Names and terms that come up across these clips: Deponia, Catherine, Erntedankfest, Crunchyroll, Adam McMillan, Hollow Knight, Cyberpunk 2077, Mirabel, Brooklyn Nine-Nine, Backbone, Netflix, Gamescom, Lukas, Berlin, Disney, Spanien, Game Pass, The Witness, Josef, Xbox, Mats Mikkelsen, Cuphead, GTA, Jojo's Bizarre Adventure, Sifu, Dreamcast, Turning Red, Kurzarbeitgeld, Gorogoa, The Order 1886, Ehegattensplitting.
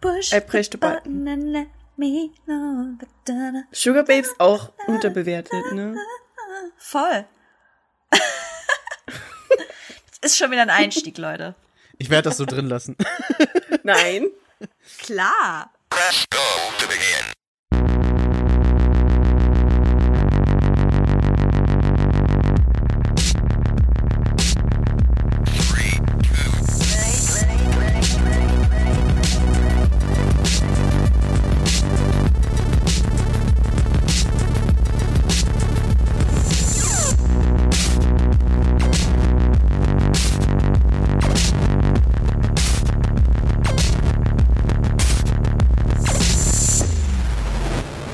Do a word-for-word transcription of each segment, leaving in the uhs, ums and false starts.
Push I the button and let me know. Sugar Babes auch unterbewertet, ne? Voll. Ist schon wieder ein Einstieg, Leute. Ich werde das so drin lassen. Nein. Klar. Press go to begin.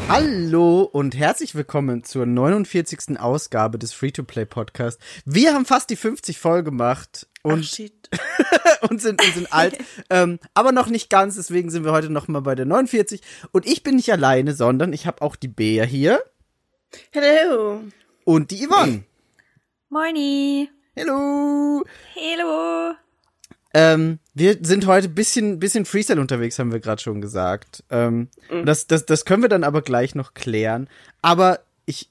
Hallo und herzlich willkommen zur neunundvierzigsten Ausgabe des Free-to-Play-Podcasts. Wir haben fast die fünfzig voll gemacht und, Ach, shit. und, sind, und sind alt, ähm, aber noch nicht ganz, deswegen sind wir heute nochmal bei der neunundvierzig. Und ich bin nicht alleine, sondern ich habe auch die Bea hier. Hello. Und die Yvonne. Moini. Hello. Hello. Ähm, wir sind heute ein bisschen, bisschen Freestyle unterwegs, haben wir gerade schon gesagt. Ähm, mhm. das, das, das können wir dann aber gleich noch klären. Aber ich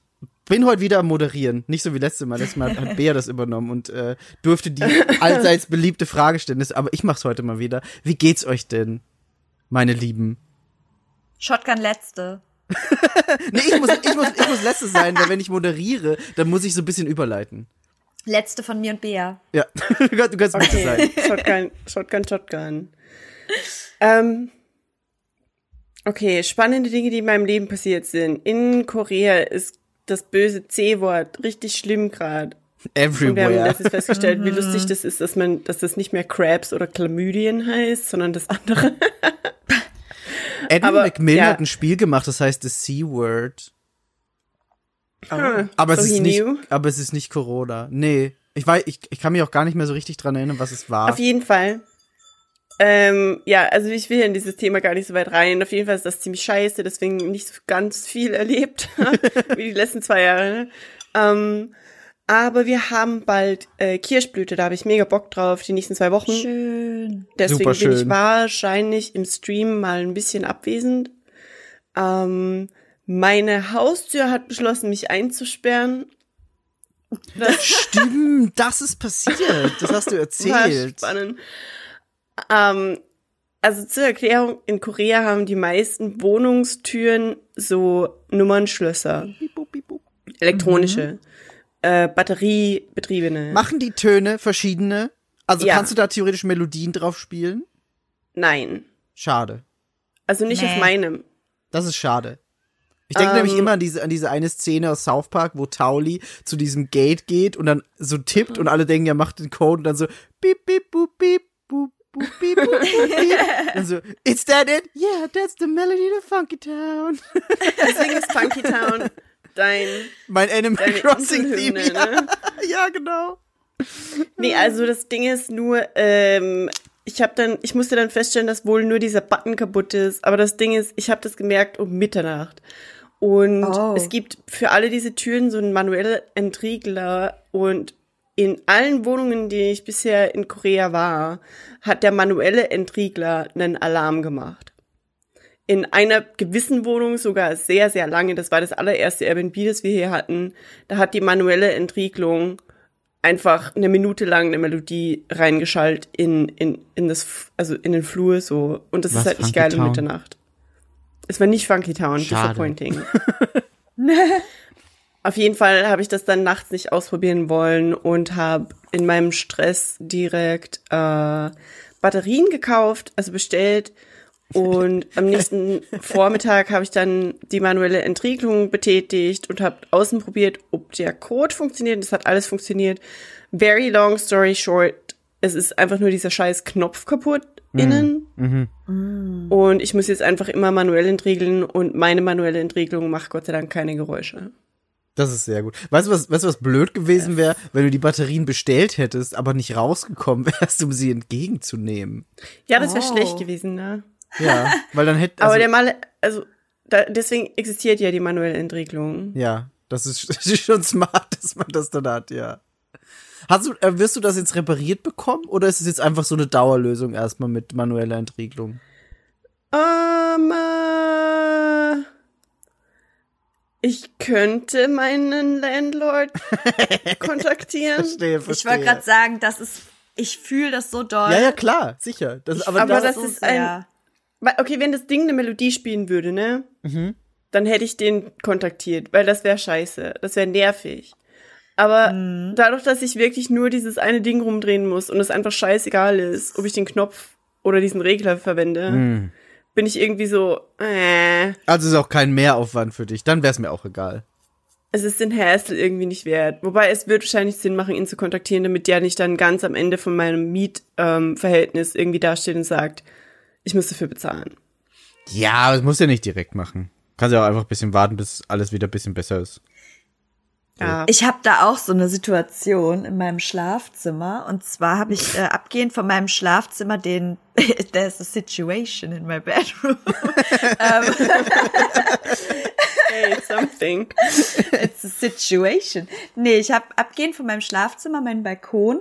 bin heute wieder am Moderieren. Nicht so wie letztes Mal. Letztes Mal hat Bea das übernommen und äh, durfte die allseits beliebte Frage stellen. Aber ich mach's heute mal wieder. Wie geht's euch denn, meine Lieben? Shotgun Letzte. nee, ich muss, ich, muss, ich muss Letzte sein, weil wenn ich moderiere, dann muss ich so ein bisschen überleiten. Letzte von mir und Bea. Ja, du kannst, du kannst okay. sein. Shotgun, Shotgun, Shotgun. ähm, okay, spannende Dinge, die in meinem Leben passiert sind. In Korea ist das böse C-Wort richtig schlimm gerade. Everywhere. Und wir haben letztens festgestellt, wie lustig das ist, dass man, dass das nicht mehr Crabs oder Chlamydien heißt, sondern das andere. Adam McMillan ja. hat ein Spiel gemacht, das heißt das C-Word. Aber, aber, es so ist nicht, aber es ist nicht Corona. Nee, ich, weiß, ich, ich kann mich auch gar nicht mehr so richtig dran erinnern, was es war. Auf jeden Fall. Ähm, ja, also ich will in dieses Thema gar nicht so weit rein. Auf jeden Fall ist das ziemlich scheiße, deswegen nicht so ganz viel erlebt, wie die letzten zwei Jahre. Ähm, aber wir haben bald äh, Kirschblüte, da habe ich mega Bock drauf, die nächsten zwei Wochen. Schön. Deswegen Super schön. bin ich wahrscheinlich im Stream mal ein bisschen abwesend. Ähm, Meine Haustür hat beschlossen, mich einzusperren. Stimmt, das ist passiert. Das hast du erzählt. War spannend. Ähm, also zur Erklärung, in Korea haben die meisten Wohnungstüren so Nummernschlösser. Elektronische, mhm. äh, batteriebetriebene. Machen die Töne verschiedene? Also ja. kannst du da theoretisch Melodien drauf spielen? Nein. Schade. Also nicht nee. auf meinem. Das ist schade. Ich denke um, nämlich immer an diese, an diese eine Szene aus South Park, wo Tauli zu diesem Gate geht und dann so tippt und alle denken, er macht den Code und dann so beep, beep, boop, beep, boop, boop, beep, boop, beep. Dann so, is that it? Yeah, that's the melody to Funky Town. Deswegen ist Funky Town dein... Mein Animal Crossing-Theme, ne? Ja, genau. Nee, also das Ding ist nur, ähm... Ich hab dann, ich musste dann feststellen, dass wohl nur dieser Button kaputt ist. Aber das Ding ist, ich habe das gemerkt um Mitternacht. Und oh. es gibt für alle diese Türen so einen manuellen Entriegler. Und in allen Wohnungen, die ich bisher in Korea war, hat der manuelle Entriegler einen Alarm gemacht. In einer gewissen Wohnung sogar sehr, sehr lange. Das war das allererste Airbnb, das wir hier hatten. Da hat die manuelle Entriegelung einfach eine Minute lang eine Melodie reingeschaltet in, in, in das, also in den Flur so. Und das Was, ist halt nicht Funky geil Town? um Mitternacht. Es war nicht Funky Town, Schade. disappointing. Auf jeden Fall habe ich das dann nachts nicht ausprobieren wollen und habe in meinem Stress direkt äh, Batterien gekauft, also bestellt. Und am nächsten Vormittag habe ich dann die manuelle Entriegelung betätigt und habe außen probiert, ob der Code funktioniert. Das hat alles funktioniert. Very long story short, es ist einfach nur dieser scheiß Knopf kaputt mm. innen. Mm-hmm. Und ich muss jetzt einfach immer manuell entriegeln und meine manuelle Entriegelung macht Gott sei Dank keine Geräusche. Das ist sehr gut. Weißt du, was, weißt du, was blöd gewesen wäre, wenn du die Batterien bestellt hättest, aber nicht rausgekommen wärst, um sie entgegenzunehmen? Ja, das wäre oh. schlecht gewesen, ne? Ja, weil dann hätte... Also aber der Mal... Also, da, deswegen existiert ja die manuelle Entriegelung. Ja, das ist, das ist schon smart, dass man das dann hat, ja. Hast du, wirst du das jetzt repariert bekommen? Oder ist es jetzt einfach so eine Dauerlösung erstmal mit manueller Entriegelung? Ähm, äh, ich könnte meinen Landlord kontaktieren. verstehe, verstehe. Ich wollte gerade sagen, das ist, ich fühle das so doll. Ja, ja, klar, sicher. Das, ich, aber, aber das, das ist ein, ja. Okay, wenn das Ding eine Melodie spielen würde, ne? Mhm. Dann hätte ich den kontaktiert, weil das wäre scheiße, das wäre nervig. Aber mhm. dadurch, dass ich wirklich nur dieses eine Ding rumdrehen muss und es einfach scheißegal ist, ob ich den Knopf oder diesen Regler verwende, mhm. bin ich irgendwie so, äh. Also ist auch kein Mehraufwand für dich, dann wäre es mir auch egal. Es ist den Hassel irgendwie nicht wert. Wobei es wird wahrscheinlich Sinn machen, ihn zu kontaktieren, damit der nicht dann ganz am Ende von meinem Mietverhältnis ähm, irgendwie dasteht und sagt, ich muss dafür bezahlen. Ja, aber das musst du ja nicht direkt machen. Kannst ja auch einfach ein bisschen warten, bis alles wieder ein bisschen besser ist. So. Ja. Ich habe da auch so eine Situation in meinem Schlafzimmer. Und zwar habe ich äh, abgehend von meinem Schlafzimmer den There's a situation in my bedroom. Hey, something. It's a situation. Nee, ich habe abgehend von meinem Schlafzimmer meinen Balkon.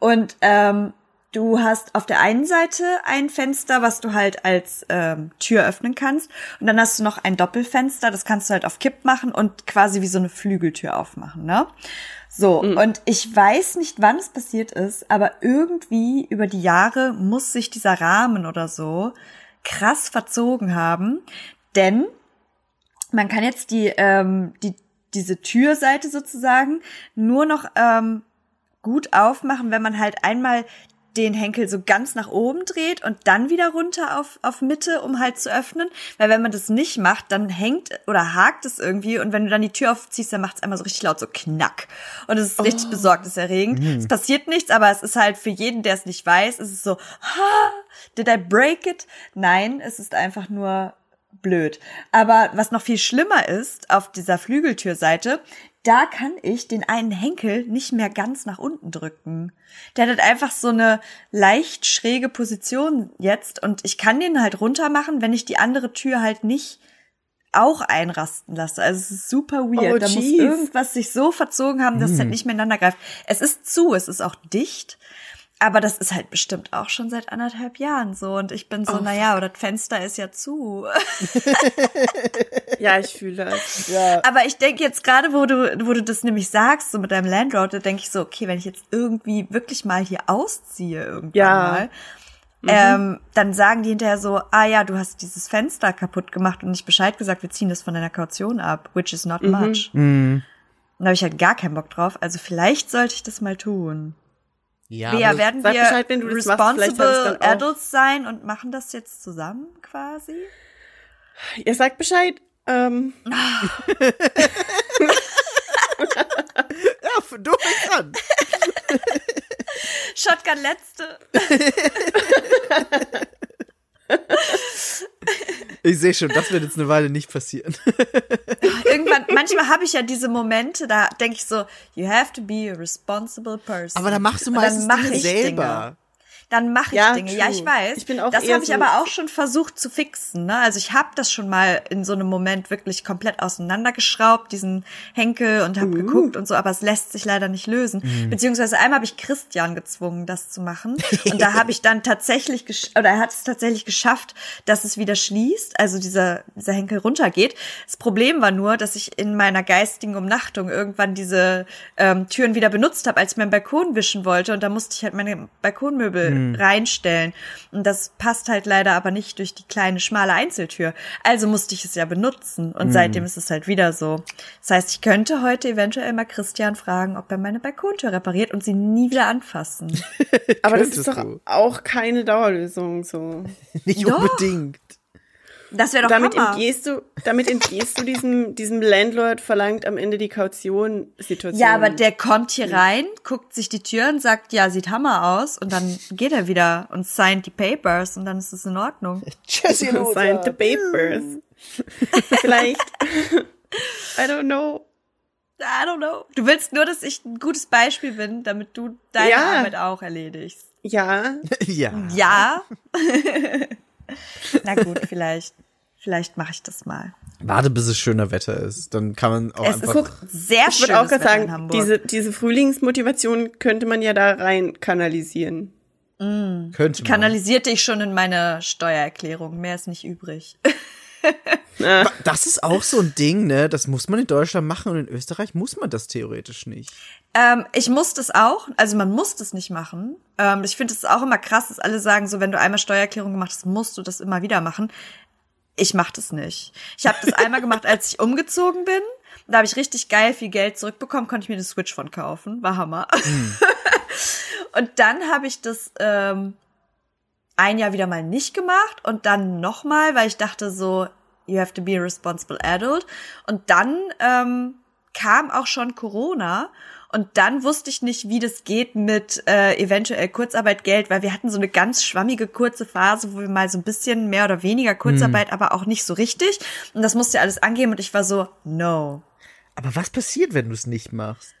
Und ähm, du hast auf der einen Seite ein Fenster, was du halt als ähm, Tür öffnen kannst. Und dann hast du noch ein Doppelfenster, das kannst du halt auf Kipp machen und quasi wie so eine Flügeltür aufmachen, ne? So, mhm. und ich weiß nicht, wann es passiert ist, aber irgendwie über die Jahre muss sich dieser Rahmen oder so krass verzogen haben. Denn man kann jetzt die, ähm, die diese Türseite sozusagen nur noch ähm, gut aufmachen, wenn man halt einmal den Henkel so ganz nach oben dreht und dann wieder runter auf auf Mitte, um halt zu öffnen. Weil wenn man das nicht macht, dann hängt oder hakt es irgendwie. Und wenn du dann die Tür aufziehst, dann macht es einmal so richtig laut, so knack. Und es ist oh. richtig besorgniserregend. Mhm. Es passiert nichts, aber es ist halt für jeden, der es nicht weiß, es ist so, ha, did I break it? Nein, es ist einfach nur blöd. Aber was noch viel schlimmer ist, auf dieser Flügeltürseite, da kann ich den einen Henkel nicht mehr ganz nach unten drücken. Der hat halt einfach so eine leicht schräge Position jetzt und ich kann den halt runter machen, wenn ich die andere Tür halt nicht auch einrasten lasse. Also es ist super weird. Oh, da muss irgendwas sich so verzogen haben, dass mm. es halt nicht mehr ineinander greift. Es ist zu, es ist auch dicht, aber das ist halt bestimmt auch schon seit anderthalb Jahren so und ich bin so, oh, naja, aber das Fenster ist ja zu. Ja, ich fühle das. Ja. Aber ich denke jetzt gerade, wo du, wo du das nämlich sagst, so mit deinem Landlord, da denke ich so, okay, wenn ich jetzt irgendwie wirklich mal hier ausziehe irgendwann ja. mal, mhm. ähm, dann sagen die hinterher so, ah ja, du hast dieses Fenster kaputt gemacht und nicht Bescheid gesagt, wir ziehen das von deiner Kaution ab, which is not mhm. much. Mhm. Da habe ich halt gar keinen Bock drauf, also vielleicht sollte ich das mal tun. Ja, ja, werden wir Bescheid, wenn du responsible adults sein und machen das jetzt zusammen quasi? Ihr sagt Bescheid. Ähm. Ja, du bist dran. Shotgun letzte. Ich sehe schon, das wird jetzt eine Weile nicht passieren. Irgendwann, manchmal habe ich ja diese Momente, da denke ich so, you have to be a responsible person. Aber da machst du meistens mach Dinge selber. Dinge. Dann mache ich ja, Dinge. True. Ja, ich weiß. Ich bin auch das habe ich so aber auch schon versucht zu fixen. Ne? Also ich habe das schon mal in so einem Moment wirklich komplett auseinandergeschraubt, diesen Henkel und habe uh. geguckt und so, aber es lässt sich leider nicht lösen. Mm. Beziehungsweise einmal habe ich Christian gezwungen, das zu machen. Und da habe ich dann tatsächlich, gesch- oder er hat es tatsächlich geschafft, dass es wieder schließt, also dieser, dieser Henkel runtergeht. Das Problem war nur, dass ich in meiner geistigen Umnachtung irgendwann diese ähm, Türen wieder benutzt habe, als ich meinen Balkon wischen wollte. Und da musste ich halt meine Balkonmöbel mm. reinstellen. Und das passt halt leider aber nicht durch die kleine, schmale Einzeltür. Also musste ich es ja benutzen. Und mm. seitdem ist es halt wieder so. Das heißt, ich könnte heute eventuell mal Christian fragen, ob er meine Balkontür repariert und sie nie wieder anfassen. Aber das ist doch auch keine Dauerlösung so. Nicht doch. Unbedingt. Das wäre doch damit Hammer. Entgehst du, damit entgehst du diesem, diesem Landlord, verlangt am Ende die Kaution-Situation. Ja, aber der kommt hier rein, guckt sich die Tür und sagt, ja, sieht Hammer aus. Und dann geht er wieder und signed die Papers und dann ist es in Ordnung. Tschüss, ihr Loser. Signed the Papers. Vielleicht. I don't know. I don't know. Du willst nur, dass ich ein gutes Beispiel bin, damit du deine ja. Arbeit auch erledigst. Ja. Ja. Ja. Na gut, vielleicht, vielleicht mache ich das mal. Warte, bis es schöner Wetter ist, dann kann man auch es einfach. Es ist sehr schön. Ich würde auch gerade sagen, diese, diese Frühlingsmotivation könnte man ja da rein kanalisieren. Mm. Könnte man. Kanalisierte ich schon in meiner Steuererklärung. Mehr ist nicht übrig. Das ist auch so ein Ding, ne? Das muss man in Deutschland machen und in Österreich muss man das theoretisch nicht. Ähm, ich muss das auch, also man muss das nicht machen. Ähm, ich finde es auch immer krass, dass alle sagen, so wenn du einmal Steuererklärung gemacht hast, musst du das immer wieder machen. Ich mach das nicht. Ich habe das einmal gemacht, als ich umgezogen bin. Da habe ich richtig geil viel Geld zurückbekommen, konnte ich mir eine Switch von kaufen. War Hammer. Hm. Und dann habe ich das ähm, ein Jahr wieder mal nicht gemacht und dann nochmal, weil ich dachte so, you have to be a responsible adult. Und dann ähm, kam auch schon Corona und dann wusste ich nicht, wie das geht mit äh, eventuell Kurzarbeitgeld, weil wir hatten so eine ganz schwammige kurze Phase, wo wir mal so ein bisschen mehr oder weniger Kurzarbeit, mhm. aber auch nicht so richtig. Und das musste alles angeben und ich war so, no. Aber was passiert, wenn du es nicht machst?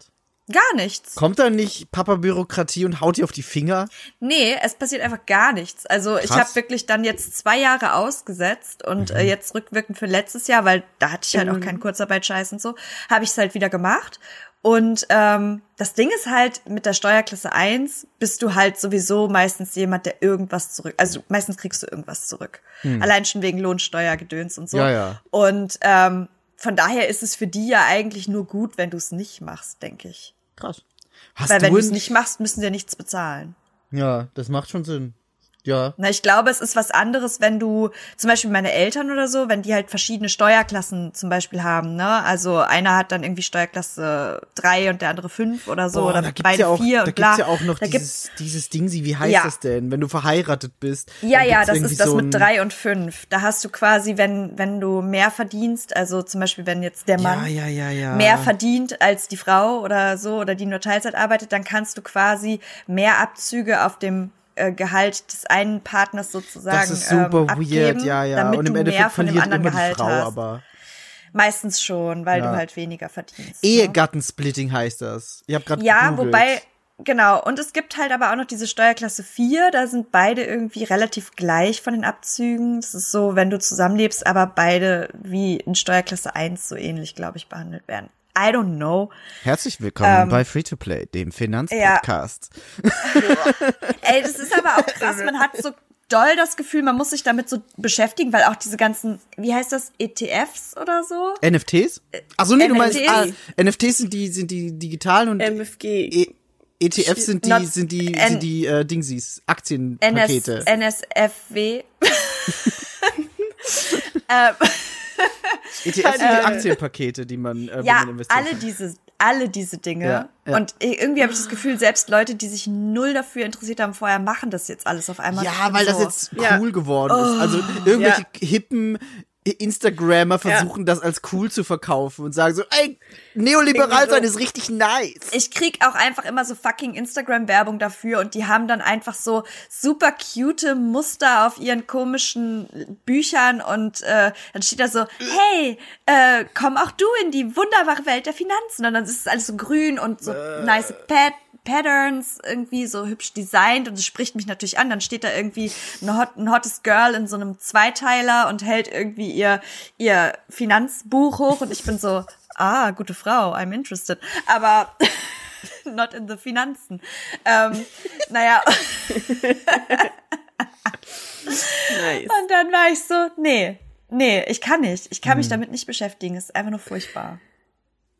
Gar nichts. Kommt da nicht Papa Bürokratie und haut dir auf die Finger? Nee, es passiert einfach gar nichts. Also Krass. Ich habe wirklich dann jetzt zwei Jahre ausgesetzt und mhm. äh, jetzt rückwirkend für letztes Jahr, weil da hatte ich halt mhm. auch keinen Kurzarbeit-Scheiß und so, habe ich es halt wieder gemacht. Und ähm, das Ding ist halt, mit der Steuerklasse eins bist du halt sowieso meistens jemand, der irgendwas zurück, also meistens kriegst du irgendwas zurück. Mhm. Allein schon wegen Lohnsteuergedöns und so. Ja, ja. Und ähm, von daher ist es für die ja eigentlich nur gut, wenn du es nicht machst, denke ich. Krass. Hast Weil du wenn du es nicht machst, müssen sie ja nichts bezahlen. Ja, das macht schon Sinn. Ja. Na, ich glaube, es ist was anderes, wenn du, zum Beispiel meine Eltern oder so, wenn die halt verschiedene Steuerklassen zum Beispiel haben, ne? Also einer hat dann irgendwie Steuerklasse drei und der andere fünf oder so. Boah, oder beide ja auch, vier und bla. Da gibt's ja auch noch da dieses, dieses Ding, wie heißt ja. das denn? Wenn du verheiratet bist. Ja, ja, das ist das so mit drei und fünf. Da hast du quasi, wenn wenn du mehr verdienst, also zum Beispiel, wenn jetzt der Mann ja, ja, ja, ja. mehr verdient als die Frau oder so, oder die nur Teilzeit arbeitet, dann kannst du quasi mehr Abzüge auf dem Gehalt des einen Partners sozusagen abgeben. Das ist super ähm, abgeben, weird, ja, ja. Und im Endeffekt verliert immer Gehalt die Frau, hast. aber. Meistens schon, weil ja. du halt weniger verdienst. Ehegattensplitting ne? heißt das. Ich hab grad Ja, gegoogelt. wobei, genau. Und es gibt halt aber auch noch diese Steuerklasse vier, da sind beide irgendwie relativ gleich von den Abzügen. Das ist so, wenn du zusammenlebst, aber beide wie in Steuerklasse eins so ähnlich, glaube ich, behandelt werden. I don't know. Herzlich willkommen ähm, bei Free-to-Play, dem Finanzpodcast. Ja. Ey, das ist aber auch krass. Man hat so doll das Gefühl, man muss sich damit so beschäftigen, weil auch diese ganzen, wie heißt das, E T Fs oder so? N F Ts? Achso, nee, N F T. Du meinst, ah, N F Ts sind die, sind die digitalen und M F G. E- E T Fs sind die, sind die, N- sind die äh, Dingsies, Aktienpakete. N S F W ähm. E T Fs sind die Aktienpakete, die man, äh, ja, man investiert. Ja, alle diese, alle diese Dinge. Ja, ja. Und irgendwie habe ich das Gefühl, selbst Leute, die sich null dafür interessiert haben vorher, machen das jetzt alles auf einmal. Ja, weil so. das jetzt cool ja. geworden oh, ist. Also irgendwelche ja. hippen Instagrammer versuchen, ja. das als cool zu verkaufen und sagen so, ey, neoliberal sein ist richtig nice. Ich krieg auch einfach immer so fucking Instagram-Werbung dafür und die haben dann einfach so super cute Muster auf ihren komischen Büchern und äh, dann steht da so, hey, äh, komm auch du in die wunderbare Welt der Finanzen. Und dann ist es alles so grün und so äh. nice Pad. Patterns irgendwie so hübsch designt und es spricht mich natürlich an. Dann steht da irgendwie ein, hot, ein hottes Girl in so einem Zweiteiler und hält irgendwie ihr ihr Finanzbuch hoch und ich bin so, ah, gute Frau, I'm interested. Aber not in the Finanzen. Ähm, naja. Nice. Und dann war ich so, nee, nee, ich kann nicht. Ich kann mich damit nicht beschäftigen. Es ist einfach nur furchtbar.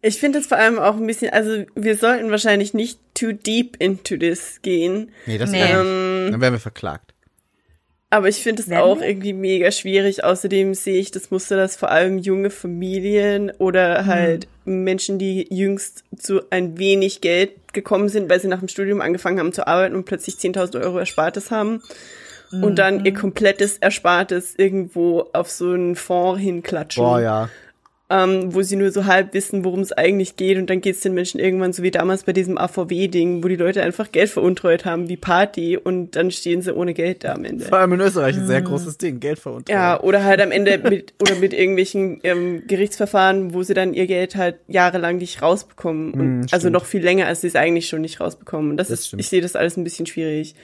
Ich finde es vor allem auch ein bisschen, also wir sollten wahrscheinlich nicht too deep into this gehen. Nee, das nee. Ähm, dann werden wir verklagt. Aber ich finde es auch wir? irgendwie mega schwierig. Außerdem sehe ich, das musste das vor allem junge Familien oder halt mhm. Menschen, die jüngst zu ein wenig Geld gekommen sind, weil sie nach dem Studium angefangen haben zu arbeiten und plötzlich zehntausend Euro Erspartes haben mhm. und dann ihr komplettes Erspartes irgendwo auf so einen Fonds hinklatschen. Boah, ja. Ähm, wo sie nur so halb wissen, worum es eigentlich geht. Und dann geht es den Menschen irgendwann so wie damals bei diesem A V W-Ding, wo die Leute einfach Geld veruntreut haben, wie Party. Und dann stehen sie ohne Geld da am Ende. Vor allem in Österreich ein sehr großes Ding, Geld veruntreut. Ja, oder halt am Ende mit oder mit irgendwelchen ähm, Gerichtsverfahren, wo sie dann ihr Geld halt jahrelang nicht rausbekommen. Und mm, also noch viel länger, als sie es eigentlich schon nicht rausbekommen. Und das, das ist, stimmt. Ich sehe das alles ein bisschen schwierig.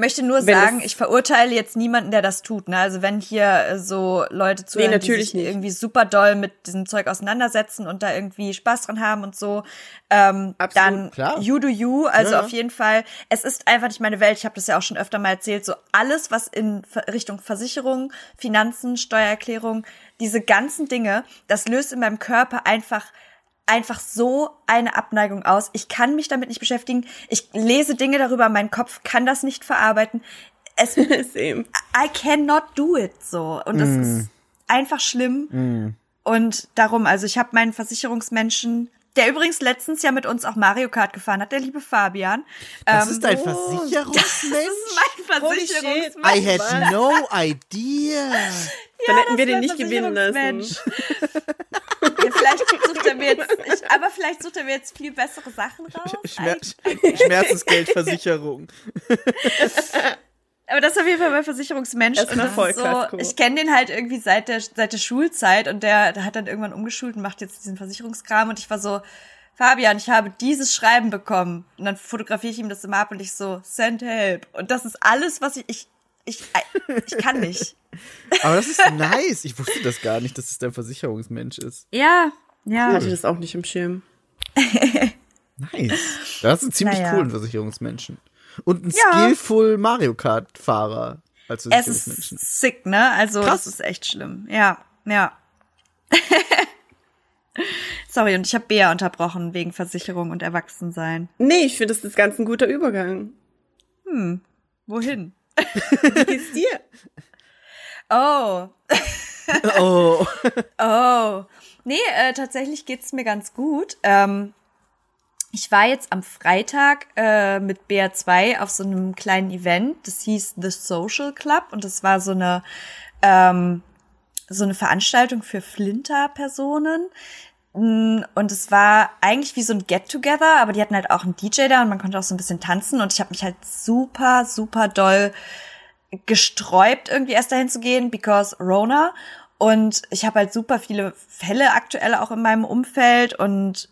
möchte nur wenn sagen, ich verurteile jetzt niemanden, der das tut. Ne? Also wenn hier so Leute zuhören, nee, die sich nicht. irgendwie super doll mit diesem Zeug auseinandersetzen und da irgendwie Spaß dran haben und so, ähm, dann klar. you do you, also ja. auf jeden Fall. Es ist einfach nicht meine Welt. Ich habe das ja auch schon öfter mal erzählt. So alles, was in Richtung Versicherung, Finanzen, Steuererklärung, diese ganzen Dinge, das löst in meinem Körper einfach einfach so eine Abneigung aus. Ich kann mich damit nicht beschäftigen. Ich lese Dinge darüber, mein Kopf kann das nicht verarbeiten. Es I cannot do it so. Und das mm. ist einfach schlimm. Mm. Und darum, also ich habe meinen Versicherungsmenschen, der übrigens letztens ja mit uns auch Mario Kart gefahren hat, der liebe Fabian. Das ähm, ist dein Versicherungsmensch? Das ist mein Versicherungsmensch. Oh, I had no idea. Ja, dann hätten wir den nicht gewinnen lassen. Ja, vielleicht sucht er mir jetzt, ich, aber vielleicht sucht er mir jetzt viel bessere Sachen raus. Schmerz, Schmerzensgeldversicherung. Aber das ist auf jeden Fall mein Versicherungsmensch. Und das ist so, ich kenne den halt irgendwie seit der, seit der Schulzeit und der, der hat dann irgendwann umgeschult und macht jetzt diesen Versicherungskram und ich war so, Fabian, ich habe dieses Schreiben bekommen. Und dann fotografiere ich ihm das immer ab und ich so, send help. Und das ist alles, was ich, ich, ich, ich kann nicht. Aber das ist nice. Ich wusste das gar nicht, dass es dein Versicherungsmensch ist. Ja, ja. Cool. Ich hatte das auch nicht im Schirm. Nice. Das ist ein ziemlich naja. coolen Versicherungsmenschen. Und ein ja. skillful Mario Kart Fahrer. Als es ist sick, ne? Also krass. Das ist echt schlimm. Ja, ja. Sorry, und ich habe Bea unterbrochen wegen Versicherung und Erwachsensein. Nee, ich finde das ist ganz ein guter Übergang. Hm, wohin? Wie geht's dir? Oh. oh. Oh. Nee, äh, tatsächlich geht's mir ganz gut. Ähm, ich war jetzt am Freitag äh, mit B R zwei auf so einem kleinen Event. Das hieß The Social Club und das war so eine ähm, so eine Veranstaltung für Flinter-Personen. Und es war eigentlich wie so ein Get-Together, aber die hatten halt auch einen D J da und man konnte auch so ein bisschen tanzen. Und ich habe mich halt super, super doll gesträubt, irgendwie erst dahin zu gehen, because Rona. Und ich habe halt super viele Fälle aktuell auch in meinem Umfeld und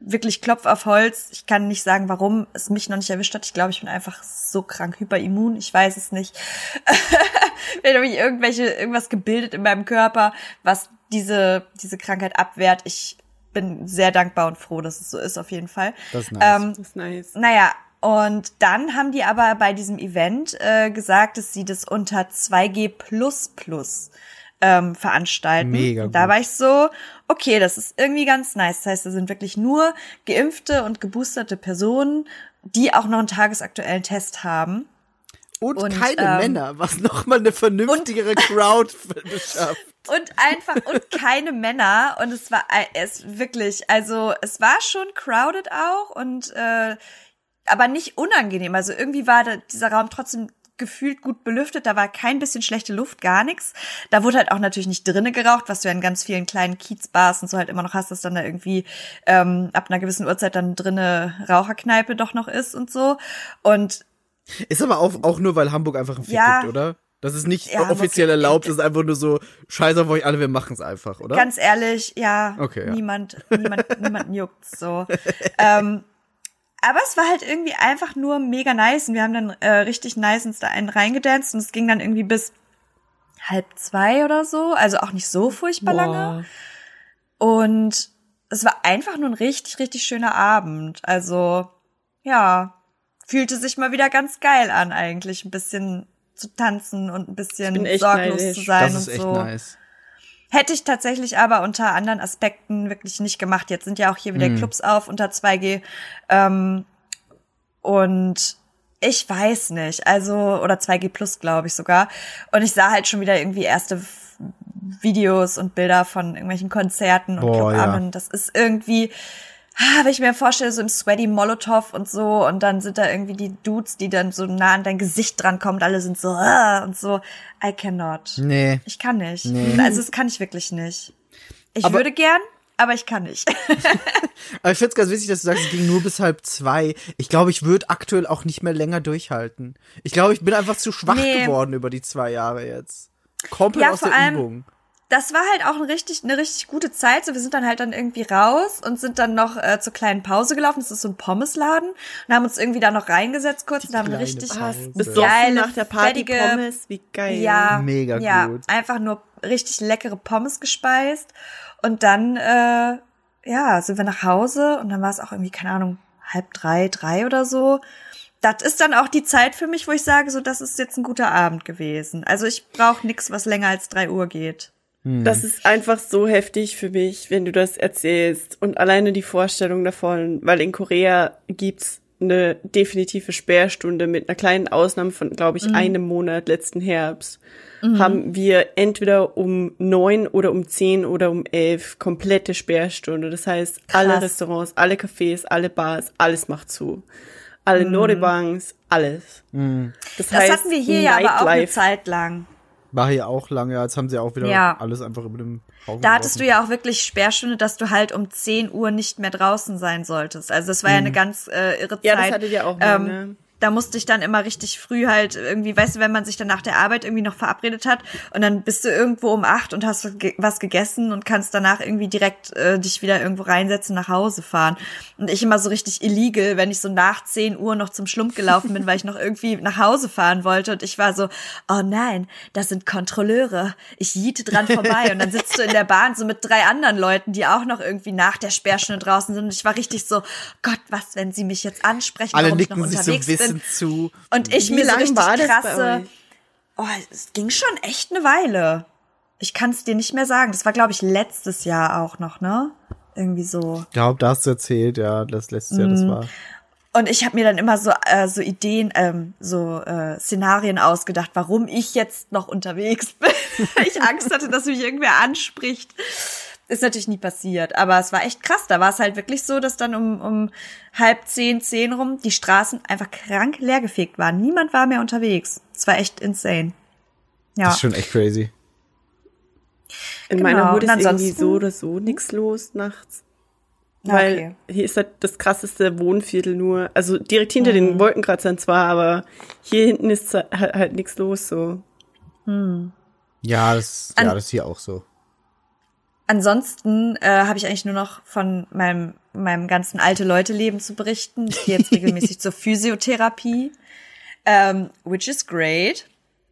wirklich Klopf auf Holz. Ich kann nicht sagen, warum es mich noch nicht erwischt hat. Ich glaube, ich bin einfach so krank hyperimmun. Ich weiß es nicht. Vielleicht habe ich irgendwelche, irgendwas gebildet in meinem Körper, was diese, diese Krankheit abwehrt. Ich bin sehr dankbar und froh, dass es so ist, auf jeden Fall. Das ist nice. Ähm, das ist nice. Naja, und dann haben die aber bei diesem Event äh, gesagt, dass sie das unter zwei G plus plus ähm, veranstalten. Mega gut. Da war ich so, okay, das ist irgendwie ganz nice. Das heißt, da sind wirklich nur geimpfte und geboosterte Personen, die auch noch einen tagesaktuellen Test haben. Und, und keine ähm, Männer, was nochmal eine vernünftigere und, Crowd beschafft. Und einfach, und keine Männer. Und es war es wirklich, also es war schon crowded auch und äh, aber nicht unangenehm. Also irgendwie war da dieser Raum trotzdem gefühlt gut belüftet. Da war kein bisschen schlechte Luft, gar nichts. Da wurde halt auch natürlich nicht drinnen geraucht, was du ja in ganz vielen kleinen Kiezbars und so halt immer noch hast, dass dann da irgendwie ähm, ab einer gewissen Uhrzeit dann drinne Raucherkneipe doch noch ist und so. Und ist aber auch, auch nur, weil Hamburg einfach ein Fick ja, gibt, oder? Das ist nicht ja, offiziell Hamburg erlaubt, das ist einfach nur so, scheiß auf euch alle, wir machen es einfach, oder? Ganz ehrlich, ja, okay, ja. niemand, niemand, niemand juckt's so. ähm, aber es war halt irgendwie einfach nur mega nice und wir haben dann äh, richtig nice uns da einen reingedanced und es ging dann irgendwie bis halb zwei oder so, also auch nicht so furchtbar Boah. lange. Und es war einfach nur ein richtig, richtig schöner Abend, also ja. Fühlte sich mal wieder ganz geil an eigentlich, ein bisschen zu tanzen und ein bisschen sorglos neidisch. zu sein das ist und so. Echt nice. Hätte ich tatsächlich aber unter anderen Aspekten wirklich nicht gemacht. Jetzt sind ja auch hier wieder mm. Clubs auf unter zwei G. Ähm, und ich weiß nicht, also oder zwei G plus, glaube ich sogar. Und ich sah halt schon wieder irgendwie erste Videos und Bilder von irgendwelchen Konzerten und Clubabenden. Ja. Das ist irgendwie... Ah, wenn ich mir vorstelle, so im Sweaty Molotov und so und dann sind da irgendwie die Dudes, die dann so nah an dein Gesicht drankommen und alle sind so ah, und so, I cannot. Nee. Ich kann nicht. Nee. Also das kann ich wirklich nicht. Ich aber, würde gern, aber ich kann nicht. Aber ich find's ganz wichtig, dass du sagst, es ging nur bis halb zwei. Ich glaube, ich würde aktuell auch nicht mehr länger durchhalten. Ich glaube, ich bin einfach zu schwach nee. geworden über die zwei Jahre jetzt. Komplett ja, aus der Übung. das war halt auch ein richtig, eine richtig gute Zeit. So, wir sind dann halt dann irgendwie raus und sind dann noch äh, zur kleinen Pause gelaufen. Das ist so ein Pommesladen. Und haben uns irgendwie da noch reingesetzt kurz. Die und haben richtig besoffen nach der Party fettige, Pommes. Wie geil. Ja, mega ja, gut. Einfach nur richtig leckere Pommes gespeist. Und dann äh, ja, sind wir nach Hause. Und dann war es auch irgendwie, keine Ahnung, halb drei, drei oder so. Das ist dann auch die Zeit für mich, wo ich sage, so, das ist jetzt ein guter Abend gewesen. Also ich brauche nichts, was länger als drei Uhr geht. Hm. Das ist einfach so heftig für mich, wenn du das erzählst. Und alleine die Vorstellung davon, weil in Korea gibt's eine definitive Sperrstunde mit einer kleinen Ausnahme von, glaube ich, mhm. einem Monat letzten Herbst. Mhm. Haben wir entweder um neun oder um zehn oder um elf komplette Sperrstunde. Das heißt, krass. Alle Restaurants, alle Cafés, alle Bars, alles macht zu. Alle mhm. Norebanks, alles. Mhm. Das, das heißt, hatten wir hier ja aber auch eine Zeit lang. War hier auch lange, ja, jetzt haben sie auch wieder ja. alles einfach über dem Haufen. Da hattest du ja auch wirklich Sperrstunde, dass du halt um zehn Uhr nicht mehr draußen sein solltest. Also das war mhm. ja eine ganz äh, irre ja, Zeit. Ja, das hattet ihr auch mal, ähm, ne? Da musste ich dann immer richtig früh halt irgendwie, weißt du, wenn man sich dann nach der Arbeit irgendwie noch verabredet hat und dann bist du irgendwo um acht und hast was gegessen und kannst danach irgendwie direkt äh, dich wieder irgendwo reinsetzen, nach Hause fahren. Und ich immer so richtig illegal, wenn ich so nach zehn Uhr noch zum Schlump gelaufen bin, weil ich noch irgendwie nach Hause fahren wollte. Und ich war so, oh nein, das sind Kontrolleure. Ich jiete dran vorbei. Und dann sitzt du in der Bahn so mit drei anderen Leuten, die auch noch irgendwie nach der Sperrstunde draußen sind. Und ich war richtig so, Gott, was, wenn sie mich jetzt ansprechen, warum ich noch unterwegs bin. Zu. Und ich mir so richtig krasse, oh, es ging schon echt eine Weile. Ich kann es dir nicht mehr sagen. Das war, glaube ich, letztes Jahr auch noch, ne? Irgendwie so. Ich glaube, da hast du erzählt, ja, das letztes Jahr, das war. Und ich habe mir dann immer so äh, so Ideen, ähm, so äh, Szenarien ausgedacht, warum ich jetzt noch unterwegs bin. Ich Angst hatte, dass mich irgendwer anspricht. Ist natürlich nie passiert, aber es war echt krass. Da war es halt wirklich so, dass dann um, um halb zehn, zehn rum die Straßen einfach krank leergefegt waren. Niemand war mehr unterwegs. Es war echt insane. Ja. Das ist schon echt crazy. In genau. meiner Hut ist irgendwie so oder so nichts los nachts. Weil okay. hier ist halt das krasseste Wohnviertel nur. Also direkt hinter mhm. den Wolkenkratzern zwar, aber hier hinten ist halt, halt nichts los so. Mhm. Ja, das, ja, das ist hier auch so. Ansonsten äh, habe ich eigentlich nur noch von meinem meinem ganzen Alte-Leute-Leben zu berichten. Ich gehe jetzt regelmäßig zur Physiotherapie, ähm, which is great.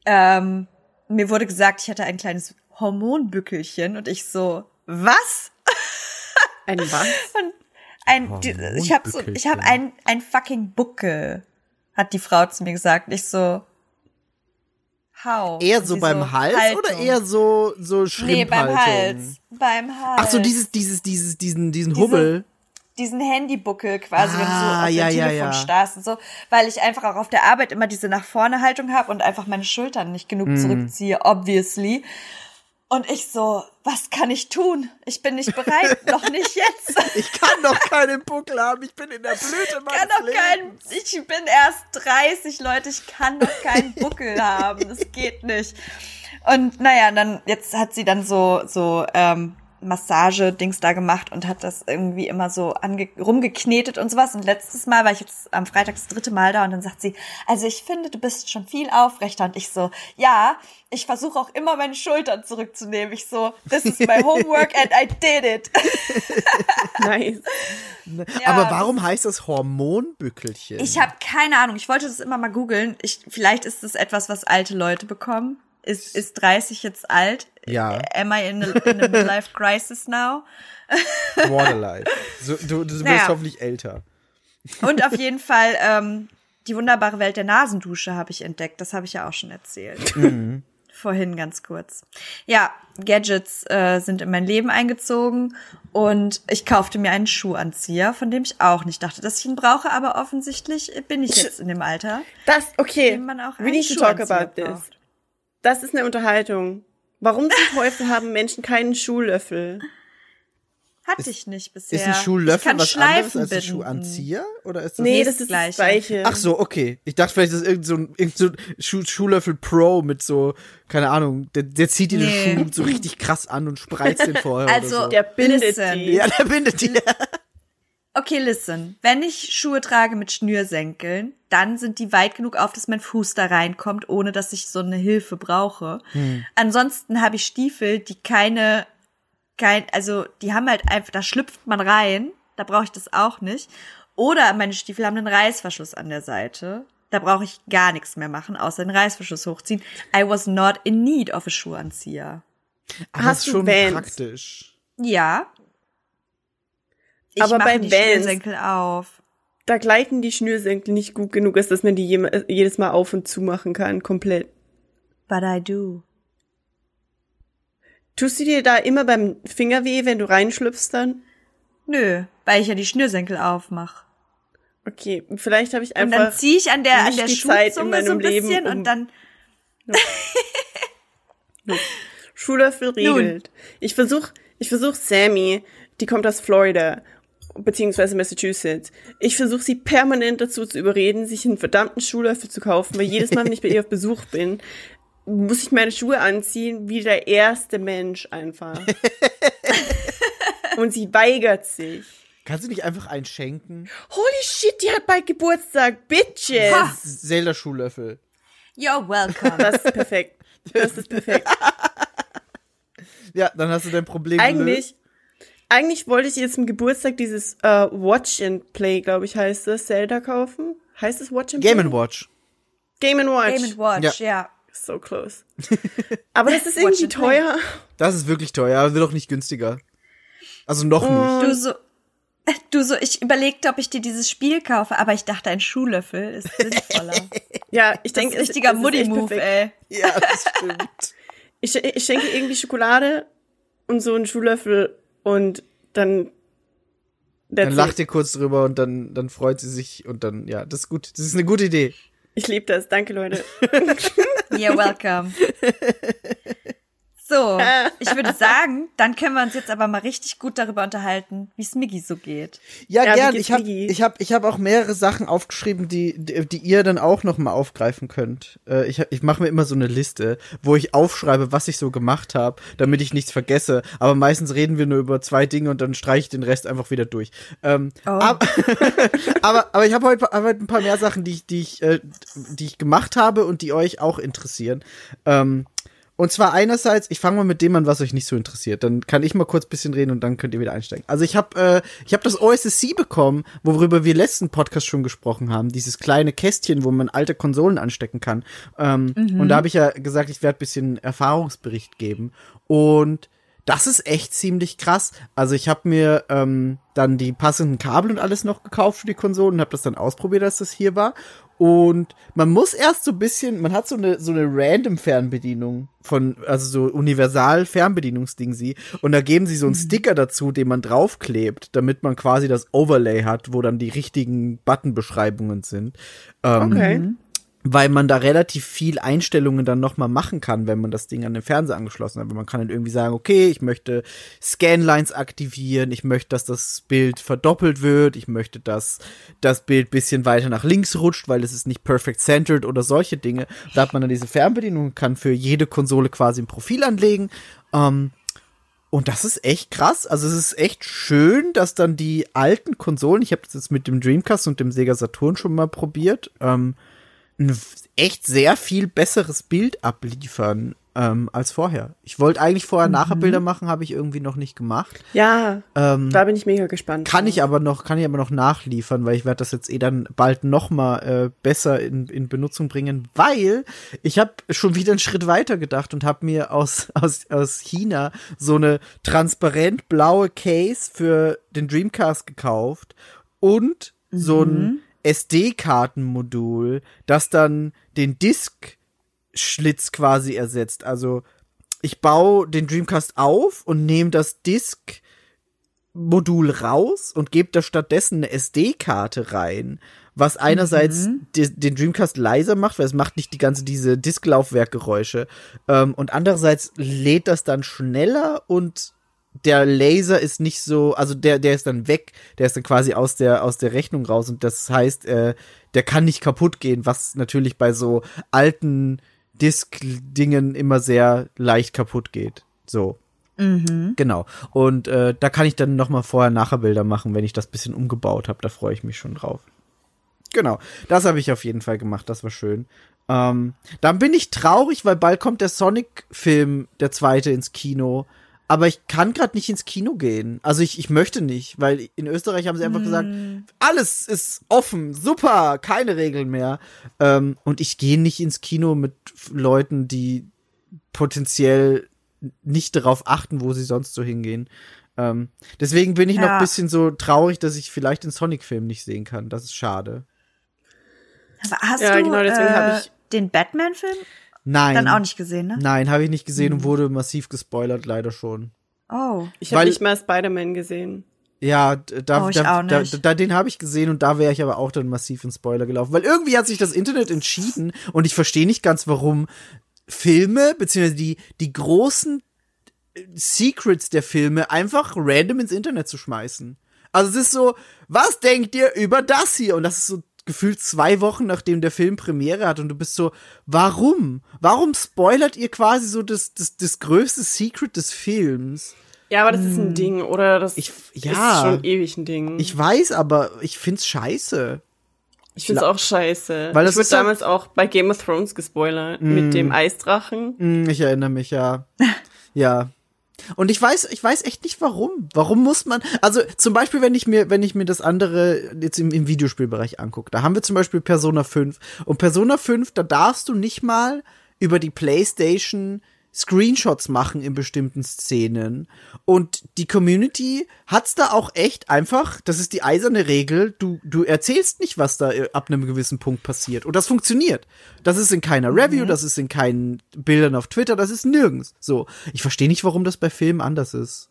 Ähm, mir wurde gesagt, ich hatte ein kleines Hormonbückelchen und ich so, was? Ein was? Und ein, die, ich habe so, ich habe ein ein fucking Buckel, hat die Frau zu mir gesagt. Und ich so, how? Eher so beim Hals Haltung. Oder eher so so Schrimphaltung? Nee, beim Hals. Beim Hals. Ach so, dieses, dieses, dieses, diesen, diesen Diese, Hubbel. Diesen Handybuckel quasi, ah, wenn du so auf ja, dem Telefon ja. starrst und so. Weil ich einfach auch auf der Arbeit immer diese nach vorne Haltung habe und einfach meine Schultern nicht genug mm. zurückziehe, obviously. Und ich so, was kann ich tun? Ich bin nicht bereit, noch nicht jetzt. Ich kann doch keinen Buckel haben, ich bin in der Blüte meines kann doch Lebens. Kein, ich bin erst dreißig, Leute, ich kann doch keinen Buckel haben, das geht nicht. Und naja, dann jetzt hat sie dann so so ähm, Massage-Dings da gemacht und hat das irgendwie immer so ange- rumgeknetet und sowas. Und letztes Mal war ich jetzt am Freitag das dritte Mal da und dann sagt sie, also ich finde, du bist schon viel aufrechter. Und ich so, ja, ich versuche auch immer meine Schultern zurückzunehmen. Ich so, this is my homework and I did it. Nice. Ja, aber warum heißt das Hormonbückelchen? Ich habe keine Ahnung. Ich wollte das immer mal googeln. Ich, vielleicht ist das etwas, was alte Leute bekommen. Ist, ist dreißig jetzt alt? Ja. Am I in a, in a midlife crisis now? Waterlife. So, du du naja. Wirst hoffentlich älter. Und auf jeden Fall ähm, die wunderbare Welt der Nasendusche habe ich entdeckt. Das habe ich ja auch schon erzählt. Mhm. Vorhin ganz kurz. Ja, Gadgets äh, sind in mein Leben eingezogen. Und ich kaufte mir einen Schuhanzieher, von dem ich auch nicht dachte, dass ich ihn brauche. Aber offensichtlich bin ich jetzt in dem Alter. Das, okay. In dem man auch einen Schuhanzieher braucht. Das ist eine Unterhaltung. Warum zum Teufel haben Menschen keinen Schuhlöffel? Hatte ich nicht bisher. Ist ein Schuhlöffel was anderes als ein Schuhanzieher? Oder ist das nee, das ist das Gleiche. Ach so, okay. Ich dachte vielleicht, das ist irgend so ein, irgend so ein Schuh- Schuhlöffel Pro mit so, keine Ahnung, der, der zieht dir nee. den Schuh so richtig krass an und spreizt den vorher. Also, oder so. Der bindet die. Ja, der bindet die. Okay, listen. Wenn ich Schuhe trage mit Schnürsenkeln, dann sind die weit genug auf, dass mein Fuß da reinkommt, ohne dass ich so eine Hilfe brauche. Hm. Ansonsten habe ich Stiefel, die keine, kein, also die haben halt einfach, da schlüpft man rein, da brauche ich das auch nicht. Oder meine Stiefel haben einen Reißverschluss an der Seite. Da brauche ich gar nichts mehr machen, außer den Reißverschluss hochziehen. I was not in need of a Schuhanzieher. Aber hast du schon Vans? Praktisch. Ja. Ich aber bei die Vans, Schnürsenkel auf. Da gleiten die Schnürsenkel nicht gut genug, ist, dass man die je, jedes Mal auf und zu machen kann, komplett. But I do. Tust du dir da immer beim Finger weh, wenn du reinschlüpfst dann? Nö, weil ich ja die Schnürsenkel aufmache. Okay, vielleicht habe ich einfach. Und dann ziehe ich an der, an der Schuhzunge so ein Leben bisschen um, und dann. Nope. Nope. Schule verriegelt. Ich versuche, ich versuch Sammy, die kommt aus Florida, beziehungsweise Massachusetts. Ich versuche sie permanent dazu zu überreden, sich einen verdammten Schuhlöffel zu kaufen, weil jedes Mal, wenn ich bei ihr auf Besuch bin, muss ich meine Schuhe anziehen, wie der erste Mensch einfach. Und sie weigert sich. Kannst du nicht einfach einen schenken? Holy shit, die hat bald Geburtstag, Bitches! Ha. Zelda-Schuhlöffel. You're welcome. Das ist perfekt. Das ist perfekt. Ja, dann hast du dein Problem eigentlich gelöst. Eigentlich wollte ich jetzt zum Geburtstag dieses uh, Watch and Play, glaube ich, heißt das, Zelda kaufen. Heißt es Watch and Game Play? Game and Watch. Game and Watch. Game and Watch, ja. Yeah. So close. Aber das ist irgendwie teuer. Play. Das ist wirklich teuer, aber wird auch nicht günstiger. Also noch um, nicht. Du so, du so, ich überlegte, ob ich dir dieses Spiel kaufe, aber ich dachte, ein Schuhlöffel ist sinnvoller. Ja, ich denke, ist richtiger Muddy-Move, ey. Ja, das stimmt. ich, ich schenke irgendwie Schokolade und so einen Schuhlöffel und dann Dann lacht ihr kurz drüber und dann, dann freut sie sich und dann, ja, das ist gut. Das ist eine gute Idee. Ich liebe das. Danke, Leute. You're welcome. So, ich würde sagen, dann können wir uns jetzt aber mal richtig gut darüber unterhalten, wie es Miggi so geht. Ja, ja gern. Ich habe ich hab, ich hab auch mehrere Sachen aufgeschrieben, die, die, die ihr dann auch noch mal aufgreifen könnt. Ich, ich mache mir immer so eine Liste, wo ich aufschreibe, was ich so gemacht habe, damit ich nichts vergesse. Aber meistens reden wir nur über zwei Dinge und dann streiche ich den Rest einfach wieder durch. Ähm, oh. aber, aber, aber ich habe heute, hab heute ein paar mehr Sachen, die ich, die, ich, die ich gemacht habe und die euch auch interessieren. Ähm, Und zwar einerseits, ich fange mal mit dem an, was euch nicht so interessiert. Dann kann ich mal kurz ein bisschen reden und dann könnt ihr wieder einsteigen. Also ich habe äh, ich hab das O S S C bekommen, worüber wir letzten Podcast schon gesprochen haben. Dieses kleine Kästchen, wo man alte Konsolen anstecken kann. Ähm, mhm. Und da habe ich ja gesagt, ich werde ein bisschen Erfahrungsbericht geben. Und das ist echt ziemlich krass. Also ich habe mir ähm, dann die passenden Kabel und alles noch gekauft für die Konsolen und habe das dann ausprobiert, als das hier war. Und man muss erst so ein bisschen, man hat so eine so eine random Fernbedienung von, also so universal Fernbedienungsding sie. Und da geben sie so einen Sticker dazu, den man draufklebt, damit man quasi das Overlay hat, wo dann die richtigen Buttonbeschreibungen sind. Ähm, okay. Weil man da relativ viel Einstellungen dann nochmal machen kann, wenn man das Ding an den Fernseher angeschlossen hat. Man kann dann irgendwie sagen, okay, ich möchte Scanlines aktivieren, ich möchte, dass das Bild verdoppelt wird, ich möchte, dass das Bild bisschen weiter nach links rutscht, weil es ist nicht perfect centered oder solche Dinge. Da hat man dann diese Fernbedienung und kann für jede Konsole quasi ein Profil anlegen. Ähm, und das ist echt krass. Also es ist echt schön, dass dann die alten Konsolen, ich habe das jetzt mit dem Dreamcast und dem Sega Saturn schon mal probiert, ähm, ein echt sehr viel besseres Bild abliefern ähm, als vorher. Ich wollte eigentlich vorher mhm. nachher Bilder machen, habe ich irgendwie noch nicht gemacht. Ja, ähm, da bin ich mega gespannt. Kann ja. ich aber noch, kann ich aber noch nachliefern, weil ich werde das jetzt eh dann bald noch mal äh, besser in, in Benutzung bringen, weil ich habe schon wieder einen Schritt weiter gedacht und habe mir aus aus aus China so eine transparent blaue Case für den Dreamcast gekauft und mhm. so ein S D-Kartenmodul, das dann den Disk-Schlitz quasi ersetzt. Also ich baue den Dreamcast auf und nehme das Disk-Modul raus und gebe da stattdessen eine S D-Karte rein, was einerseits mhm. di- den Dreamcast leiser macht, weil es macht nicht die ganze diese Disklaufwerkgeräusche ähm, und andererseits lädt das dann schneller und der Laser ist nicht so, also der der ist dann weg, der ist dann quasi aus der aus der Rechnung raus und das heißt, äh, der kann nicht kaputt gehen, was natürlich bei so alten Disk-Dingen immer sehr leicht kaputt geht. So. Mhm. Genau. Und äh, da kann ich dann nochmal Vorher-Nachher-Bilder machen, wenn ich das bisschen umgebaut habe. Da freue ich mich schon drauf. Genau. Das habe ich auf jeden Fall gemacht. Das war schön. Ähm, dann bin ich traurig, weil bald kommt der Sonic-Film, der zweite, ins Kino. Aber ich kann gerade nicht ins Kino gehen. Also ich, ich möchte nicht, weil in Österreich haben sie einfach mm. gesagt, alles ist offen, super, keine Regeln mehr. Ähm, und ich gehe nicht ins Kino mit Leuten, die potenziell nicht darauf achten, wo sie sonst so hingehen. Ähm, deswegen bin ich ja. noch ein bisschen so traurig, dass ich vielleicht den Sonic-Film nicht sehen kann. Das ist schade. Aber hast ja, du genau, deswegen äh, hab ich den Batman-Film? Nein. Dann auch nicht gesehen, ne? Nein, habe ich nicht gesehen hm. und wurde massiv gespoilert, leider schon. Oh. Ich habe nicht mal Spider-Man gesehen. Ja, da, oh, da, da, da, den habe ich gesehen und da wäre ich aber auch dann massiv in Spoiler gelaufen. Weil irgendwie hat sich das Internet entschieden und ich verstehe nicht ganz, warum Filme, beziehungsweise die, die großen Secrets der Filme einfach random ins Internet zu schmeißen. Also es ist so, was denkt ihr über das hier? Und das ist so gefühlt zwei Wochen, nachdem der Film Premiere hat und du bist so, warum? Warum spoilert ihr quasi so das, das, das größte Secret des Films? Ja, aber das hm. ist ein Ding, oder? Das ich, ja, ist schon ewig ein Ding. Ich weiß, aber ich find's scheiße. Ich find's La- auch scheiße. Weil das ich wurde so damals auch bei Game of Thrones gespoilert, mm. mit dem Eisdrachen. Mm, ich erinnere mich, ja. ja. Und ich weiß, ich weiß echt nicht, warum. Warum muss man, also zum Beispiel, wenn ich mir, wenn ich mir das andere jetzt im, im Videospielbereich angucke, da haben wir zum Beispiel Persona fünf. Und Persona fünf, da darfst du nicht mal über die PlayStation Screenshots machen in bestimmten Szenen. Und die Community hat's da auch echt einfach, das ist die eiserne Regel, du, du erzählst nicht, was da ab einem gewissen Punkt passiert. Und das funktioniert. Das ist in keiner Review, mhm. das ist in keinen Bildern auf Twitter, das ist nirgends. So. Ich verstehe nicht, warum das bei Filmen anders ist.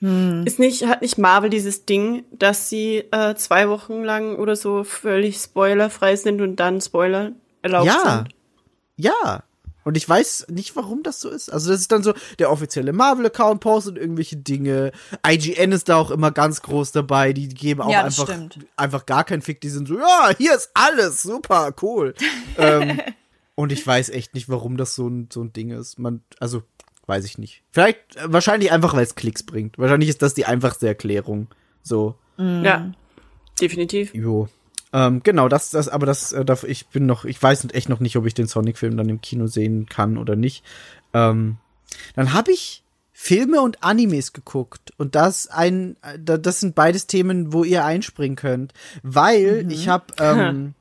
Hm. Ist nicht, hat nicht Marvel dieses Ding, dass sie äh, zwei Wochen lang oder so völlig spoilerfrei sind und dann Spoiler erlaubt ja. sind? Ja, ja. Und ich weiß nicht, warum das so ist. Also das ist dann so, der offizielle Marvel-Account postet irgendwelche Dinge. I G N ist da auch immer ganz groß dabei. Die geben auch ja, einfach, einfach gar keinen Fick. Die sind so, ja, hier ist alles, super, cool. ähm, und ich weiß echt nicht, warum das so ein, so ein Ding ist. Man, also, weiß ich nicht. Vielleicht, wahrscheinlich einfach, weil es Klicks bringt. Wahrscheinlich ist das die einfachste Erklärung. So. Mhm. Ja, definitiv. Jo. Ähm, genau, das, das, aber das, äh, ich bin noch, ich weiß echt noch nicht, ob ich den Sonic-Film dann im Kino sehen kann oder nicht. Ähm, dann habe ich Filme und Animes geguckt und das ein, das sind beides Themen, wo ihr einspringen könnt, weil mhm. ich habe, ähm,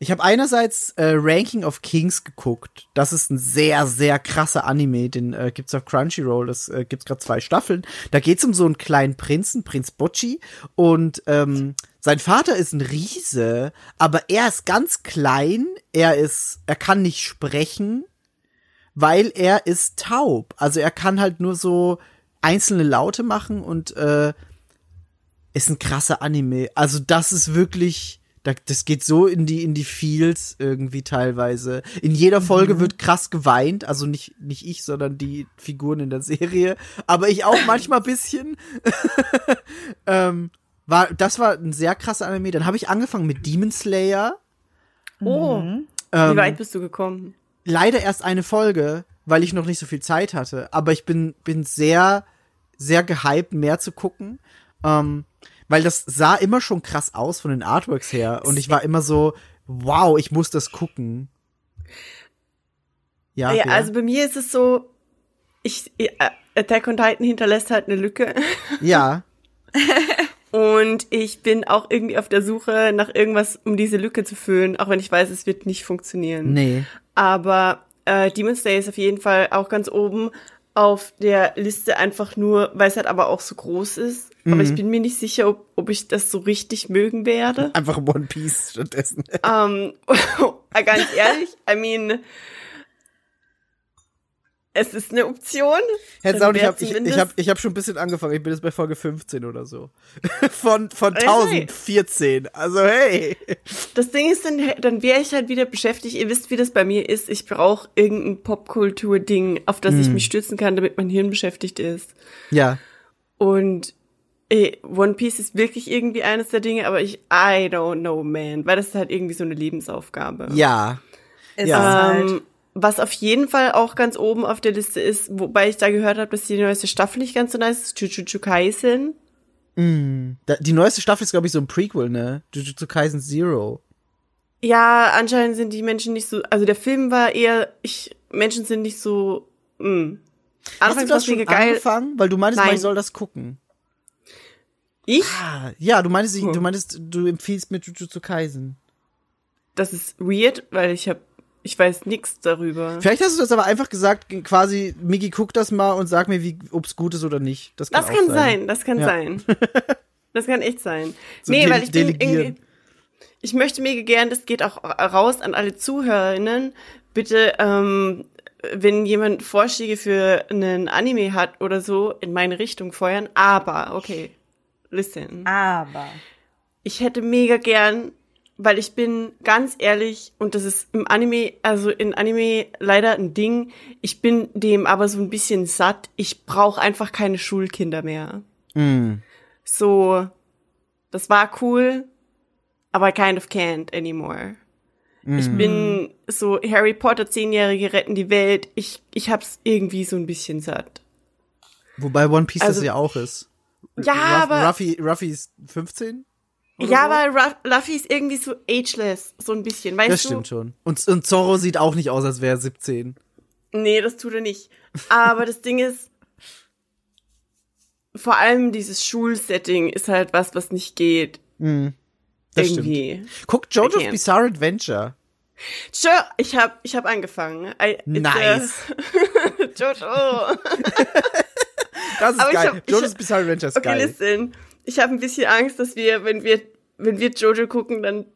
ich habe einerseits äh, Ranking of Kings geguckt. Das ist ein sehr, sehr krasser Anime, den äh, gibt's auf Crunchyroll, das äh, gibt's gerade zwei Staffeln. Da geht's um so einen kleinen Prinzen, Prinz Bocchi und, ähm, sein Vater ist ein Riese, aber er ist ganz klein, er ist, er kann nicht sprechen, weil er ist taub. Also er kann halt nur so einzelne Laute machen und äh, ist ein krasser Anime. Also das ist wirklich, das geht so in die in die Feels irgendwie teilweise. In jeder Folge mhm. wird krass geweint, also nicht nicht ich, sondern die Figuren in der Serie, aber ich auch manchmal ein bisschen. ähm. War, das war ein sehr krasser Anime. Dann habe ich angefangen mit Demon Slayer. Oh, mhm. ähm, wie weit bist du gekommen? Leider erst eine Folge, weil ich noch nicht so viel Zeit hatte. Aber ich bin, bin sehr, sehr gehypt, mehr zu gucken. Ähm, weil das sah immer schon krass aus von den Artworks her. Und ich war immer so, wow, ich muss das gucken. Ja, ja also bei mir ist es so, ich, Attack on Titan hinterlässt halt eine Lücke. Ja. Und ich bin auch irgendwie auf der Suche nach irgendwas, um diese Lücke zu füllen, auch wenn ich weiß, es wird nicht funktionieren. Nee. Aber äh, Demon Slayer ist auf jeden Fall auch ganz oben auf der Liste, einfach nur, weil es halt aber auch so groß ist. Mhm. Aber ich bin mir nicht sicher, ob, ob ich das so richtig mögen werde. Einfach One Piece stattdessen. Ähm, ganz ehrlich, I mean, es ist eine Option. Herr Saun, ich habe ich, ich hab, ich hab schon ein bisschen angefangen. Ich bin jetzt bei Folge fünfzehn oder so. Von, von tausendvierzehn. Also, hey. Das Ding ist, dann, dann wäre ich halt wieder beschäftigt. Ihr wisst, wie das bei mir ist. Ich brauche irgendein Popkultur-Ding, auf das mm. ich mich stützen kann, damit mein Hirn beschäftigt ist. Ja. Und ey, One Piece ist wirklich irgendwie eines der Dinge, aber ich, I don't know, man. Weil das ist halt irgendwie so eine Lebensaufgabe. Ja. Ist ähm, halt. Was auf jeden Fall auch ganz oben auf der Liste ist, wobei ich da gehört habe, dass die neueste Staffel nicht ganz so nice ist, Jujutsu Kaisen. Mm, da, die neueste Staffel ist, glaube ich, so ein Prequel, ne? Jujutsu Kaisen Zero. Ja, anscheinend sind die Menschen nicht so, also der Film war eher, ich, Menschen sind nicht so, mh. Hast du das schon geil angefangen? Weil du meintest, man soll das gucken. Ich? Ah, ja, du meintest, oh. du meintest, du empfiehlst mir Jujutsu Kaisen. Das ist weird, weil ich hab, ich weiß nichts darüber. Vielleicht hast du das aber einfach gesagt, quasi, Miki, guck das mal und sag mir, wie, ob's gut ist oder nicht. Das kann, das kann sein. sein, das kann ja. sein. Das kann echt sein. So nee, weil ich delegieren. bin irgendwie, ich möchte mega gern, das geht auch raus an alle ZuhörerInnen, bitte, ähm, wenn jemand Vorschläge für einen Anime hat oder so, in meine Richtung feuern, aber, okay. Listen. Aber. Ich hätte mega gern, weil ich bin ganz ehrlich, und das ist im Anime, also in Anime leider ein Ding, ich bin dem aber so ein bisschen satt, ich brauche einfach keine Schulkinder mehr. Mm. So, das war cool, aber I kind of can't anymore. Mm. Ich bin so, Harry Potter, Zehnjährige retten die Welt, ich, ich hab's irgendwie so ein bisschen satt. Wobei One Piece also, das ja auch ist. Ja, Ruff, aber... Ruffy, Ruffy ist fünfzehn? Ja, so? Aber Ruff, Ruffy ist irgendwie so ageless, so ein bisschen, weißt du? Das stimmt du? schon. Und, und Zorro sieht auch nicht aus, als wäre er siebzehn. Nee, das tut er nicht. Aber das Ding ist, vor allem dieses Schulsetting ist halt was, was nicht geht. Mhm. Das irgendwie. Stimmt. Guck, Jojo's Bizarre Adventure. Jo, ich hab, ich hab angefangen. I, nice. Uh, Jojo. Das ist aber geil. Ich hab, Jojo's ich, Bizarre Adventure ist okay, geil. Listen. Ich habe ein bisschen Angst, dass wir, wenn wir, wenn wir Jojo gucken, dann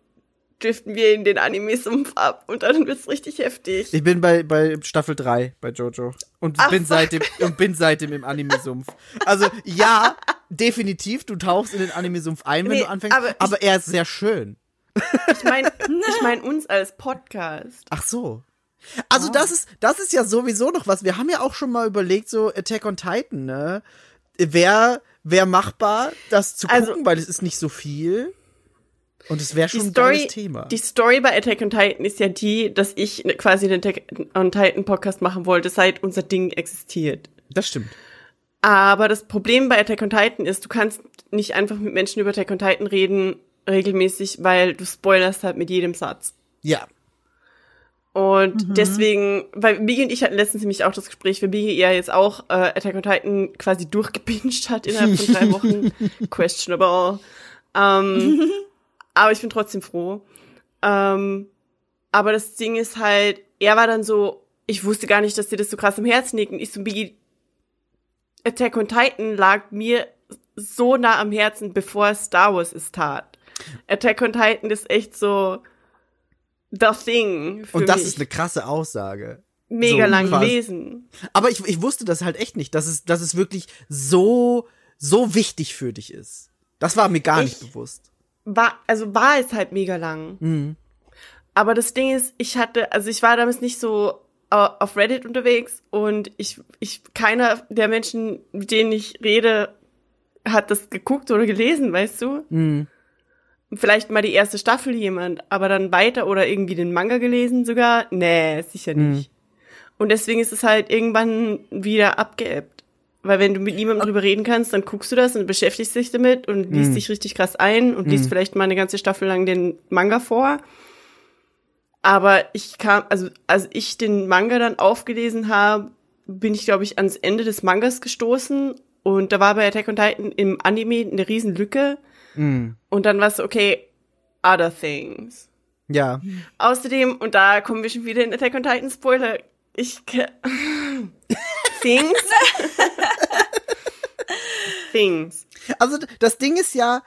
driften wir in den Anime-Sumpf ab und dann wird's richtig heftig. Ich bin bei, bei Staffel drei bei Jojo und Ach, bin seitdem und bin seitdem im Anime-Sumpf. Also ja, definitiv. Du tauchst in den Anime-Sumpf ein, wenn nee, du anfängst. Aber, aber ich, er ist sehr schön. Ich meine, ich meine uns als Podcast. Ach so. Also, oh. das ist, das ist ja sowieso noch was. Wir haben ja auch schon mal überlegt, so Attack on Titan, ne? Wäre, wär machbar, das zu gucken, also, weil es ist nicht so viel. Und es wäre schon ein Story, geiles Thema. Die Story bei Attack on Titan ist ja die, dass ich quasi den Attack on Titan Podcast machen wollte, seit unser Ding existiert. Das stimmt. Aber das Problem bei Attack on Titan ist, du kannst nicht einfach mit Menschen über Attack on Titan reden, regelmäßig, weil du spoilerst halt mit jedem Satz. Ja. Und mhm. deswegen, weil Migi und ich hatten letztens nämlich auch das Gespräch, weil Migi ja jetzt auch äh, Attack on Titan quasi durchgepinscht hat innerhalb von drei Wochen. Questionable. Ähm, aber ich bin trotzdem froh. Ähm, aber das Ding ist halt, er war dann so, ich wusste gar nicht, dass dir das so krass im Herzen liegt. Und ich so, Migi, Attack on Titan lag mir so nah am Herzen, bevor Star Wars es tat. Attack on Titan ist echt so... The Thing. Für und das mich. Ist eine krasse Aussage. Mega so lang gewesen. Aber ich, ich wusste das halt echt nicht, dass es, dass es wirklich so, so wichtig für dich ist. Das war mir gar ich nicht bewusst. War, also war es halt mega lang. Mhm. Aber das Ding ist, ich hatte, also ich war damals nicht so uh, auf Reddit unterwegs und ich, ich, keiner der Menschen, mit denen ich rede, hat das geguckt oder gelesen, weißt du? Mhm. Vielleicht mal die erste Staffel jemand, aber dann weiter oder irgendwie den Manga gelesen sogar? Nee, sicher nicht. Mhm. Und deswegen ist es halt irgendwann wieder abgeebbt. Weil wenn du mit niemandem drüber reden kannst, dann guckst du das und beschäftigst dich damit und liest mhm. dich richtig krass ein und mhm. liest vielleicht mal eine ganze Staffel lang den Manga vor. Aber ich kam, also als ich den Manga dann aufgelesen habe, bin ich, glaube ich, ans Ende des Mangas gestoßen und da war bei Attack on Titan im Anime eine riesen Lücke. Und dann war es okay, other things. Ja. Außerdem, und da kommen wir schon wieder in Attack on Titan Spoiler, ich ke- Things? Things. Also das Ding ist ja,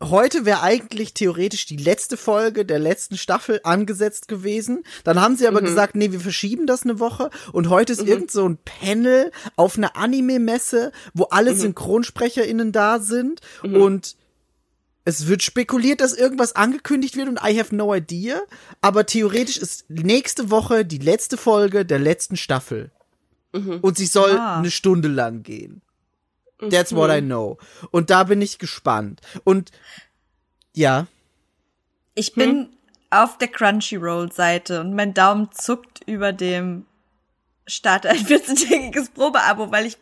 heute wäre eigentlich theoretisch die letzte Folge der letzten Staffel angesetzt gewesen. Dann haben sie aber mhm. gesagt, nee, wir verschieben das eine Woche. Und heute ist mhm. irgend so ein Panel auf einer Anime-Messe, wo alle mhm. SynchronsprecherInnen da sind. Mhm. Und es wird spekuliert, dass irgendwas angekündigt wird und I have no idea. Aber theoretisch ist nächste Woche die letzte Folge der letzten Staffel. Mhm. Und sie soll ah. eine Stunde lang gehen. That's what I know. Und da bin ich gespannt. Und ja. Ich bin hm? auf der Crunchyroll-Seite und mein Daumen zuckt über dem Start ein vierzehntägiges Probeabo, weil ich...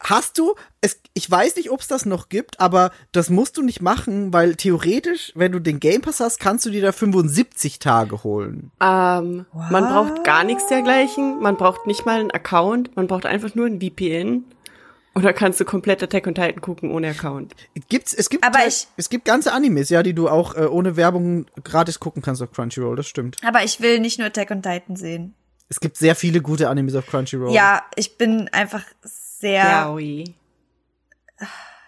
Hast du, es, ich weiß nicht, ob es das noch gibt, aber das musst du nicht machen, weil theoretisch, wenn du den Game Pass hast, kannst du dir da fünfundsiebzig Tage holen. Ähm, wow. Man braucht gar nichts dergleichen, man braucht nicht mal einen Account, man braucht einfach nur einen V P N. Oder kannst du komplett Attack on Titan gucken ohne Account? Gibt's, es, gibt aber ich, es gibt ganze Animes, ja, die du auch äh, ohne Werbung gratis gucken kannst auf Crunchyroll, das stimmt. Aber ich will nicht nur Attack on Titan sehen. Es gibt sehr viele gute Animes auf Crunchyroll. Ja, ich bin einfach sehr... Yaoi.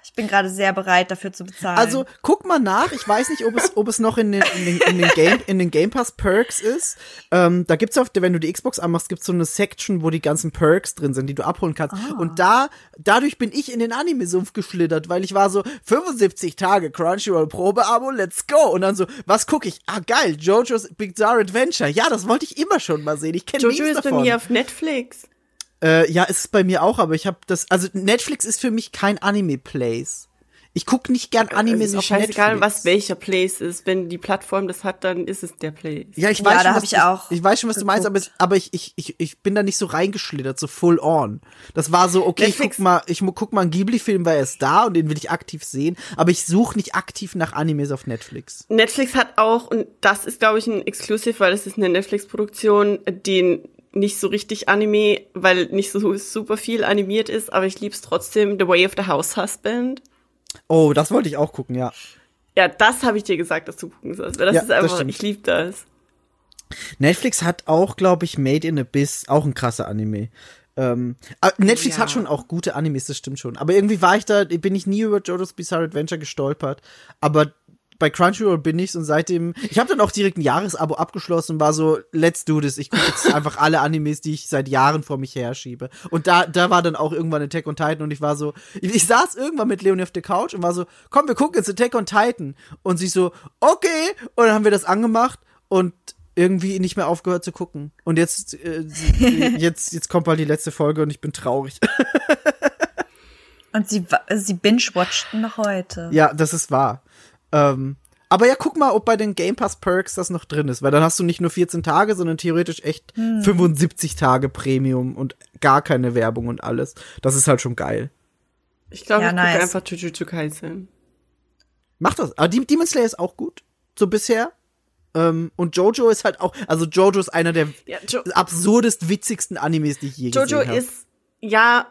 Ich bin gerade sehr bereit, dafür zu bezahlen. Also, guck mal nach. Ich weiß nicht, ob es, ob es noch in den, in den, in den, Game, in den Game Pass Perks ist. Ähm, da gibt's auch, wenn du die Xbox anmachst, gibt's so eine Section, wo die ganzen Perks drin sind, die du abholen kannst. Oh. Und da, dadurch bin ich in den Anime-Sumpf geschlittert, weil ich war so, fünfundsiebzig Tage Crunchyroll Probeabo, let's go. Und dann so, was gucke ich? Ah, geil, Jojo's Bizarre Adventure. Ja, das wollte ich immer schon mal sehen. Ich kenne nichts davon. Jojo ist bei mir auf Netflix. Äh, ja, ist es bei mir auch, aber ich habe das, also Netflix ist für mich kein Anime-Place. Ich gucke nicht gern Animes also auf Netflix. Scheißegal, was welcher Place ist, wenn die Plattform das hat, dann ist es der Place. Ja, ich weiß ja, schon, was, ich, ich, ich weiß schon, was geguckt. Du meinst, aber, es, aber ich, ich, ich, ich bin da nicht so reingeschlittert, so full on. Das war so, okay, Netflix. ich guck mal, ich guck mal einen Ghibli-Film, weil er ist da und den will ich aktiv sehen, aber ich suche nicht aktiv nach Animes auf Netflix. Netflix hat auch, und das ist, glaube ich, ein Exclusive, weil das ist eine Netflix-Produktion, den nicht so richtig Anime, weil nicht so super viel animiert ist, aber ich lieb's trotzdem, The Way of the House Husband. Oh, das wollte ich auch gucken, ja. Ja, das habe ich dir gesagt, dass du gucken sollst. Das ja, ist einfach, das ich lieb das. Netflix hat auch, glaube ich, Made in Abyss, auch ein krasser Anime. Ähm, Netflix ja. hat schon auch gute Animes, das stimmt schon. Aber irgendwie war ich da, bin ich nie über Jojo's Bizarre Adventure gestolpert. Aber bei Crunchyroll bin ich's und seitdem, ich habe dann auch direkt ein Jahresabo abgeschlossen und war so, let's do this. Ich gucke jetzt einfach alle Animes, die ich seit Jahren vor mich herschiebe. Und da da war dann auch irgendwann Attack on Titan und ich war so, ich, ich saß irgendwann mit Leonie auf der Couch und war so, komm, wir gucken jetzt Attack on Titan. Und sie so, okay. Und dann haben wir das angemacht und irgendwie nicht mehr aufgehört zu gucken. Und jetzt, äh, jetzt, jetzt kommt bald die letzte Folge und ich bin traurig. Und sie, sie binge-watchten noch heute. Ja, das ist wahr. Ähm, aber ja, guck mal, ob bei den Game Pass Perks das noch drin ist, weil dann hast du nicht nur vierzehn Tage, sondern theoretisch echt hm. fünfundsiebzig Tage Premium und gar keine Werbung und alles. Das ist halt schon geil. Ich glaube, ja, ich nice. gucke einfach Jujutsu Kaisen. Mach das. Aber Demon Slayer ist auch gut. So bisher. Ähm, und Jojo ist halt auch, also Jojo ist einer der ja, jo- absurdest witzigsten Animes, die ich je Jojo gesehen habe. Jojo ist, ja,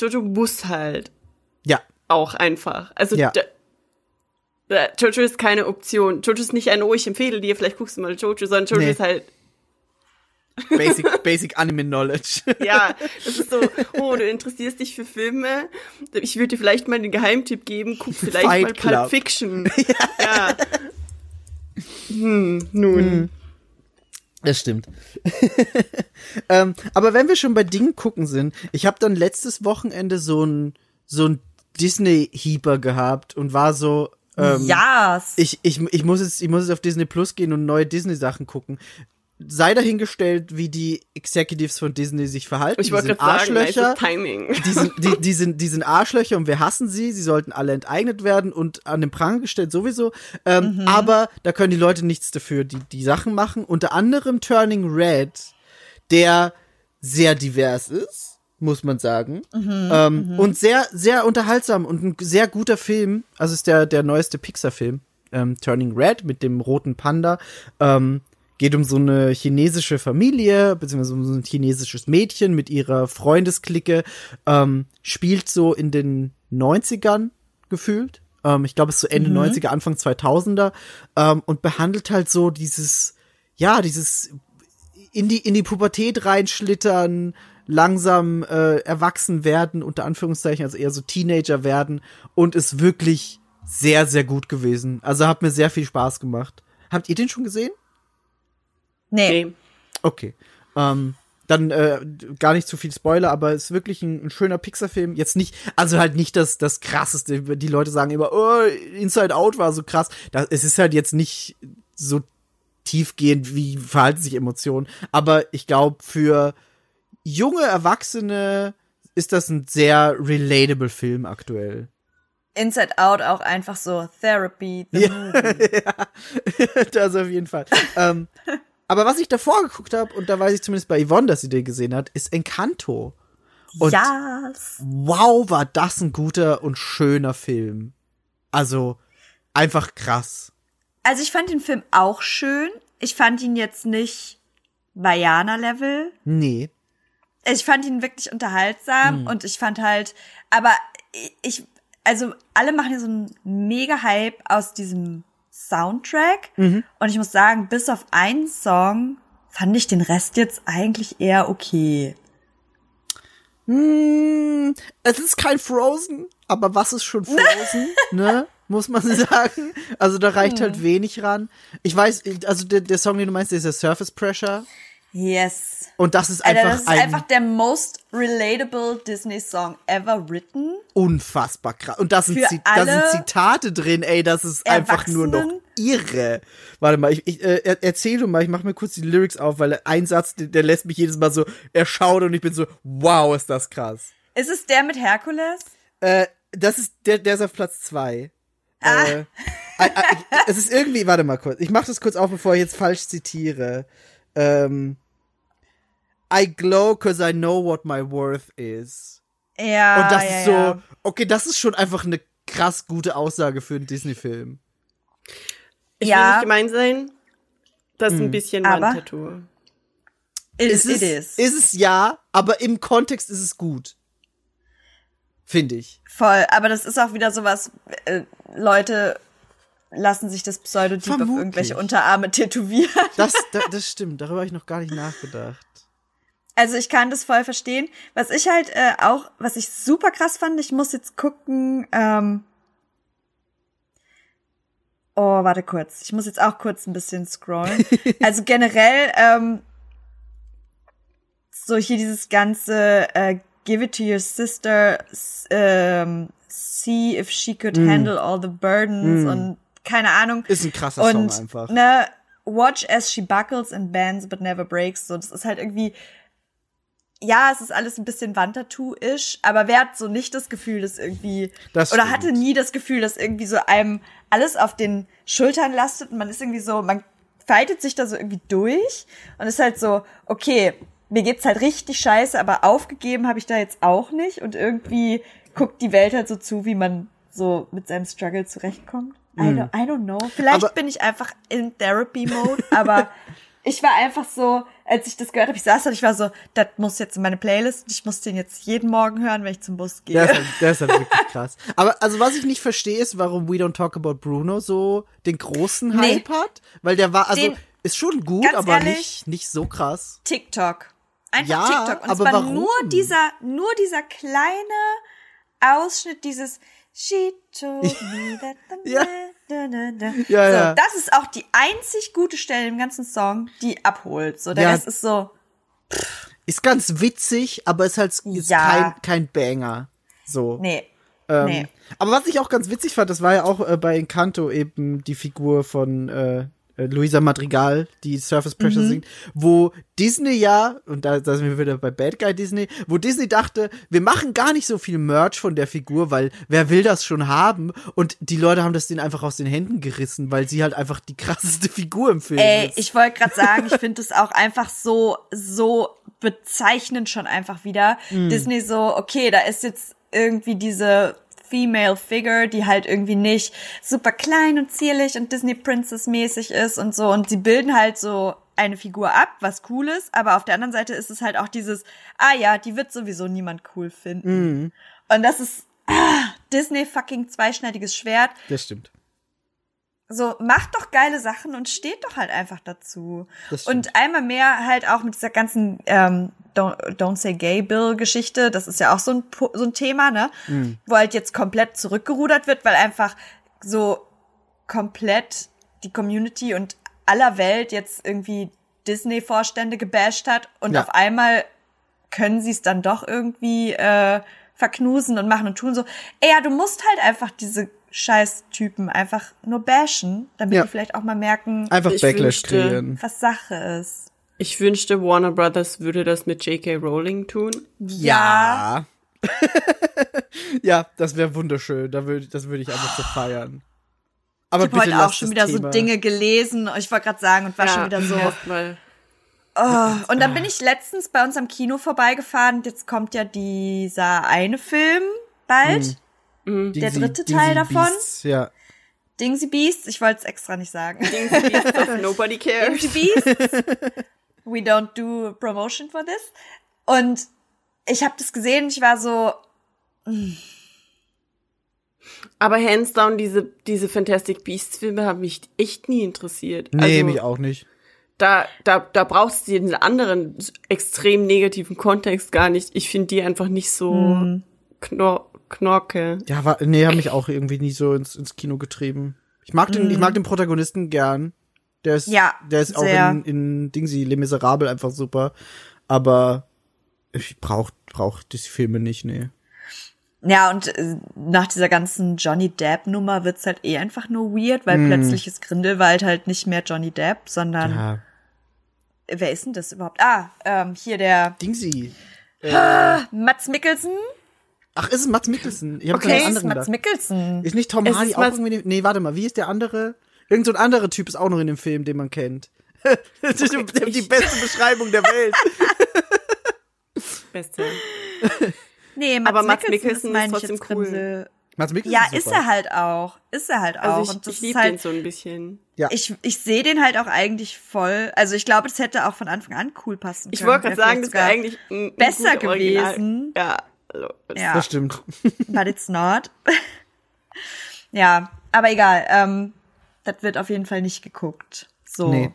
Jojo muss halt. Ja. Auch einfach. Also, ja. d- Jojo ist keine Option. Jojo ist nicht ein, oh, ich empfehle dir, vielleicht guckst du mal Jojo, sondern Jojo nee. ist halt Basic, Basic Anime Knowledge. Ja, das ist so, oh, du interessierst dich für Filme, ich würde dir vielleicht mal den Geheimtipp geben, guck vielleicht Fight mal Club. Pulp Fiction. Ja. ja. Hm, nun. Hm. Das stimmt. ähm, aber wenn wir schon bei Dingen gucken sind, ich habe dann letztes Wochenende so ein, so ein Disney-Hieber gehabt und war so, Ähm, yes. ich, ich, ich, muss jetzt, ich muss jetzt auf Disney Plus gehen und neue Disney-Sachen gucken. Sei dahingestellt, wie die Executives von Disney sich verhalten. Ich wollte gerade sagen, nice Timing. Die sind, die, die, sind, die sind Arschlöcher und wir hassen sie. Sie sollten alle enteignet werden und an den Pranger gestellt sowieso. Ähm, mhm. Aber da können die Leute nichts dafür, die die Sachen machen. Unter anderem Turning Red, der sehr divers ist, muss man sagen. Mhm, ähm, mhm. Und sehr, sehr unterhaltsam und ein sehr guter Film. Also ist der, der neueste Pixar-Film, ähm, Turning Red, mit dem roten Panda. Ähm, geht um so eine chinesische Familie, beziehungsweise um so ein chinesisches Mädchen mit ihrer Freundesklicke. Ähm, spielt so in den neunzigern gefühlt. Ähm, ich glaube, es ist so Ende mhm. neunziger, Anfang zweitausender. Ähm, und behandelt halt so dieses, ja, dieses in die, in die Pubertät reinschlittern, langsam äh, erwachsen werden, unter Anführungszeichen, also eher so Teenager werden und ist wirklich sehr, sehr gut gewesen. Also hat mir sehr viel Spaß gemacht. Habt ihr den schon gesehen? Nee. Okay. Ähm, dann äh, gar nicht zu viel Spoiler, aber ist wirklich ein, ein schöner Pixar-Film. Jetzt nicht, also halt nicht das, das Krasseste. Die Leute sagen immer, oh, Inside Out war so krass. Das, es ist halt jetzt nicht so tiefgehend, wie verhalten sich Emotionen. Aber ich glaube, für junge Erwachsene ist das ein sehr relatable Film aktuell. Inside Out auch einfach so Therapy. Ja, ja, das auf jeden Fall. ähm, aber was ich davor geguckt habe, und da weiß ich zumindest bei Yvonne, dass sie den gesehen hat, ist Encanto. Und yes. Wow, war das ein guter und schöner Film. Also, einfach krass. Also, ich fand den Film auch schön. Ich fand ihn jetzt nicht Vajana-Level. Nee. Ich fand ihn wirklich unterhaltsam. Mhm. Und ich fand halt, aber ich, also, alle machen ja so einen mega Hype aus diesem Soundtrack. Mhm. Und ich muss sagen, bis auf einen Song fand ich den Rest jetzt eigentlich eher okay. Hm, es ist kein Frozen, aber was ist schon Frozen, ne? Muss man sagen. Also da reicht hm. halt wenig ran. Ich weiß, also der, der Song, den du meinst, ist der Surface Pressure. Yes. Und das ist einfach Alter, das ist ein einfach der most relatable Disney-Song ever written. Unfassbar krass. Und da sind, Zi- da sind Zitate drin, ey, das ist einfach nur noch irre. Warte mal, ich, ich äh, erzähl du mal, ich mach mir kurz die Lyrics auf, weil ein Satz, der, der lässt mich jedes Mal so erschaudern und ich bin so, wow, ist das krass. Ist es der mit Herkules? Äh, das ist, der, der ist auf Platz zwei. Ah. Äh, äh, es ist irgendwie, warte mal kurz, ich mach das kurz auf, bevor ich jetzt falsch zitiere. Ähm, I glow cause I know what my worth is. Ja, und das ja, ist so, ja. Okay, das ist schon einfach eine krass gute Aussage für einen Disney-Film. Ich ja. will nicht gemein sein, das ist hm. ein bisschen Wandtattoo. Ist, ist, ist. ist es ja, aber im Kontext ist es gut. Finde ich. Voll, aber das ist auch wieder sowas, äh, Leute lassen sich das Pseudotyp auf irgendwelche Unterarme tätowieren. Das, das, das stimmt, darüber habe ich noch gar nicht nachgedacht. Also ich kann das voll verstehen. Was ich halt äh, auch, was ich super krass fand, ich muss jetzt gucken, ähm oh, warte kurz, ich muss jetzt auch kurz ein bisschen scrollen. Also generell, ähm, so hier dieses ganze äh, Give it to your sister, ähm, see if she could mm. handle all the burdens mm. und keine Ahnung. Ist ein krasser und, Song einfach. Ne, watch as she buckles and bends but never breaks. So, das ist halt irgendwie, ja, es ist alles ein bisschen Wandtattoo-isch, aber wer hat so nicht das Gefühl, dass irgendwie, das oder hatte nie das Gefühl, dass irgendwie so einem alles auf den Schultern lastet und man ist irgendwie so, man faltet sich da so irgendwie durch und ist halt so, okay, mir geht's halt richtig scheiße, aber aufgegeben habe ich da jetzt auch nicht und irgendwie guckt die Welt halt so zu, wie man so mit seinem Struggle zurechtkommt. I don't, I don't know. Vielleicht aber bin ich einfach in Therapy-Mode, aber ich war einfach so, als ich das gehört habe, ich saß da und ich war so, das muss jetzt in meine Playlist, ich muss den jetzt jeden Morgen hören, wenn ich zum Bus gehe. Das ist, das ist halt wirklich krass. Aber also was ich nicht verstehe, ist, warum We Don't Talk About Bruno so den großen Hype nee. hat, weil der war, also den, ist schon gut, aber ehrlich, nicht, nicht so krass. TikTok. Einfach ja, TikTok. Und aber es war warum? nur dieser, nur dieser kleine Ausschnitt dieses She told me that the ja. da, da, da. Ja, so, ja. Das ist auch die einzig gute Stelle im ganzen Song, die abholt. So, der ja. Rest ist so. Pff. Ist ganz witzig, aber ist halt ist ja. kein, kein Banger. So. Nee. Ähm, nee. Aber was ich auch ganz witzig fand, das war ja auch äh, bei Encanto eben die Figur von äh, Luisa Madrigal, die Surface Pressure mhm. singt, wo Disney ja, und da, da sind wir wieder bei Bad Guy Disney, wo Disney dachte, wir machen gar nicht so viel Merch von der Figur, weil wer will das schon haben? Und die Leute haben das denen einfach aus den Händen gerissen, weil sie halt einfach die krasseste Figur im Film Ey, ist. Ey, ich wollte gerade sagen, ich finde das auch einfach so, so bezeichnend schon einfach wieder. Mhm. Disney so, okay, da ist jetzt irgendwie diese Female Figure, die halt irgendwie nicht super klein und zierlich und Disney Princess mäßig ist und so. Und sie bilden halt so eine Figur ab, was cool ist. Aber auf der anderen Seite ist es halt auch dieses, ah ja, die wird sowieso niemand cool finden. Mhm. Und das ist ah, Disney fucking zweischneidiges Schwert. Das stimmt. So, macht doch geile Sachen und steht doch halt einfach dazu. Und einmal mehr halt auch mit dieser ganzen ähm, Don't, Don't Say Gay Bill Geschichte, das ist ja auch so ein, so ein Thema, ne? Mm. Wo halt jetzt komplett zurückgerudert wird, weil einfach so komplett die Community und aller Welt jetzt irgendwie Disney-Vorstände gebasht hat und ja. auf einmal können sie es dann doch irgendwie äh, verknusen und machen und tun so. Ey, ja, du musst halt einfach diese Scheiß-Typen einfach nur bashen, damit ja. die vielleicht auch mal merken, einfach Backlash kreieren, was Sache ist. Ich wünschte, Warner Brothers würde das mit J K Rowling tun. Ja. Ja, das wäre wunderschön. Da würd, das würde ich einfach so feiern. Aber ich habe heute auch schon wieder Thema. so Dinge gelesen. Ich wollte gerade sagen, und war ja, schon wieder so. Ja, oh. Und dann bin ich letztens bei uns am Kino vorbeigefahren. Und jetzt kommt ja dieser eine Film bald. Mhm. Der Dingsy, dritte Teil Dingsy davon. Beasts, ja. Dingsy Beasts. Ich wollte es extra nicht sagen. Dingsy Beasts. Nobody cares. Dingsy Beasts. We don't do promotion for this. Und ich habe das gesehen und ich war so. Mh. Aber hands down, diese, diese Fantastic Beasts-Filme haben mich echt nie interessiert. Nee, also, mich auch nicht. Da, da, da brauchst du den anderen extrem negativen Kontext gar nicht. Ich finde die einfach nicht so hm. knor- knorke. Ja, war, nee, haben mich auch irgendwie nicht so ins, ins Kino getrieben. Ich mag den, hm. ich mag den Protagonisten gern. Der ist, ja, der ist auch in, in Dingsy, Les Miserables einfach super. Aber ich brauch, brauch diese Filme nicht, nee. Ja, und nach dieser ganzen Johnny Depp-Nummer wird's halt eh einfach nur weird, weil mm. plötzlich ist Grindelwald halt nicht mehr Johnny Depp, sondern ja. Wer ist denn das überhaupt? Ah, ähm, hier der Dingsy. Äh. Mats Mikkelsen. Ach, ist es Mats Mikkelsen? Ich hab okay, keinen anderen ist Mats Mikkelsen. Ist nicht Tom ist Hardy auch Mats- irgendwie? Nee, warte mal, wie ist der andere? Irgend so ein anderer Typ ist auch noch in dem Film, den man kennt. Das ist okay, die beste Beschreibung der Welt. Beste. Nee, Mats aber Mats Mikkelsen, Mikkelsen ist, ist trotzdem cool. Grinsel. Mats Mikkelsen ja, ist, ist er halt auch. Ist er halt auch. Also ich, ich liebe halt, den so ein bisschen. Ja. Ich, ich sehe den halt auch eigentlich voll. Also ich glaube, das hätte auch von Anfang an cool passen können. Ich wollte gerade sagen, das wäre eigentlich ein, besser ein gewesen. Ja, also, ja, das stimmt. But it's not. Ja, aber egal. Ähm, das wird auf jeden Fall nicht geguckt. So. Nee.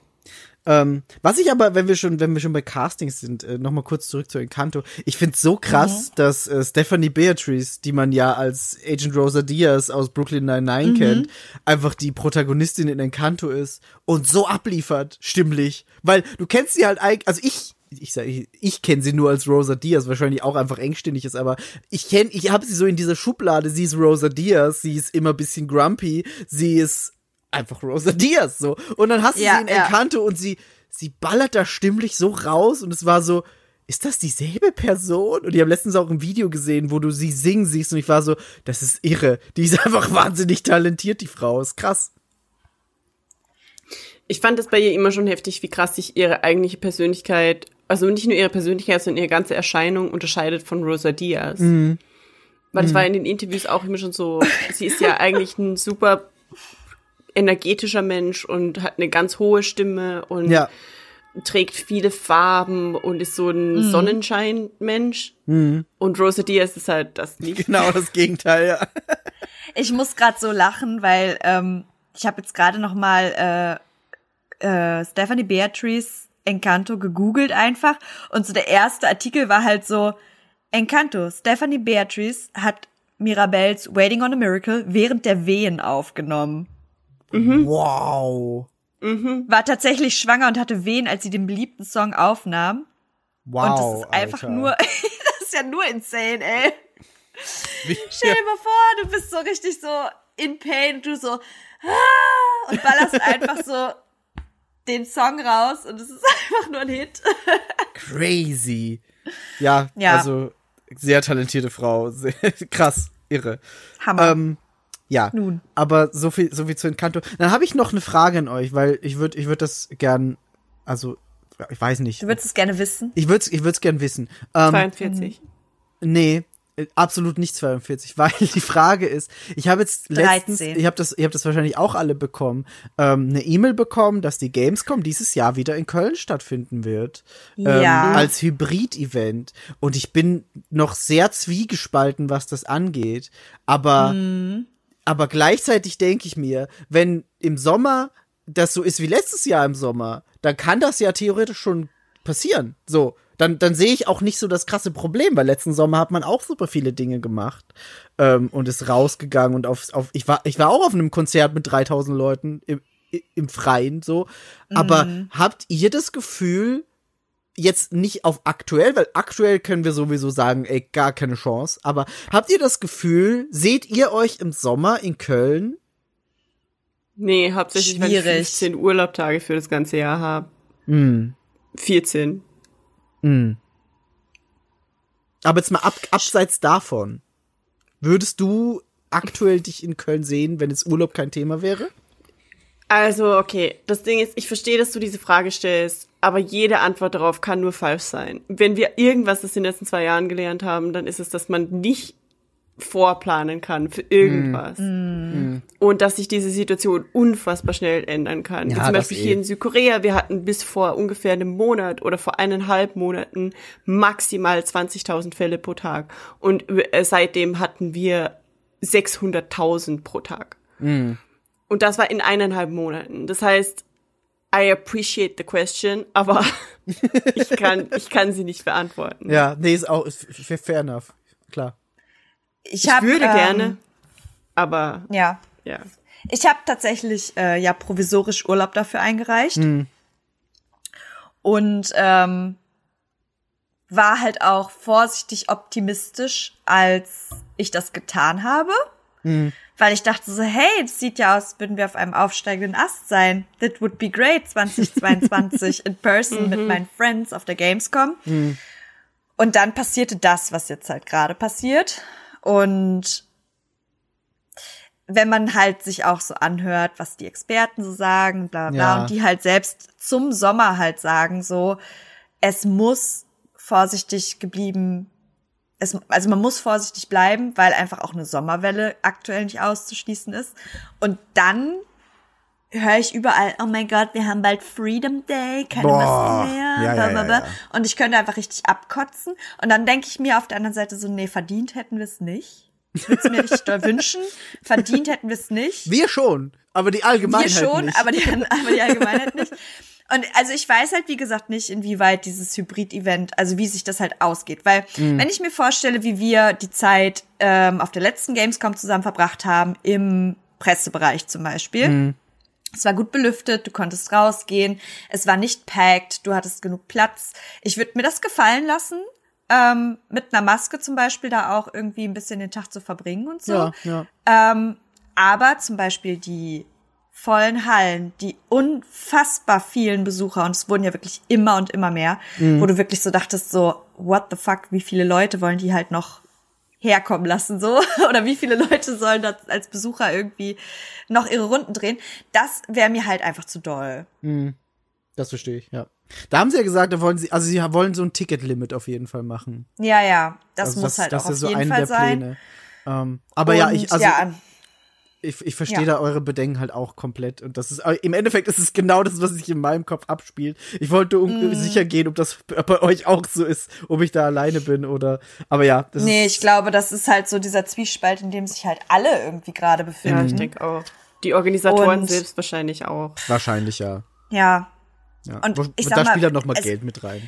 Ähm, was ich aber, wenn wir schon, wenn wir schon bei Castings sind, äh, nochmal kurz zurück zu Encanto. Ich find's so krass, mhm. dass äh, Stephanie Beatriz, die man ja als Agent Rosa Diaz aus Brooklyn Nine-Nine mhm. kennt, einfach die Protagonistin in Encanto ist und so abliefert, stimmlich. Weil du kennst sie halt eigentlich, also ich, ich sag, ich, ich kenne sie nur als Rosa Diaz, wahrscheinlich auch einfach engstirnig ist, aber ich kenn, ich habe sie so in dieser Schublade, sie ist Rosa Diaz, sie ist immer ein bisschen grumpy, sie ist einfach Rosa Diaz, so. Und dann hast du ja, sie in ja. Encanto und sie, sie ballert da stimmlich so raus und es war so, ist das dieselbe Person? Und ich habe letztens auch ein Video gesehen, wo du sie singen siehst und ich war so, das ist irre. Die ist einfach wahnsinnig talentiert, die Frau. Ist krass. Ich fand das bei ihr immer schon heftig, wie krass sich ihre eigentliche Persönlichkeit, also nicht nur ihre Persönlichkeit, sondern ihre ganze Erscheinung unterscheidet von Rosa Diaz. Mhm. Weil das mhm. war in den Interviews auch immer schon so, sie ist ja eigentlich ein super energetischer Mensch und hat eine ganz hohe Stimme und ja. trägt viele Farben und ist so ein mhm. Sonnenschein-Mensch. Mhm. Und Rosa Diaz ist halt das nicht. Genau das Gegenteil, ja. Ich muss gerade so lachen, weil ähm, ich habe jetzt gerade noch mal äh, äh, Stephanie Beatriz Encanto gegoogelt einfach und so der erste Artikel war halt so, Encanto, Stephanie Beatriz hat Mirabels Waiting on a Miracle während der Wehen aufgenommen. Mhm. Wow. Mhm. War tatsächlich schwanger und hatte Wehen, als sie den beliebten Song aufnahm. Wow. Und das ist einfach Alter. nur, das ist ja nur insane, ey. Wie? Stell dir mal vor, du bist so richtig so in pain, du so, ah, und ballerst einfach so den Song raus und es ist einfach nur ein Hit. Crazy. Ja, ja, also sehr talentierte Frau. Sehr, krass, irre. Hammer. Ähm, Ja, Nun. aber so viel, so viel zu Encanto. Dann habe ich noch eine Frage an euch, weil ich würde, ich würde das gern, also ich weiß nicht. Du würdest es gerne wissen? Ich würde es, ich würde es gern wissen. Ähm, zweiundvierzig Nee, absolut nicht zweiundvierzig, weil die Frage ist, ich habe jetzt letztens, dreizehn ich habe das, ich habe das wahrscheinlich auch alle bekommen, ähm, eine E-Mail bekommen, dass die Gamescom dieses Jahr wieder in Köln stattfinden wird, ähm, ja. als Hybrid-Event. Und ich bin noch sehr zwiegespalten, was das angeht, aber mhm. aber gleichzeitig denke ich mir, wenn im Sommer das so ist wie letztes Jahr im Sommer, dann kann das ja theoretisch schon passieren. So, dann, dann sehe ich auch nicht so das krasse Problem, weil letzten Sommer hat man auch super viele Dinge gemacht ähm, und ist rausgegangen und auf, auf ich war ich war auch auf einem Konzert mit dreitausend Leuten im, im Freien, so. Aber mhm. habt ihr das Gefühl, jetzt nicht auf aktuell, weil aktuell können wir sowieso sagen, ey, gar keine Chance. Aber habt ihr das Gefühl, seht ihr euch im Sommer in Köln? Nee, hauptsächlich, Schwierig. wenn ich fünfzehn Urlaubtage für das ganze Jahr habe. Mm. vierzehn Mm. Aber jetzt mal ab, abseits davon. Würdest du aktuell dich in Köln sehen, wenn jetzt Urlaub kein Thema wäre? Also, okay, das Ding ist, ich verstehe, dass du diese Frage stellst, aber jede Antwort darauf kann nur falsch sein. Wenn wir irgendwas das in den letzten zwei Jahren gelernt haben, dann ist es, dass man nicht vorplanen kann für irgendwas. Mm. Und dass sich diese Situation unfassbar schnell ändern kann. Ja, wie zum Beispiel hier eh. in Südkorea, wir hatten bis vor ungefähr einem Monat oder vor eineinhalb Monaten maximal zwanzigtausend Fälle pro Tag. Und seitdem hatten wir sechshunderttausend pro Tag. Mm. Und das war in eineinhalb Monaten. Das heißt, I appreciate the question, aber ich kann, ich kann sie nicht beantworten. Ja, nee, ist auch ist fair enough, klar. Ich, ich hab, würde ähm, gerne, aber ja, ja. Ich habe tatsächlich äh, ja provisorisch Urlaub dafür eingereicht mhm. und ähm, war halt auch vorsichtig optimistisch, als ich das getan habe. Mhm. Weil ich dachte so, hey, das sieht ja aus, würden wir auf einem aufsteigenden Ast sein. That would be great, zwanzig zweiundzwanzig in person mhm. mit meinen Friends auf der Gamescom. Mhm. Und dann passierte das, was jetzt halt gerade passiert. Und wenn man halt sich auch so anhört, was die Experten so sagen, bla bla, ja. und die halt selbst zum Sommer halt sagen so, es muss vorsichtig geblieben Es, also man muss vorsichtig bleiben, weil einfach auch eine Sommerwelle aktuell nicht auszuschließen ist. Und dann höre ich überall, oh mein Gott, wir haben bald Freedom Day, keine Masken mehr. Ja, bla, bla, bla. Ja, ja. Und ich könnte einfach richtig abkotzen. Und dann denke ich mir auf der anderen Seite so, nee, verdient hätten wir es nicht. Ich würde es mir richtig doll wünschen. Verdient hätten wir es nicht. Wir schon, aber die Allgemeinheit nicht. Wir schon, nicht. Aber, die, aber die Allgemeinheit nicht. Und also ich weiß halt, wie gesagt, nicht, inwieweit dieses Hybrid-Event, also wie sich das halt ausgeht. Weil, mhm. wenn ich mir vorstelle, wie wir die Zeit ähm, auf der letzten Gamescom zusammen verbracht haben, im Pressebereich zum Beispiel. Mhm. Es war gut belüftet, du konntest rausgehen, es war nicht packed, du hattest genug Platz. Ich würde mir das gefallen lassen, ähm, mit einer Maske zum Beispiel da auch irgendwie ein bisschen den Tag zu verbringen und so. Ja, ja. Ähm, aber zum Beispiel die vollen Hallen, die unfassbar vielen Besucher, und es wurden ja wirklich immer und immer mehr, mhm. wo du wirklich so dachtest, so, what the fuck, wie viele Leute wollen die halt noch herkommen lassen, so, oder wie viele Leute sollen das als Besucher irgendwie noch ihre Runden drehen, das wäre mir halt einfach zu doll. Mhm. Das verstehe ich, ja. Da haben sie ja gesagt, da wollen sie, also sie wollen so ein Ticketlimit auf jeden Fall machen. Ja, ja, das also muss das, halt das auch auf so jeden Fall sein. Ähm, aber und, ja, ich, also ja. Ich, ich verstehe ja. da eure Bedenken halt auch komplett. Und das ist, im Endeffekt ist es genau das, was sich in meinem Kopf abspielt. Ich wollte mm. sicher gehen, ob das bei euch auch so ist, ob ich da alleine bin oder, aber ja. Das nee, ist ich glaube, das ist halt so dieser Zwiespalt, in dem sich halt alle irgendwie gerade befinden. Ja, ich denke auch. Die Organisatoren und selbst wahrscheinlich auch. Wahrscheinlich, ja. Ja. ja. Und, und ich da sag spielt dann nochmal Geld mit rein.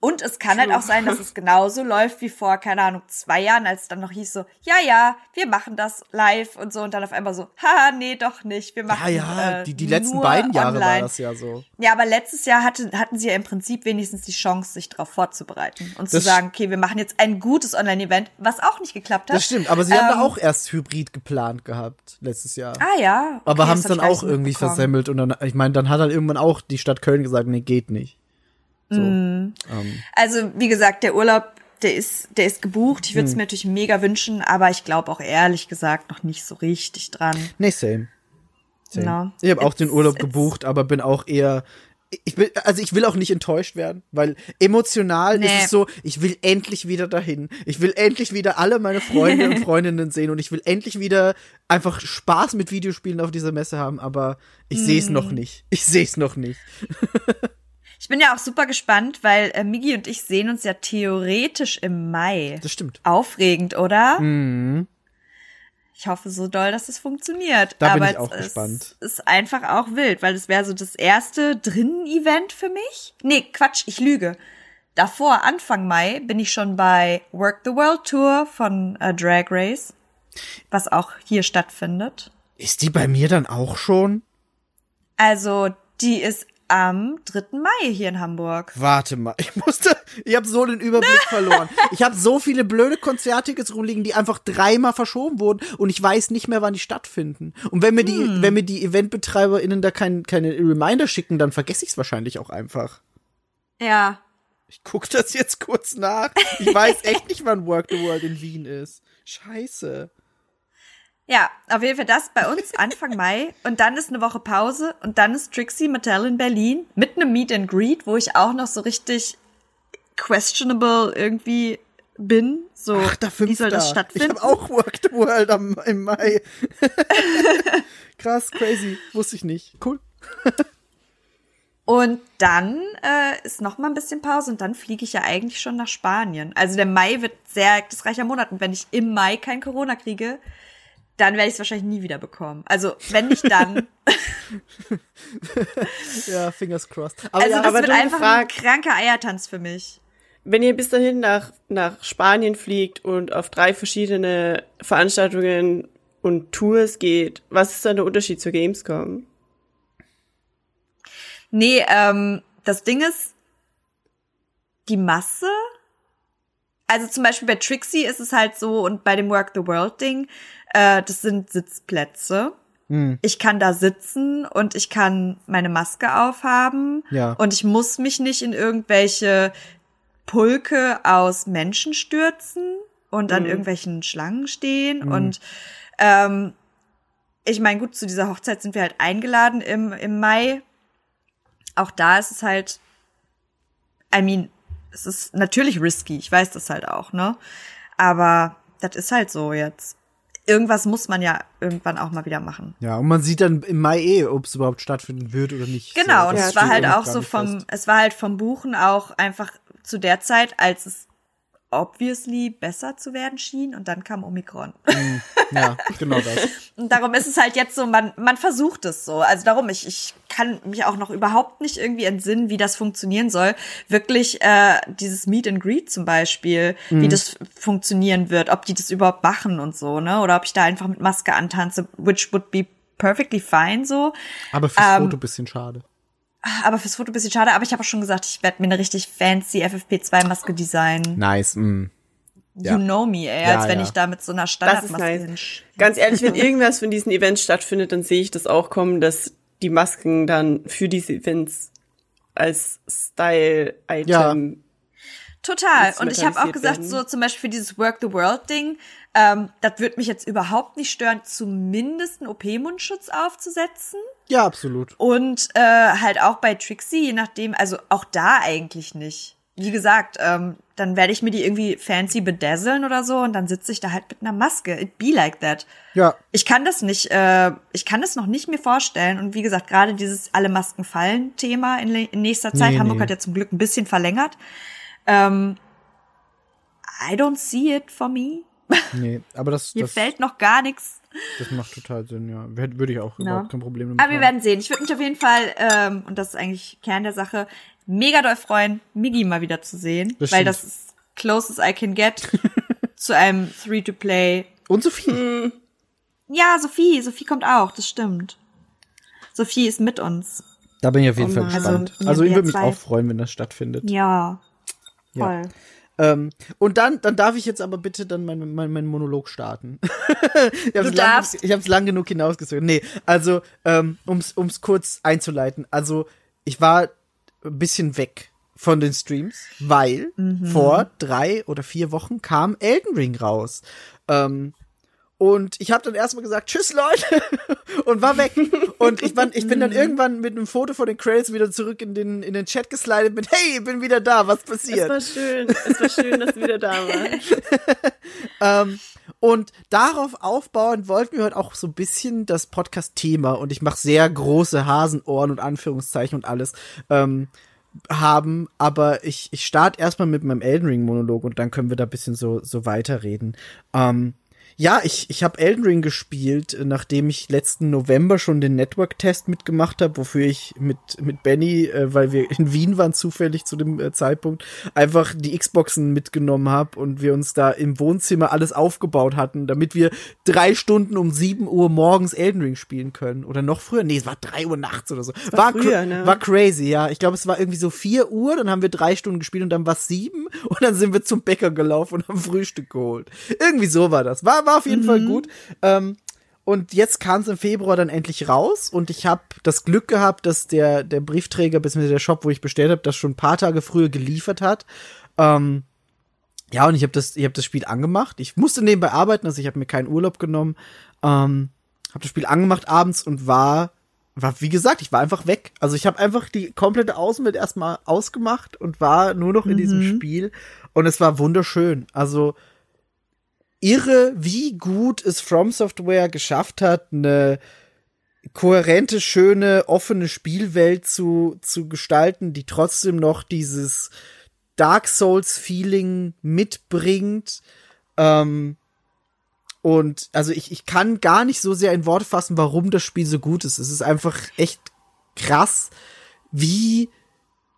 Und es kann halt auch sein, dass es genauso läuft wie vor, keine Ahnung, zwei Jahren, als es dann noch hieß so, ja, ja, wir machen das live und so. Und dann auf einmal so, haha, nee, doch nicht, wir machen Ja, ja, äh, die, die letzten beiden Jahre online. War das ja so. Ja, aber letztes Jahr hatte, hatten sie ja im Prinzip wenigstens die Chance, sich darauf vorzubereiten. Und das zu sagen, okay, wir machen jetzt ein gutes Online-Event, was auch nicht geklappt hat. Das stimmt, aber sie ähm, haben da auch erst hybrid geplant gehabt, letztes Jahr. Ah ja. Okay, aber haben es dann auch irgendwie versemmelt. Und dann, ich meine, dann hat halt irgendwann auch die Stadt Köln gesagt, nee, geht nicht. So, mm. ähm. Also wie gesagt, der Urlaub, der ist, der ist gebucht. Ich würde es hm. mir natürlich mega wünschen, aber ich glaube auch ehrlich gesagt noch nicht so richtig dran. Nee, same. same. No. Ich habe auch den Urlaub gebucht, aber bin auch eher, ich bin, also ich will auch nicht enttäuscht werden, weil emotional nee. ist es so, ich will endlich wieder dahin. Ich will endlich wieder alle meine Freunde und Freundinnen sehen und ich will endlich wieder einfach Spaß mit Videospielen auf dieser Messe haben, aber ich mm. sehe es noch nicht. Ich sehe es noch nicht. Ich bin ja auch super gespannt, weil äh, Migi und ich sehen uns ja theoretisch im Mai. Das stimmt. Aufregend, oder? Mhm. Ich hoffe so doll, dass es funktioniert. Da aber bin ich auch es, gespannt. Es ist einfach auch wild, weil es wäre so das erste Drinnen-Event für mich. Nee, Quatsch, ich lüge. Davor, Anfang Mai, bin ich schon bei Work the World Tour von äh, Drag Race, was auch hier stattfindet. Ist die bei mir dann auch schon? Also, die ist am dritten Mai hier in Hamburg. Warte mal, ich musste, ich habe so den Überblick verloren. Ich habe so viele blöde Konzerttickets rumliegen, die einfach dreimal verschoben wurden und ich weiß nicht mehr, wann die stattfinden. Und wenn mir die, hm. wenn mir die EventbetreiberInnen da kein, keine Reminder schicken, dann vergesse ich es wahrscheinlich auch einfach. Ja. Ich guck das jetzt kurz nach. Ich weiß echt nicht, wann Work the World in Wien ist. Scheiße. Ja, auf jeden Fall das bei uns Anfang Mai und dann ist eine Woche Pause und dann ist Trixie Mattel in Berlin mit einem Meet and Greet, wo ich auch noch so richtig questionable irgendwie bin. So, achter Fünfter Wie soll das stattfinden? Ich habe auch Work the World am, im Mai. Krass, crazy, wusste ich nicht. Cool. Und dann äh, ist noch mal ein bisschen Pause und dann fliege ich ja eigentlich schon nach Spanien. Also der Mai wird sehr ereignisreicher Monat und wenn ich im Mai kein Corona kriege, dann werde ich es wahrscheinlich nie wieder bekommen. Also wenn nicht, dann. Ja, fingers crossed. Aber also das ja, aber wird einfach ein kranker Eiertanz für mich. Wenn ihr bis dahin nach nach Spanien fliegt und auf drei verschiedene Veranstaltungen und Tours geht, was ist dann der Unterschied zur Gamescom? Nee, ähm, das Ding ist, die Masse, also zum Beispiel bei Trixie ist es halt so und bei dem Work the World Ding, äh, das sind Sitzplätze. Hm. Ich kann da sitzen und ich kann meine Maske aufhaben ja. und ich muss mich nicht in irgendwelche Pulke aus Menschen stürzen und hm. an irgendwelchen Schlangen stehen hm. und ähm, ich meine, gut, zu dieser Hochzeit sind wir halt eingeladen im, im Mai. Auch da ist es halt, I mean, es ist natürlich risky, ich weiß das halt auch, ne? Aber das ist halt so jetzt. Irgendwas muss man ja irgendwann auch mal wieder machen. Ja, und man sieht dann im Mai eh, ob es überhaupt stattfinden wird oder nicht. Genau, so, und es war halt auch so vom, fest. es war halt vom Buchen auch einfach zu der Zeit, als es obviously besser zu werden schien und dann kam Omikron. Ja, genau das. Und darum ist es halt jetzt so, man man versucht es so. Also darum, ich ich kann mich auch noch überhaupt nicht irgendwie entsinnen, wie das funktionieren soll. Wirklich äh, dieses Meet and Greet zum Beispiel, mhm. wie das funktionieren wird, ob die das überhaupt machen und so, ne? Oder ob ich da einfach mit Maske antanze, which would be perfectly fine so. Aber fürs ähm, Foto ein bisschen schade. Aber fürs Foto ein bisschen schade, aber ich habe auch schon gesagt, ich werde mir eine richtig fancy F F P zwei Maske designen. Nice. Mm. Ja. You know me, ey, als ja, wenn ja. ich da mit so einer Standardmaske nice. hin. Ganz ehrlich, wenn irgendwas von diesen Events stattfindet, dann sehe ich das auch kommen, dass die Masken dann für diese Events als Style-Item ja. Total. Und ich habe auch gesagt, werden. so zum Beispiel für dieses Work-the-World-Ding, ähm, das würde mich jetzt überhaupt nicht stören, zumindest einen O P-Mundschutz aufzusetzen. Ja, absolut. Und äh, halt auch bei Trixie, je nachdem, also auch da eigentlich nicht. Wie gesagt, ähm, dann werde ich mir die irgendwie fancy bedazzlen oder so und dann sitze ich da halt mit einer Maske. It be like that. Ja. Ich kann das nicht, äh, ich kann das noch nicht mir vorstellen. Und wie gesagt, gerade dieses Alle-Masken-Fallen-Thema in, in nächster Zeit, nee, Hamburg nee. hat ja zum Glück ein bisschen verlängert. Ähm, I don't see it for me. Nee, aber das... Hier das, fällt noch gar nichts. Das macht total Sinn, ja. Würde ich auch no. überhaupt kein Problem damit haben. Aber wir werden sehen. Ich würde mich auf jeden Fall, ähm, und das ist eigentlich Kern der Sache, mega doll freuen, Miggy mal wieder zu sehen. Das weil stimmt. das ist closest I can get zu einem Three-to-Play. Und Sophie. Ja, Sophie. Sophie kommt auch, das stimmt. Sophie ist mit uns. Da bin ich auf jeden oh Fall gespannt. Also, also ich würde mich auch freuen, wenn das stattfindet. Ja, voll. Ja. Ähm, und dann, dann darf ich jetzt aber bitte dann meinen mein, mein Monolog starten. ich hab's du darfst. Lang, ich habe es lang genug hinausgezogen. Nee, also, ähm, um's, um's kurz einzuleiten. Also, ich war ein bisschen weg von den Streams, weil mhm. vor drei oder vier Wochen kam Elden Ring raus. Ähm, und ich habe dann erstmal gesagt, tschüss Leute, und war weg. Und ich, war, ich bin dann irgendwann mit einem Foto von den Credits wieder zurück in den, in den Chat geslidet mit, hey, ich bin wieder da, was passiert? Es war schön, es war schön, dass du wieder da warst. um, und darauf aufbauend wollten wir heute auch so ein bisschen das Podcast-Thema, und ich mache sehr große Hasenohren und Anführungszeichen und alles, um, haben, aber ich, ich starte erstmal mit meinem Elden Ring-Monolog und dann können wir da ein bisschen so, so weiterreden. Ähm, um, Ja, ich ich habe Elden Ring gespielt, nachdem ich letzten November schon den Network-Test mitgemacht habe, wofür ich mit mit Benny, äh, weil wir in Wien waren zufällig zu dem äh, Zeitpunkt, einfach die Xboxen mitgenommen habe und wir uns da im Wohnzimmer alles aufgebaut hatten, damit wir drei Stunden um sieben Uhr morgens Elden Ring spielen können. Oder noch früher? Nee, es war drei Uhr nachts oder so. War, war, früher, cra- ne? war crazy, ja. Ich glaube, es war irgendwie so vier Uhr, dann haben wir drei Stunden gespielt und dann war es sieben und dann sind wir zum Bäcker gelaufen und haben Frühstück geholt. Irgendwie so war das. War War auf jeden mhm. Fall gut. Ähm, Und jetzt kam es im Februar dann endlich raus und ich habe das Glück gehabt, dass der, der Briefträger bzw. der Shop, wo ich bestellt habe, das schon ein paar Tage früher geliefert hat. Ähm, ja, und ich habe das, ich hab das Spiel angemacht. Ich musste nebenbei arbeiten, also ich habe mir keinen Urlaub genommen. Ähm, habe das Spiel angemacht abends und war, war, wie gesagt, ich war einfach weg. Also ich habe einfach die komplette Außenwelt erstmal ausgemacht und war nur noch in mhm. diesem Spiel. Und es war wunderschön. Also irre, wie gut es From Software geschafft hat, eine kohärente, schöne, offene Spielwelt zu, zu gestalten, die trotzdem noch dieses Dark Souls-Feeling mitbringt. Ähm, und also ich, ich kann gar nicht so sehr in Worte fassen, warum das Spiel so gut ist. Es ist einfach echt krass, wie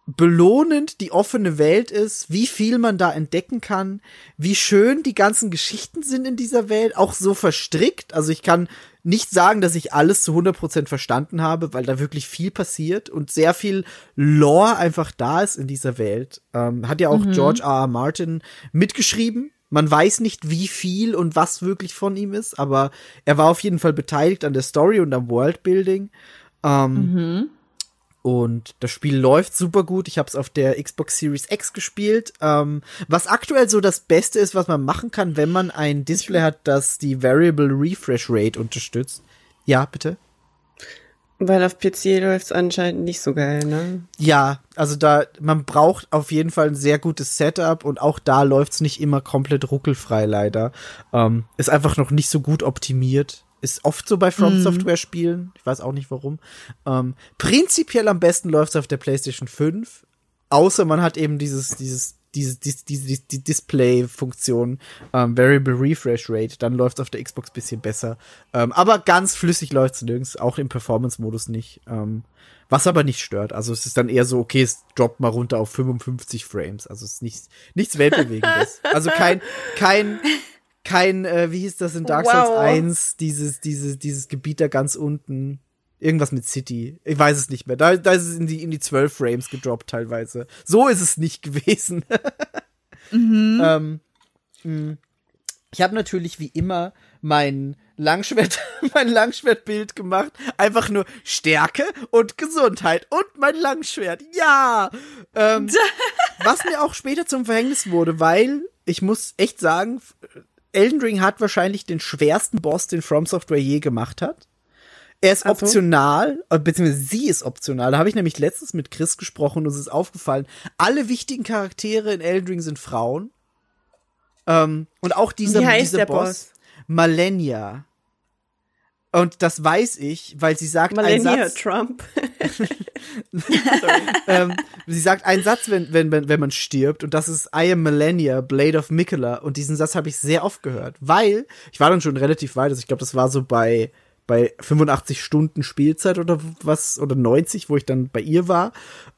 belohnend die offene Welt ist, wie viel man da entdecken kann, wie schön die ganzen Geschichten sind in dieser Welt, auch so verstrickt. Also ich kann nicht sagen, dass ich alles zu hundert Prozent verstanden habe, weil da wirklich viel passiert und sehr viel Lore einfach da ist in dieser Welt. Ähm, hat ja auch mhm. George R R. Martin mitgeschrieben. Man weiß nicht, wie viel und was wirklich von ihm ist, aber er war auf jeden Fall beteiligt an der Story und am Worldbuilding. Ähm, mhm. Und das Spiel läuft super gut. Ich habe es auf der Xbox Series X gespielt. Ähm, was aktuell so das Beste ist, was man machen kann, wenn man ein Display hat, das die Variable Refresh Rate unterstützt. Ja, bitte? Weil auf P C läuft es anscheinend nicht so geil, ne? Ja, also da, man braucht auf jeden Fall ein sehr gutes Setup und auch da läuft es nicht immer komplett ruckelfrei, leider. Ähm, ist einfach noch nicht so gut optimiert. Ist oft so bei From Software Spielen. Ich weiß auch nicht warum. Ähm, prinzipiell am besten läuft es auf der PlayStation fünf. Außer man hat eben dieses, dieses, diese, diese, diese die Display-Funktion, ähm, Variable Refresh Rate. Dann läuft es auf der Xbox ein bisschen besser. Ähm, aber ganz flüssig läuft es nirgends, auch im Performance-Modus nicht. Ähm, was aber nicht stört. Also es ist dann eher so, okay, es droppt mal runter auf fünfundfünfzig Frames. Also es ist nichts, nichts Weltbewegendes. Also kein, kein, Kein, äh, wie hieß das in Dark Souls wow. eins, dieses, dieses, dieses Gebiet da ganz unten, irgendwas mit City, ich weiß es nicht mehr, da, da ist es in die, in die zwölf Frames gedroppt teilweise, so ist es nicht gewesen. mhm. ähm, ich habe natürlich wie immer mein Langschwert, mein Langschwertbild gemacht, einfach nur Stärke und Gesundheit und mein Langschwert, ja! Ähm, was mir auch später zum Verhängnis wurde, weil ich muss echt sagen, Elden Ring hat wahrscheinlich den schwersten Boss, den From Software je gemacht hat. Er ist also optional, beziehungsweise sie ist optional. Da habe ich nämlich letztens mit Chris gesprochen und uns ist aufgefallen, alle wichtigen Charaktere in Elden Ring sind Frauen. Ähm, und auch dieser, Wie heißt dieser der Boss, Boss? Malenia. Und das weiß ich, weil sie sagt Malenia einen Satz. Trump. ähm, sie sagt einen Satz, wenn, wenn, wenn man stirbt, und das ist I am Malenia, Blade of Mikela. Und diesen Satz habe ich sehr oft gehört, weil ich war dann schon relativ weit. Also ich glaube, das war so bei, bei fünfundachtzig Stunden Spielzeit oder was, oder neunzig, wo ich dann bei ihr war.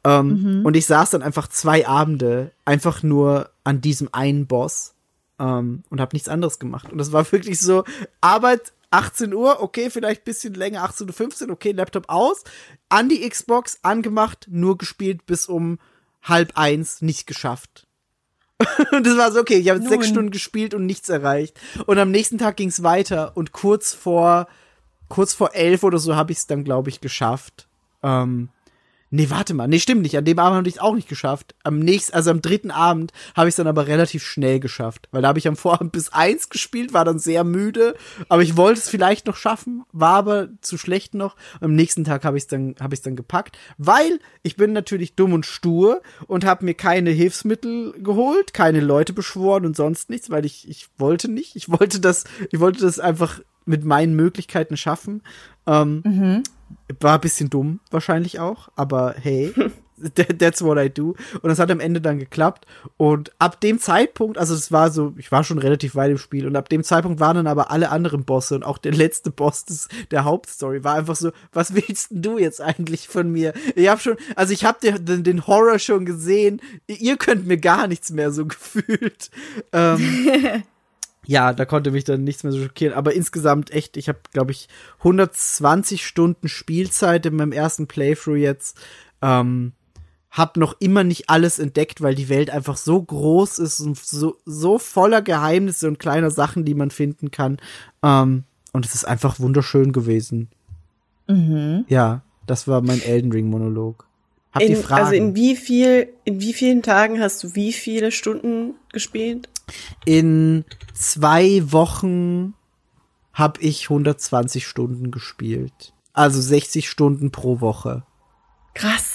Ähm, mhm. Und ich saß dann einfach zwei Abende einfach nur an diesem einen Boss ähm, und habe nichts anderes gemacht. Und das war wirklich so Arbeit. achtzehn Uhr, okay, vielleicht ein bisschen länger, achtzehn Uhr fünfzehn, okay, Laptop aus, an die Xbox, angemacht, nur gespielt bis um halb eins, nicht geschafft. Und das war so, okay, ich habe jetzt sechs Stunden gespielt und nichts erreicht. Und am nächsten Tag ging's weiter und kurz vor, kurz vor elf oder so habe ich es dann, glaube ich, geschafft. Ähm, nee, warte mal, nee, stimmt nicht, an dem Abend habe ich es auch nicht geschafft. Am nächsten, also am dritten Abend habe ich es dann aber relativ schnell geschafft, weil da habe ich am Vorabend bis eins gespielt, war dann sehr müde, aber ich wollte es vielleicht noch schaffen, war aber zu schlecht noch. Am nächsten Tag habe ich es dann, habe ich es dann gepackt, weil ich bin natürlich dumm und stur und habe mir keine Hilfsmittel geholt, keine Leute beschworen und sonst nichts, weil ich, ich wollte nicht, ich wollte das, ich wollte das einfach mit meinen Möglichkeiten schaffen. Ähm, mhm. War ein bisschen dumm, wahrscheinlich auch, aber hey, that's what I do. Und das hat am Ende dann geklappt. Und ab dem Zeitpunkt, also es war so, ich war schon relativ weit im Spiel, und ab dem Zeitpunkt waren dann aber alle anderen Bosse und auch der letzte Boss des, der Hauptstory war einfach so, was willst du jetzt eigentlich von mir? Ich hab schon, also ich hab den, den Horror schon gesehen, ihr könnt mir gar nichts mehr, so gefühlt. Ähm, Ja, da konnte mich dann nichts mehr so schockieren. Aber insgesamt echt, ich habe, glaube ich, hundertzwanzig Stunden Spielzeit in meinem ersten Playthrough jetzt. Ähm, hab noch immer nicht alles entdeckt, weil die Welt einfach so groß ist und so, so voller Geheimnisse und kleiner Sachen, die man finden kann. Ähm, Und es ist einfach wunderschön gewesen. Mhm. Ja, das war mein Elden Ring-Monolog. Habt ihr Fragen? Also in wie viel, in wie vielen Tagen hast du wie viele Stunden gespielt? In zwei Wochen habe ich hundertzwanzig Stunden gespielt. Also sechzig Stunden pro Woche. Krass.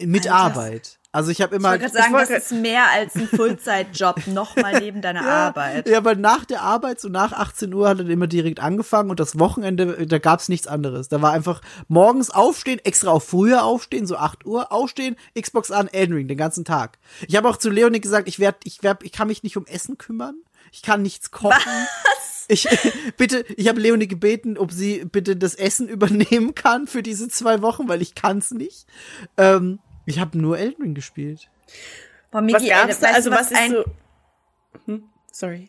Mit Alter. Arbeit. Also ich habe immer. Ich wollte gerade sagen, wollt das ist mehr als ein Fullzeitjob nochmal neben deiner ja, Arbeit. Ja, weil nach der Arbeit, so nach achtzehn Uhr, hat er immer direkt angefangen und das Wochenende, da gab's nichts anderes. Da war einfach morgens aufstehen, extra auf früher aufstehen, so acht Uhr, aufstehen, Xbox an, Elden Ring, den ganzen Tag. Ich habe auch zu Leonie gesagt, ich werd, ich werd, ich kann mich nicht um Essen kümmern, ich kann nichts kochen. Was? Ich bitte, ich habe Leonie gebeten, ob sie bitte das Essen übernehmen kann für diese zwei Wochen, weil ich kann's nicht. Ähm, ich habe nur Elden Ring gespielt. Boah, Miki, was gab's da? Also was, was ist ein... so? Hm? Sorry.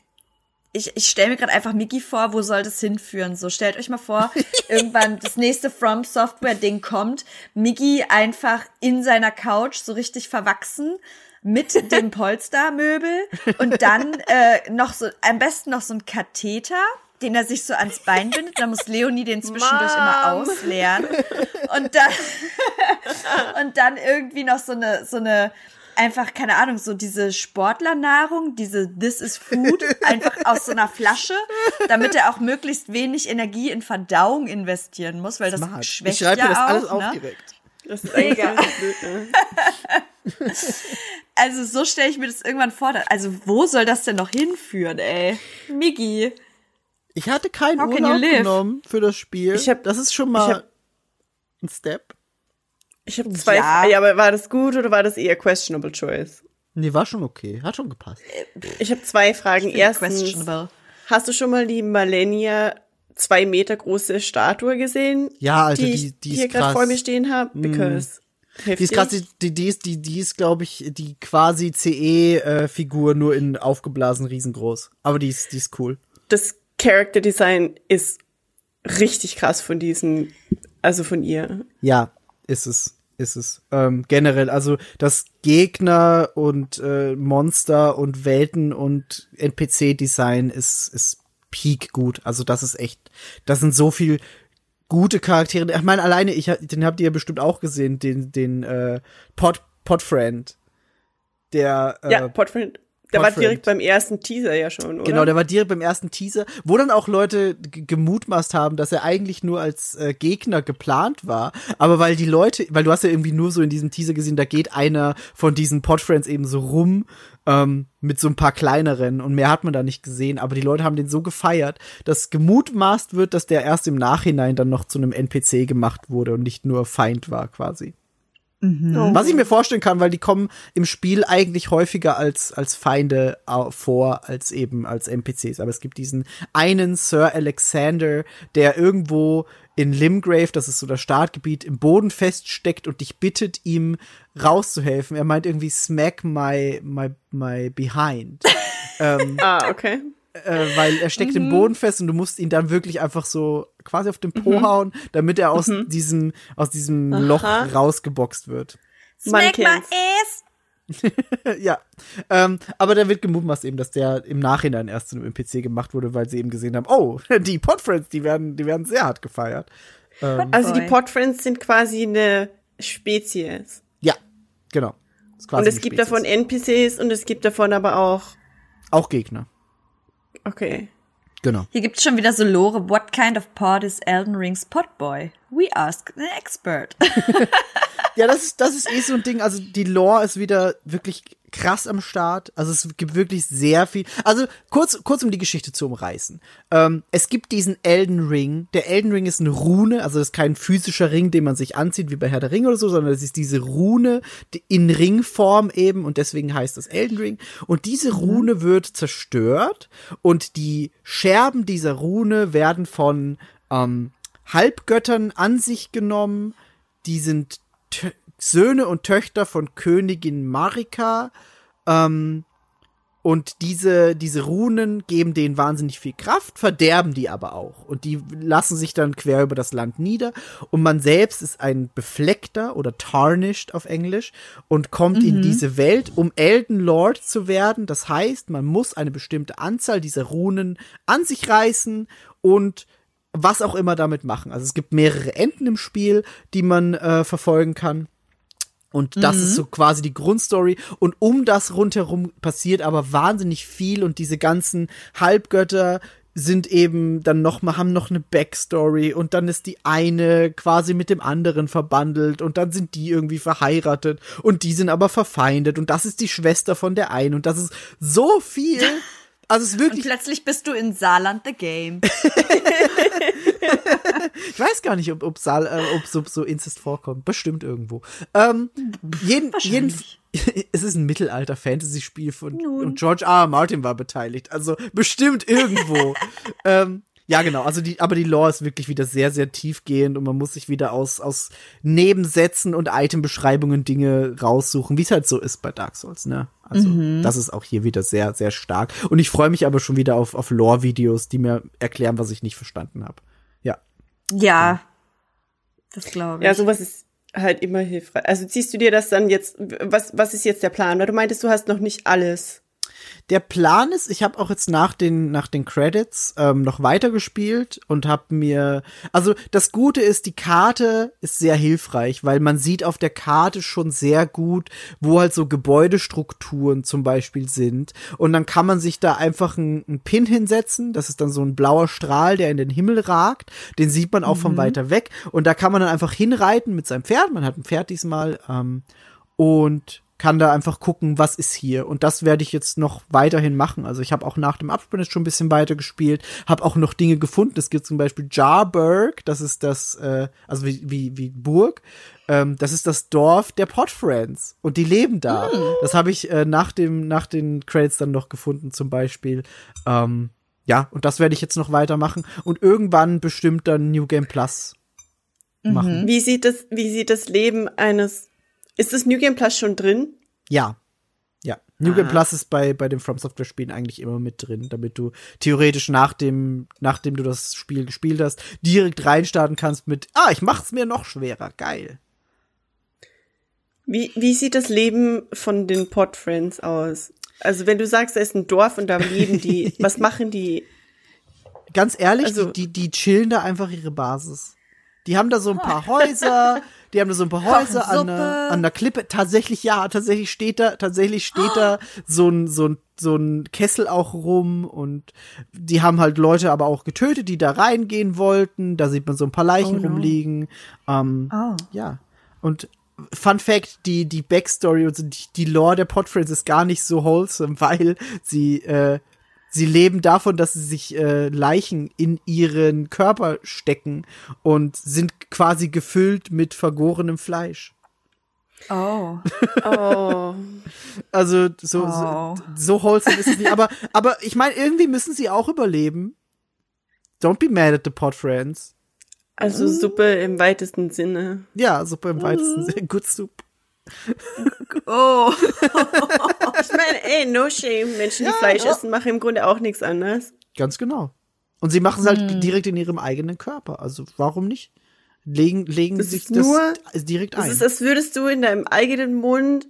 Ich, ich stelle mir gerade einfach Miki vor, wo soll das hinführen? So, stellt euch mal vor, irgendwann das nächste From Software Ding kommt, Miki einfach in seiner Couch so richtig verwachsen. Mit dem Polstermöbel und dann äh, noch so, am besten noch so ein Katheter, den er sich so ans Bein bindet. Da muss Leonie den zwischendurch Mom. Immer ausleeren. Und dann, und dann irgendwie noch so eine, so eine, einfach, keine Ahnung, so diese Sportlernahrung, diese This is Food, einfach aus so einer Flasche, damit er auch möglichst wenig Energie in Verdauung investieren muss, weil das Smart. Schwächt ich schreibe ja das auch. Alles ne? aufgeregt. Das ist mega. Also so stelle ich mir das irgendwann vor. Also wo soll das denn noch hinführen, ey? Miki. Ich hatte keinen Urlaub genommen für das Spiel. Ich hab, das ist schon mal hab, ein Step. Ich habe zwei. Ja. ja, aber war das gut oder war das eher questionable choice? Nee, war schon okay. Hat schon gepasst. Ich habe zwei Fragen. Erstens, hast du schon mal die Malenia zwei Meter große Statue gesehen? Ja, Alter, die, die, die ich hier gerade vor mir stehen habe? Because... Mm. Heftig. Die ist krass, die, die ist, die, die ist, glaube ich, die quasi C E-Figur, äh, nur in aufgeblasen riesengroß. Aber die ist, die ist cool. Das Character Design ist richtig krass von diesen, also von ihr. Ja, ist es, ist es. Ähm, generell, also das Gegner und äh, Monster und Welten und N P C-Design ist, ist peak gut. Also das ist echt, das sind so viel gute Charaktere. Ich meine, alleine, ich, den habt ihr ja bestimmt auch gesehen, den, den, äh, Pod, Podfriend. Der, äh, ja, Podfriend. Der Podfriend. War direkt beim ersten Teaser ja schon, oder? Genau, der war direkt beim ersten Teaser, wo dann auch Leute g- gemutmaßt haben, dass er eigentlich nur als äh, Gegner geplant war. Aber weil die Leute, weil du hast ja irgendwie nur so in diesem Teaser gesehen, da geht einer von diesen Podfriends eben so rum, ähm, mit so ein paar kleineren und mehr hat man da nicht gesehen. Aber die Leute haben den so gefeiert, dass gemutmaßt wird, dass der erst im Nachhinein dann noch zu einem N P C gemacht wurde und nicht nur Feind war quasi. Mhm. Was ich mir vorstellen kann, weil die kommen im Spiel eigentlich häufiger als als Feinde vor, als eben als N P Cs. Aber es gibt diesen einen Sir Alexander, der irgendwo in Limgrave, das ist so das Startgebiet, im Boden feststeckt und dich bittet, ihm rauszuhelfen. Er meint irgendwie smack my my my behind. ähm, ah, okay. Äh, weil er steckt mhm. im Boden fest und du musst ihn dann wirklich einfach so quasi auf den Po mhm. hauen, damit er aus mhm. diesem, aus diesem Aha. Loch rausgeboxt wird. Smack my ass! Ja. Ähm, aber da wird gemutmaßt eben, dass der im Nachhinein erst zu einem N P C gemacht wurde, weil sie eben gesehen haben, oh, die Podfriends, die werden, die werden sehr hart gefeiert. Ähm, also die Podfriends sind quasi eine Spezies. Ja, genau. Ist quasi und es gibt davon N P Cs und es gibt davon aber auch auch Gegner. Okay. Genau. Hier gibt's schon wieder so Lore. What kind of pod is Elden Ring's Podboy? We ask an expert. Ja, das ist, das ist eh so ein Ding. Also die Lore ist wieder wirklich krass am Start. Also es gibt wirklich sehr viel. Also kurz, kurz um die Geschichte zu umreißen. Ähm, es gibt diesen Elden Ring. Der Elden Ring ist eine Rune. Also das ist kein physischer Ring, den man sich anzieht, wie bei Herr der Ringe oder so, sondern es ist diese Rune die in Ringform eben. Und deswegen heißt das Elden Ring. Und diese Rune wird zerstört. Und die Scherben dieser Rune werden von ähm, Halbgöttern an sich genommen. Die sind T- Söhne und Töchter von Königin Marika, ähm, Und diese, diese Runen geben denen wahnsinnig viel Kraft, verderben die aber auch. Und die lassen sich dann quer über das Land nieder. Und man selbst ist ein Befleckter oder Tarnished auf Englisch und kommt mhm. in diese Welt, um Elden Lord zu werden. Das heißt, man muss eine bestimmte Anzahl dieser Runen an sich reißen und was auch immer damit machen. Also es gibt mehrere Enden im Spiel, die man äh, verfolgen kann. Und das mhm. ist so quasi die Grundstory. Und um das rundherum passiert aber wahnsinnig viel. Und diese ganzen Halbgötter sind eben dann noch mal, haben noch eine Backstory. Und dann ist die eine quasi mit dem anderen verbandelt. Und dann sind die irgendwie verheiratet. Und die sind aber verfeindet. Und das ist die Schwester von der einen. Und das ist so viel. Also es ist wirklich. Und plötzlich bist du in Saarland the Game. Ich weiß gar nicht, ob, ob, Saal, äh, ob so, so Incest vorkommt. Bestimmt irgendwo. Ähm, jeden, jeden, es ist ein Mittelalter-Fantasy-Spiel von und George R R. Martin war beteiligt. Also bestimmt irgendwo. ähm, ja, genau. Also die, aber die Lore ist wirklich wieder sehr, sehr tiefgehend und man muss sich wieder aus, aus Nebensätzen und Itembeschreibungen Dinge raussuchen, wie es halt so ist bei Dark Souls, ne? Also, mhm. das ist auch hier wieder sehr, sehr stark. Und ich freue mich aber schon wieder auf, auf Lore-Videos, die mir erklären, was ich nicht verstanden habe. Ja, das glaube ich. Ja, sowas ist halt immer hilfreich. Also ziehst du dir das dann jetzt, was was ist jetzt der Plan? Weil du meintest, du hast noch nicht alles. Der Plan ist, ich habe auch jetzt nach den nach den Credits ähm, noch weitergespielt und habe mir, also das Gute ist, die Karte ist sehr hilfreich, weil man sieht auf der Karte schon sehr gut, wo halt so Gebäudestrukturen zum Beispiel sind und dann kann man sich da einfach einen, einen Pin hinsetzen, das ist dann so ein blauer Strahl, der in den Himmel ragt, den sieht man auch mhm. von weiter weg und da kann man dann einfach hinreiten mit seinem Pferd, man hat ein Pferd diesmal ähm, und kann da einfach gucken, was ist hier. Und das werde ich jetzt noch weiterhin machen. Also ich habe auch nach dem Abspann jetzt schon ein bisschen weiter gespielt, habe auch noch Dinge gefunden. Es gibt zum Beispiel Jarberg, das ist das, äh, also wie, wie, wie Burg, ähm, das ist das Dorf der Podfriends. Und die leben da. Mhm. Das habe ich äh, nach dem, nach den Credits dann noch gefunden zum Beispiel. Ähm, ja, und das werde ich jetzt noch weitermachen. Und irgendwann bestimmt dann New Game Plus machen. Mhm. Wie sieht das, wie sieht das Leben eines Ist das New Game Plus schon drin? Ja. Ja. New ah. Game Plus ist bei, bei den From Software Spielen eigentlich immer mit drin, damit du theoretisch nach dem, nachdem du das Spiel gespielt hast, direkt reinstarten kannst mit, ah, ich mach's mir noch schwerer. Geil. Wie, wie sieht das Leben von den Podfriends aus? Also, wenn du sagst, da ist ein Dorf und da leben die, was machen die? Ganz ehrlich, also, die, die chillen da einfach ihre Basis. Die haben da so ein paar Häuser, die haben da so ein paar Häuser an der, an der Klippe. Tatsächlich, ja, tatsächlich steht da, tatsächlich steht da so ein, so ein, so ein Kessel auch rum und die haben halt Leute aber auch getötet, die da reingehen wollten. Da sieht man so ein paar Leichen oh no. rumliegen. Ähm, oh. Ja. Und Fun Fact, die, die Backstory und so, die, die Lore der Podfriends ist gar nicht so wholesome, weil sie, äh, Sie leben davon, dass sie sich äh, Leichen in ihren Körper stecken und sind quasi gefüllt mit vergorenem Fleisch. Oh. Oh. Also so, oh. so, so wholesome ist es nicht. Aber, aber ich meine, irgendwie müssen sie auch überleben. Don't be mad at the Podfriends. Also mm. Suppe im weitesten Sinne. Ja, Suppe im mm. weitesten Sinne. Good soup. Oh. Ich meine, ey, no shame. Menschen, die ja, Fleisch ja. essen, machen im Grunde auch nichts anderes. Ganz genau. Und sie machen es halt hm. direkt in ihrem eigenen Körper. Also warum nicht? Legen, legen das sich das nur, direkt ein. Es ist, als würdest du in deinem eigenen Mund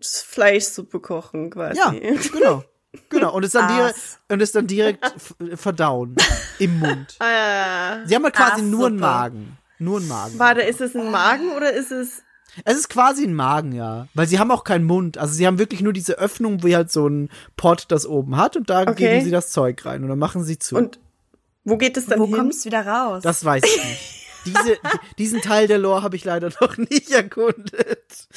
Fleischsuppe kochen, quasi. Ja, genau. Genau, und es dann, dire- und es dann direkt verdauen im Mund. Ah, sie haben halt quasi ah, nur einen Magen. Nur einen Magen. Warte, ist es ein Magen oder ist es Es ist quasi ein Magen, ja. Weil sie haben auch keinen Mund. Also sie haben wirklich nur diese Öffnung, wo halt so ein Pot das oben hat. Und da okay. geben sie das Zeug rein. Und dann machen sie zu. Und wo geht es dann wo hin? Wo kommt es wieder raus? Das weiß ich nicht. Diese, diesen Teil der Lore habe ich leider noch nicht erkundet.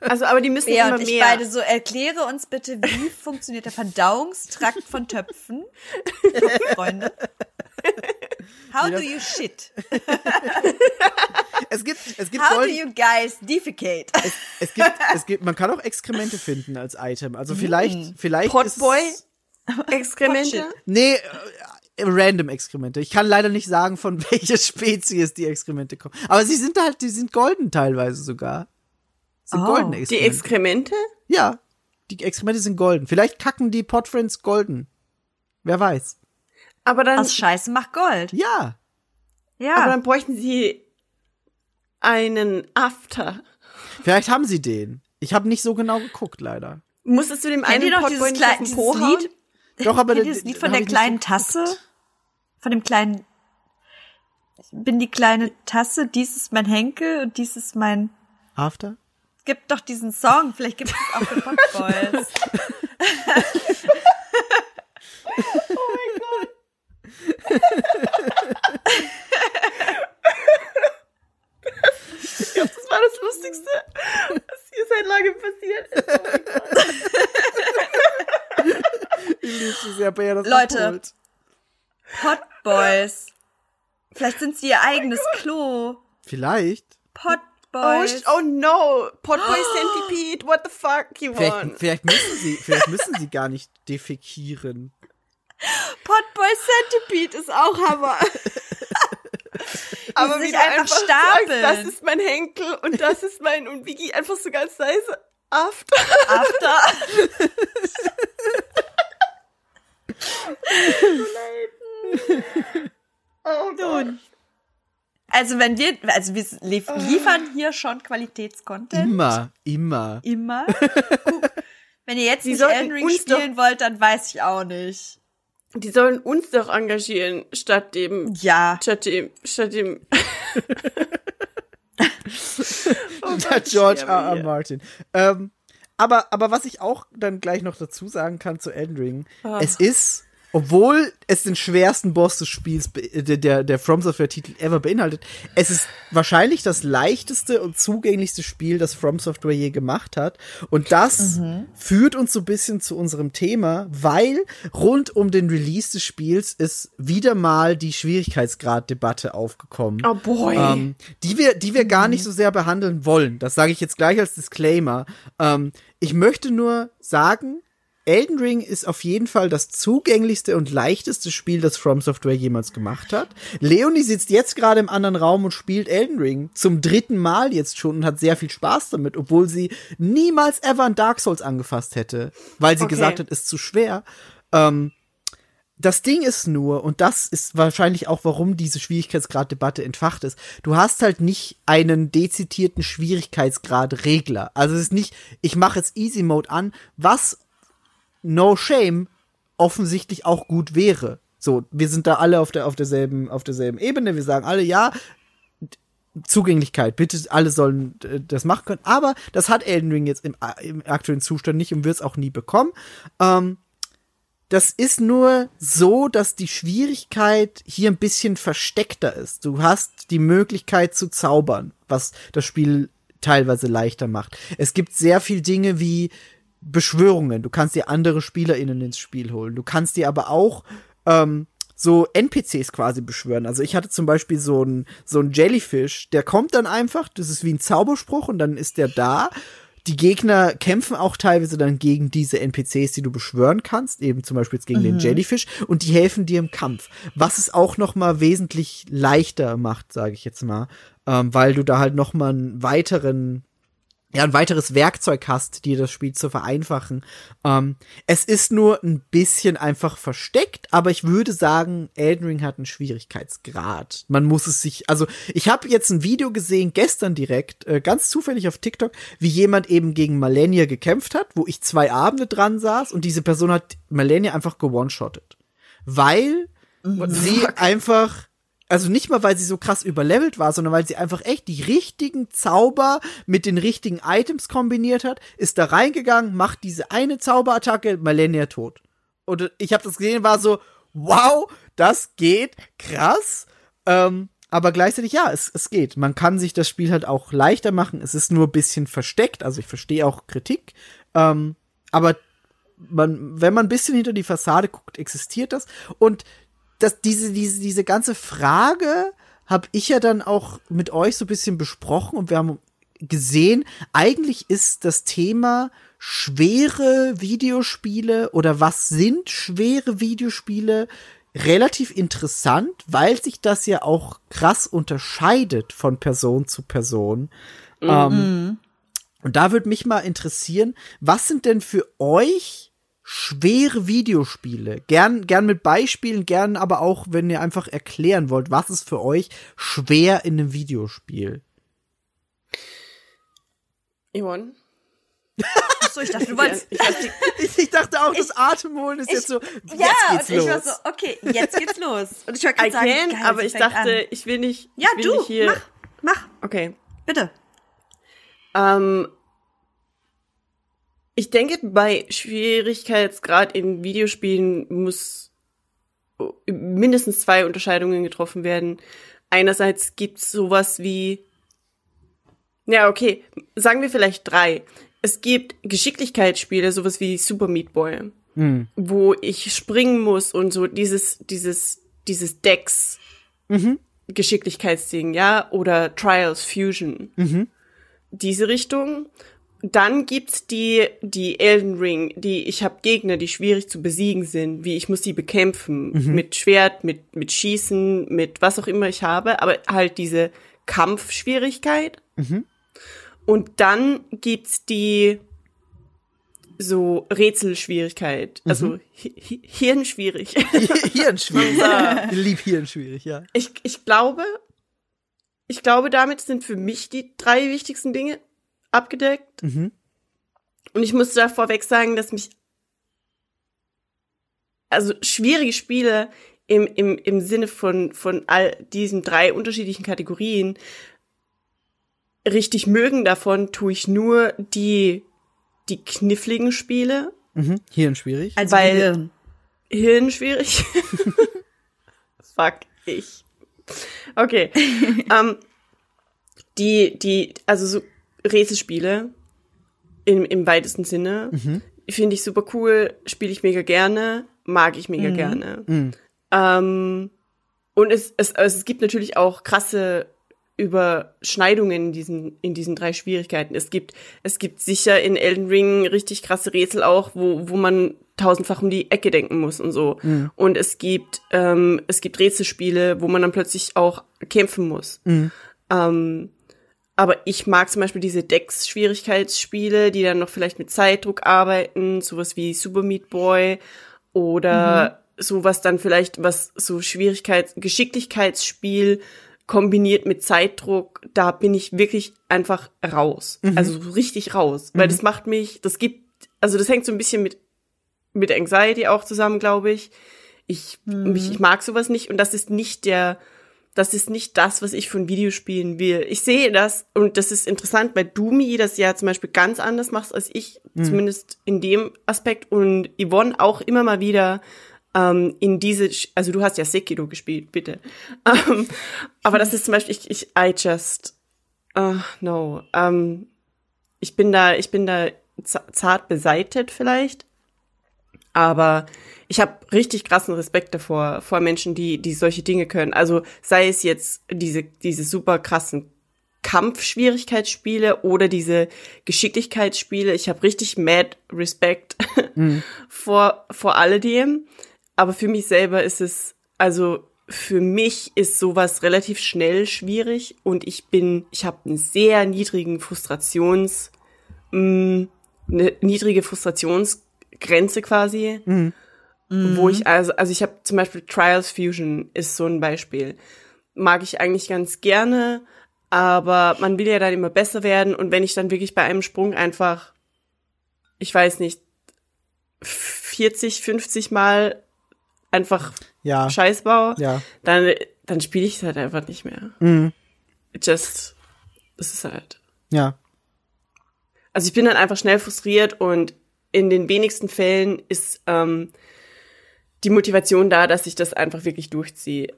Also, aber die müssen ja, immer und ich mehr. Beide so, erkläre uns bitte, wie funktioniert der Verdauungstrakt von Töpfen? Freunde. How do you shit? Es gibt, es gibt How Leute, do you guys defecate? Es, es gibt, es gibt, man kann auch Exkremente finden als Item. Also vielleicht, mm. vielleicht Potboy Exkremente? Pot nee, random Exkremente. Ich kann leider nicht sagen, von welcher Spezies die Exkremente kommen. Aber sie sind halt, die sind golden teilweise sogar. Sind oh, goldene Exkremente. Die Exkremente? Ja. die Exkremente sind golden. Vielleicht kacken die Podfriends golden. Wer weiß. Aber dann. Aus Scheiße macht Gold. Ja. Ja. Aber dann bräuchten sie einen After. Vielleicht haben sie den. Ich habe nicht so genau geguckt, leider. Musstest du dem Kennt einen Podfriend dieses, Kle- dieses Lied? Doch, aber das Lied von der kleinen so Tasse? Geguckt. Von dem kleinen. Ich bin die kleine Tasse, dies ist mein Henkel und dies ist mein After. Gibt doch diesen Song, vielleicht gibt es auch für Podboys. Oh mein Gott. Ich glaube, das war das Lustigste, was hier seit langem passiert ist. Oh mein Gott. Ich liebe es sehr, bei das Leute, Podboys. Vielleicht sind sie ihr eigenes oh Klo. Vielleicht. Podboys. Oh, oh no. Podboy oh. Centipede. What the fuck you vielleicht, want? Vielleicht müssen sie, vielleicht müssen sie gar nicht defekieren. Podboy Centipede ist auch Hammer. Aber wie du einfach, einfach stapeln. Sagst, das ist mein Henkel und das ist mein und Vicky einfach so ganz leise. After. After. Oh Gott. Also wenn wir, also wir lief, liefern hier schon Qualitätscontent. Immer, immer. Immer. Guck, wenn ihr jetzt die nicht Elden Ring spielen wollt, dann weiß ich auch nicht. Die sollen uns doch engagieren, statt dem. Ja. Statt dem, statt dem. Oh Gott, George R R. Martin. Ähm, aber, aber was ich auch dann gleich noch dazu sagen kann zu Elden Ring, oh. es ist Obwohl es den schwersten Boss des Spiels, der, der From Software-Titel ever beinhaltet, es ist wahrscheinlich das leichteste und zugänglichste Spiel, das From Software je gemacht hat. Und das mhm. führt uns so ein bisschen zu unserem Thema, weil rund um den Release des Spiels ist wieder mal die Schwierigkeitsgrad-Debatte aufgekommen. Oh boy. Ähm, die wir, die wir mhm. gar nicht so sehr behandeln wollen. Das sage ich jetzt gleich als Disclaimer. Ähm, ich möchte nur sagen, Elden Ring ist auf jeden Fall das zugänglichste und leichteste Spiel, das From Software jemals gemacht hat. Leonie sitzt jetzt gerade im anderen Raum und spielt Elden Ring zum dritten Mal jetzt schon und hat sehr viel Spaß damit, obwohl sie niemals ever ein Dark Souls angefasst hätte, weil sie okay. gesagt hat, ist zu schwer. Ähm, das Ding ist nur, und das ist wahrscheinlich auch, warum diese Schwierigkeitsgrad-Debatte entfacht ist, du hast halt nicht einen dezidierten Schwierigkeitsgrad-Regler. Also es ist nicht, ich mache jetzt Easy Mode an, was No Shame offensichtlich auch gut wäre. So, wir sind da alle auf der auf derselben auf derselben Ebene. Wir sagen alle, ja, Zugänglichkeit, bitte, alle sollen äh, das machen können. Aber das hat Elden Ring jetzt im, im aktuellen Zustand nicht und wird es auch nie bekommen. Ähm, das ist nur so, dass die Schwierigkeit hier ein bisschen versteckter ist. Du hast die Möglichkeit zu zaubern, was das Spiel teilweise leichter macht. Es gibt sehr viel Dinge wie Beschwörungen. Du kannst dir andere SpielerInnen ins Spiel holen. Du kannst dir aber auch ähm, so N P Cs quasi beschwören. Also ich hatte zum Beispiel so einen so einen Jellyfish, der kommt dann einfach, das ist wie ein Zauberspruch und dann ist der da. Die Gegner kämpfen auch teilweise dann gegen diese N P Cs, die du beschwören kannst, eben zum Beispiel jetzt gegen mhm. den Jellyfish, und die helfen dir im Kampf. Was es auch noch mal wesentlich leichter macht, sage ich jetzt mal, ähm, weil du da halt noch mal einen weiteren ja, ein weiteres Werkzeug hast, dir das Spiel zu vereinfachen. Ähm, es ist nur ein bisschen einfach versteckt, aber ich würde sagen, Elden Ring hat einen Schwierigkeitsgrad. Man muss es sich, also ich habe jetzt ein Video gesehen, gestern direkt, äh, ganz zufällig auf TikTok, wie jemand eben gegen Malenia gekämpft hat, wo ich zwei Abende dran saß und diese Person hat Malenia einfach gewonshottet. Weil mhm. sie einfach Also nicht mal, weil sie so krass überlevelt war, sondern weil sie einfach echt die richtigen Zauber mit den richtigen Items kombiniert hat, ist da reingegangen, macht diese eine Zauberattacke, Malenia tot. Und ich habe das gesehen, war so, wow, das geht, krass. Ähm, aber gleichzeitig, ja, es, es geht. Man kann sich das Spiel halt auch leichter machen. Es ist nur ein bisschen versteckt, also ich verstehe auch Kritik. Ähm, aber man, wenn man ein bisschen hinter die Fassade guckt, existiert das. Und Das, diese, diese, diese ganze Frage habe ich ja dann auch mit euch so ein bisschen besprochen und wir haben gesehen, eigentlich ist das Thema schwere Videospiele oder was sind schwere Videospiele relativ interessant, weil sich das ja auch krass unterscheidet von Person zu Person. Mhm. Ähm, Und da würde mich mal interessieren, was sind denn für euch schwere Videospiele? Gern, gern mit Beispielen, gern aber auch, wenn ihr einfach erklären wollt, was ist für euch schwer in einem Videospiel? Yvonne? Achso, ich dachte, du wolltest. Ich, ich, ich dachte auch, das ich, Atemholen ist ich, jetzt so. Ja, jetzt geht's und los. Ich war so, okay, jetzt geht's los. Und ich wollte gerade sagen, can, geil, aber ich dachte, an. ich will nicht. Ja, will du, nicht hier. mach, mach. Okay. Bitte. Ähm, ich denke, bei Schwierigkeitsgrad in Videospielen muss mindestens zwei Unterscheidungen getroffen werden. Einerseits gibt's sowas wie. Ja, okay. Sagen wir vielleicht drei. Es gibt Geschicklichkeitsspiele, sowas wie Super Meat Boy, mhm. wo ich springen muss und so dieses, dieses, dieses Dex mhm. Geschicklichkeitsding, ja, oder Trials Fusion. Mhm. Diese Richtung. Dann gibt's die, die Elden Ring, die, ich habe Gegner, die schwierig zu besiegen sind, wie ich muss die bekämpfen, mhm. mit Schwert, mit, mit Schießen, mit was auch immer ich habe, aber halt diese Kampfschwierigkeit. Mhm. Und dann gibt's die so Rätselschwierigkeit, mhm. also hi- hi- hirnschwierig. Hirnschwierig. Ich lieb hirnschwierig, ja. Ich, ich glaube, ich glaube, damit sind für mich die drei wichtigsten Dinge abgedeckt. Mhm. Und ich muss da vorweg sagen, dass mich also schwierige Spiele im, im, im Sinne von, von all diesen drei unterschiedlichen Kategorien richtig mögen, davon tue ich nur die, die kniffligen Spiele. Mhm. Hirnschwierig. Also weil Hirn. Hirnschwierig. Fuck ich. Okay. um, die, die, also so Rätselspiele im, im weitesten Sinne mhm. finde ich super cool, spiele ich mega gerne, mag ich mega mhm. gerne. Mhm. Um, und es, es, es gibt natürlich auch krasse Überschneidungen in diesen, in diesen drei Schwierigkeiten. Es gibt, es gibt sicher in Elden Ring richtig krasse Rätsel auch, wo, wo man tausendfach um die Ecke denken muss und so. Mhm. Und es gibt, ähm, es gibt Rätselspiele, wo man dann plötzlich auch kämpfen muss. Mhm. Ähm, aber ich mag zum Beispiel diese Dex-Schwierigkeitsspiele, die dann noch vielleicht mit Zeitdruck arbeiten, sowas wie Super Meat Boy oder mhm. sowas dann vielleicht, was so Schwierigkeits-, Geschicklichkeitsspiel kombiniert mit Zeitdruck, da bin ich wirklich einfach raus. Mhm. Also so richtig raus. Mhm. Weil das macht mich, das gibt, also das hängt so ein bisschen mit, mit Anxiety auch zusammen, glaube ich. Ich, mhm. mich, ich mag sowas nicht und das ist nicht der, das ist nicht das, was ich von Videospielen will. Ich sehe das und das ist interessant, weil du mir das ja zum Beispiel ganz anders machst als ich, mhm. zumindest in dem Aspekt und Yvonne auch immer mal wieder in diese, also du hast ja Sekiro gespielt, bitte. Um, aber das ist zum Beispiel, ich, ich I just, uh, no. Um, ich bin da, ich bin da zart beseitet vielleicht, aber ich habe richtig krassen Respekt davor, vor Menschen, die, die solche Dinge können. Also sei es jetzt diese, diese super krassen Kampfschwierigkeitsspiele oder diese Geschicklichkeitsspiele. Ich habe richtig mad Respekt mhm. vor, vor alledem. Aber für mich selber ist es, also für mich ist sowas relativ schnell schwierig und ich bin, ich habe einen sehr niedrigen Frustrations, mh, eine niedrige Frustrationsgrenze quasi, mhm. wo ich also, also ich habe zum Beispiel Trials Fusion ist so ein Beispiel, mag ich eigentlich ganz gerne, aber man will ja dann immer besser werden und wenn ich dann wirklich bei einem Sprung einfach, ich weiß nicht, vierzig, fünfzig Mal einfach ja. Scheißbau, ja. dann, dann spiele ich es halt einfach nicht mehr. Mhm. Just, das ist halt. Ja. Also ich bin dann einfach schnell frustriert und in den wenigsten Fällen ist ähm, die Motivation da, dass ich das einfach wirklich durchziehe.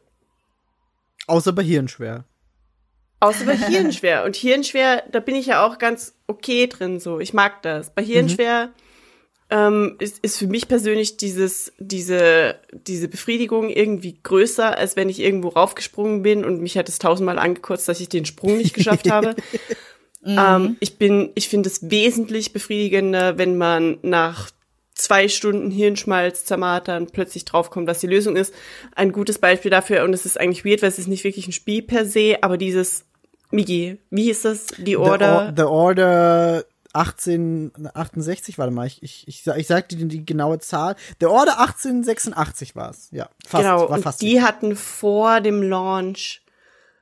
Außer bei Hirnschwer. Außer bei Hirnschwer. Und Hirnschwer, da bin ich ja auch ganz okay drin, so. Ich mag das. Bei Hirnschwer, mhm. Ähm, ist, ist für mich persönlich dieses, diese, diese Befriedigung irgendwie größer, als wenn ich irgendwo raufgesprungen bin und mich hat es tausendmal angekotzt, dass ich den Sprung nicht geschafft habe. Mhm. Ähm, ich bin, ich finde es wesentlich befriedigender, wenn man nach zwei Stunden Hirnschmalz zermatern plötzlich draufkommt, was die Lösung ist. Ein gutes Beispiel dafür, und es ist eigentlich weird, weil es ist nicht wirklich ein Spiel per se, aber dieses, Migi, wie hieß das? The Order? The, or- the Order, achtzehn achtundsechzig, warte mal, ich, ich, ich, ich sag dir die genaue Zahl. Der Order achtzehnhundertsechsundachtzig war es, ja. Fast, genau, war fast und die nicht. Hatten vor dem Launch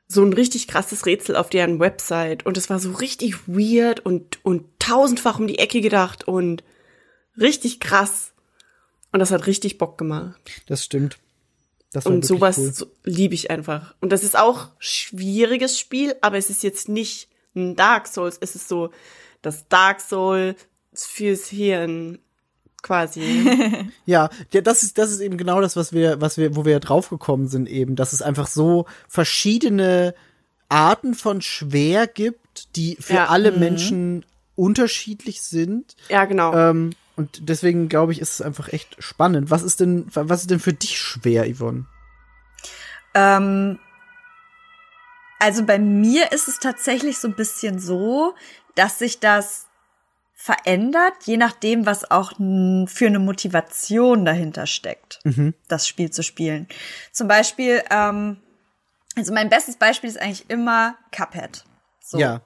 so ein richtig krasses Rätsel auf deren Website und es war so richtig weird und, und tausendfach um die Ecke gedacht und richtig krass. Und das hat richtig Bock gemacht. Das stimmt. Das war und sowas cool. So, liebe ich einfach. Und das ist auch schwieriges Spiel, aber es ist jetzt nicht ein Dark Souls, es ist so das Dark Soul fürs Hirn quasi. Ja, das ist das ist eben genau das, was wir was wir wo wir drauf gekommen sind eben, dass es einfach so verschiedene Arten von schwer gibt, die für ja, alle m- Menschen unterschiedlich sind. Ja, genau. Ähm, und deswegen glaube ich, ist es einfach echt spannend. Was ist denn was ist denn für dich schwer, Yvonne? Ähm Also bei mir ist es tatsächlich so ein bisschen so, dass sich das verändert, je nachdem, was auch für eine Motivation dahinter steckt, mhm. das Spiel zu spielen. Zum Beispiel, ähm, also mein bestes Beispiel ist eigentlich immer Cuphead. So. Ja.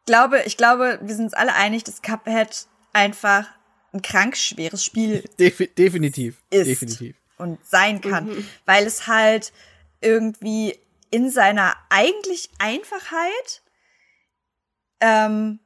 Ich glaube, ich glaube, wir sind uns alle einig, dass Cuphead einfach ein krank schweres Spiel De- definitiv. ist definitiv. und sein kann, mhm. weil es halt irgendwie in seiner eigentlich Einfachheit, ähm,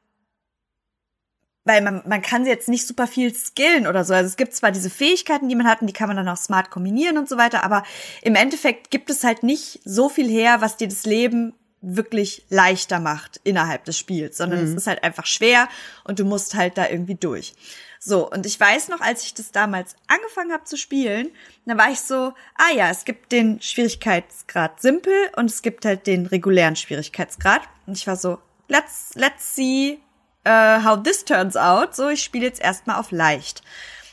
weil man man kann sie jetzt nicht super viel skillen oder so. Also es gibt zwar diese Fähigkeiten, die man hat, und die kann man dann auch smart kombinieren und so weiter, aber im Endeffekt gibt es halt nicht so viel her, was dir das Leben wirklich leichter macht innerhalb des Spiels, sondern mhm. es ist halt einfach schwer und du musst halt da irgendwie durch. So, und ich weiß noch, als ich das damals angefangen habe zu spielen, dann war ich so, ah ja, es gibt den Schwierigkeitsgrad simpel und es gibt halt den regulären Schwierigkeitsgrad. Und ich war so, let's let's see uh, how this turns out. So, ich spiele jetzt erstmal auf leicht.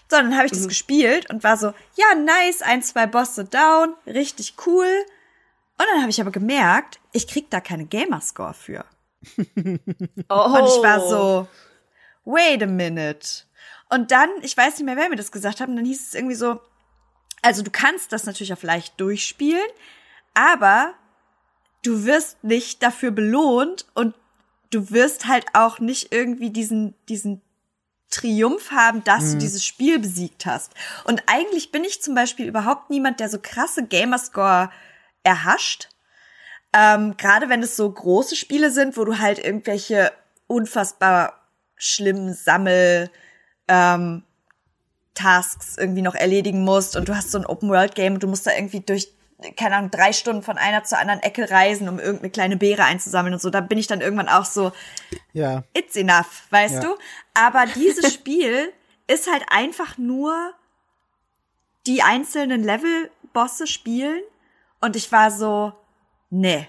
So, dann habe ich mhm. das gespielt und war so, ja, nice, ein, zwei Bosse down, richtig cool. Und dann habe ich aber gemerkt, ich krieg da keine Gamerscore für. Oh. Und ich war so, wait a minute. Und dann, ich weiß nicht mehr, wer mir das gesagt hat, und dann hieß es irgendwie so, also du kannst das natürlich auf leicht durchspielen, aber du wirst nicht dafür belohnt und du wirst halt auch nicht irgendwie diesen diesen Triumph haben, dass mhm. du dieses Spiel besiegt hast. Und eigentlich bin ich zum Beispiel überhaupt niemand, der so krasse Gamerscore erhascht. Ähm, gerade wenn es so große Spiele sind, wo du halt irgendwelche unfassbar schlimmen Sammel- Ähm, Tasks irgendwie noch erledigen musst und du hast so ein Open-World-Game und du musst da irgendwie durch, keine Ahnung, drei Stunden von einer zur anderen Ecke reisen, um irgendeine kleine Beere einzusammeln und so, da bin ich dann irgendwann auch so, ja, it's enough, weißt ja. du? Aber dieses Spiel ist halt einfach nur die einzelnen Level-Bosse spielen und ich war so, nee,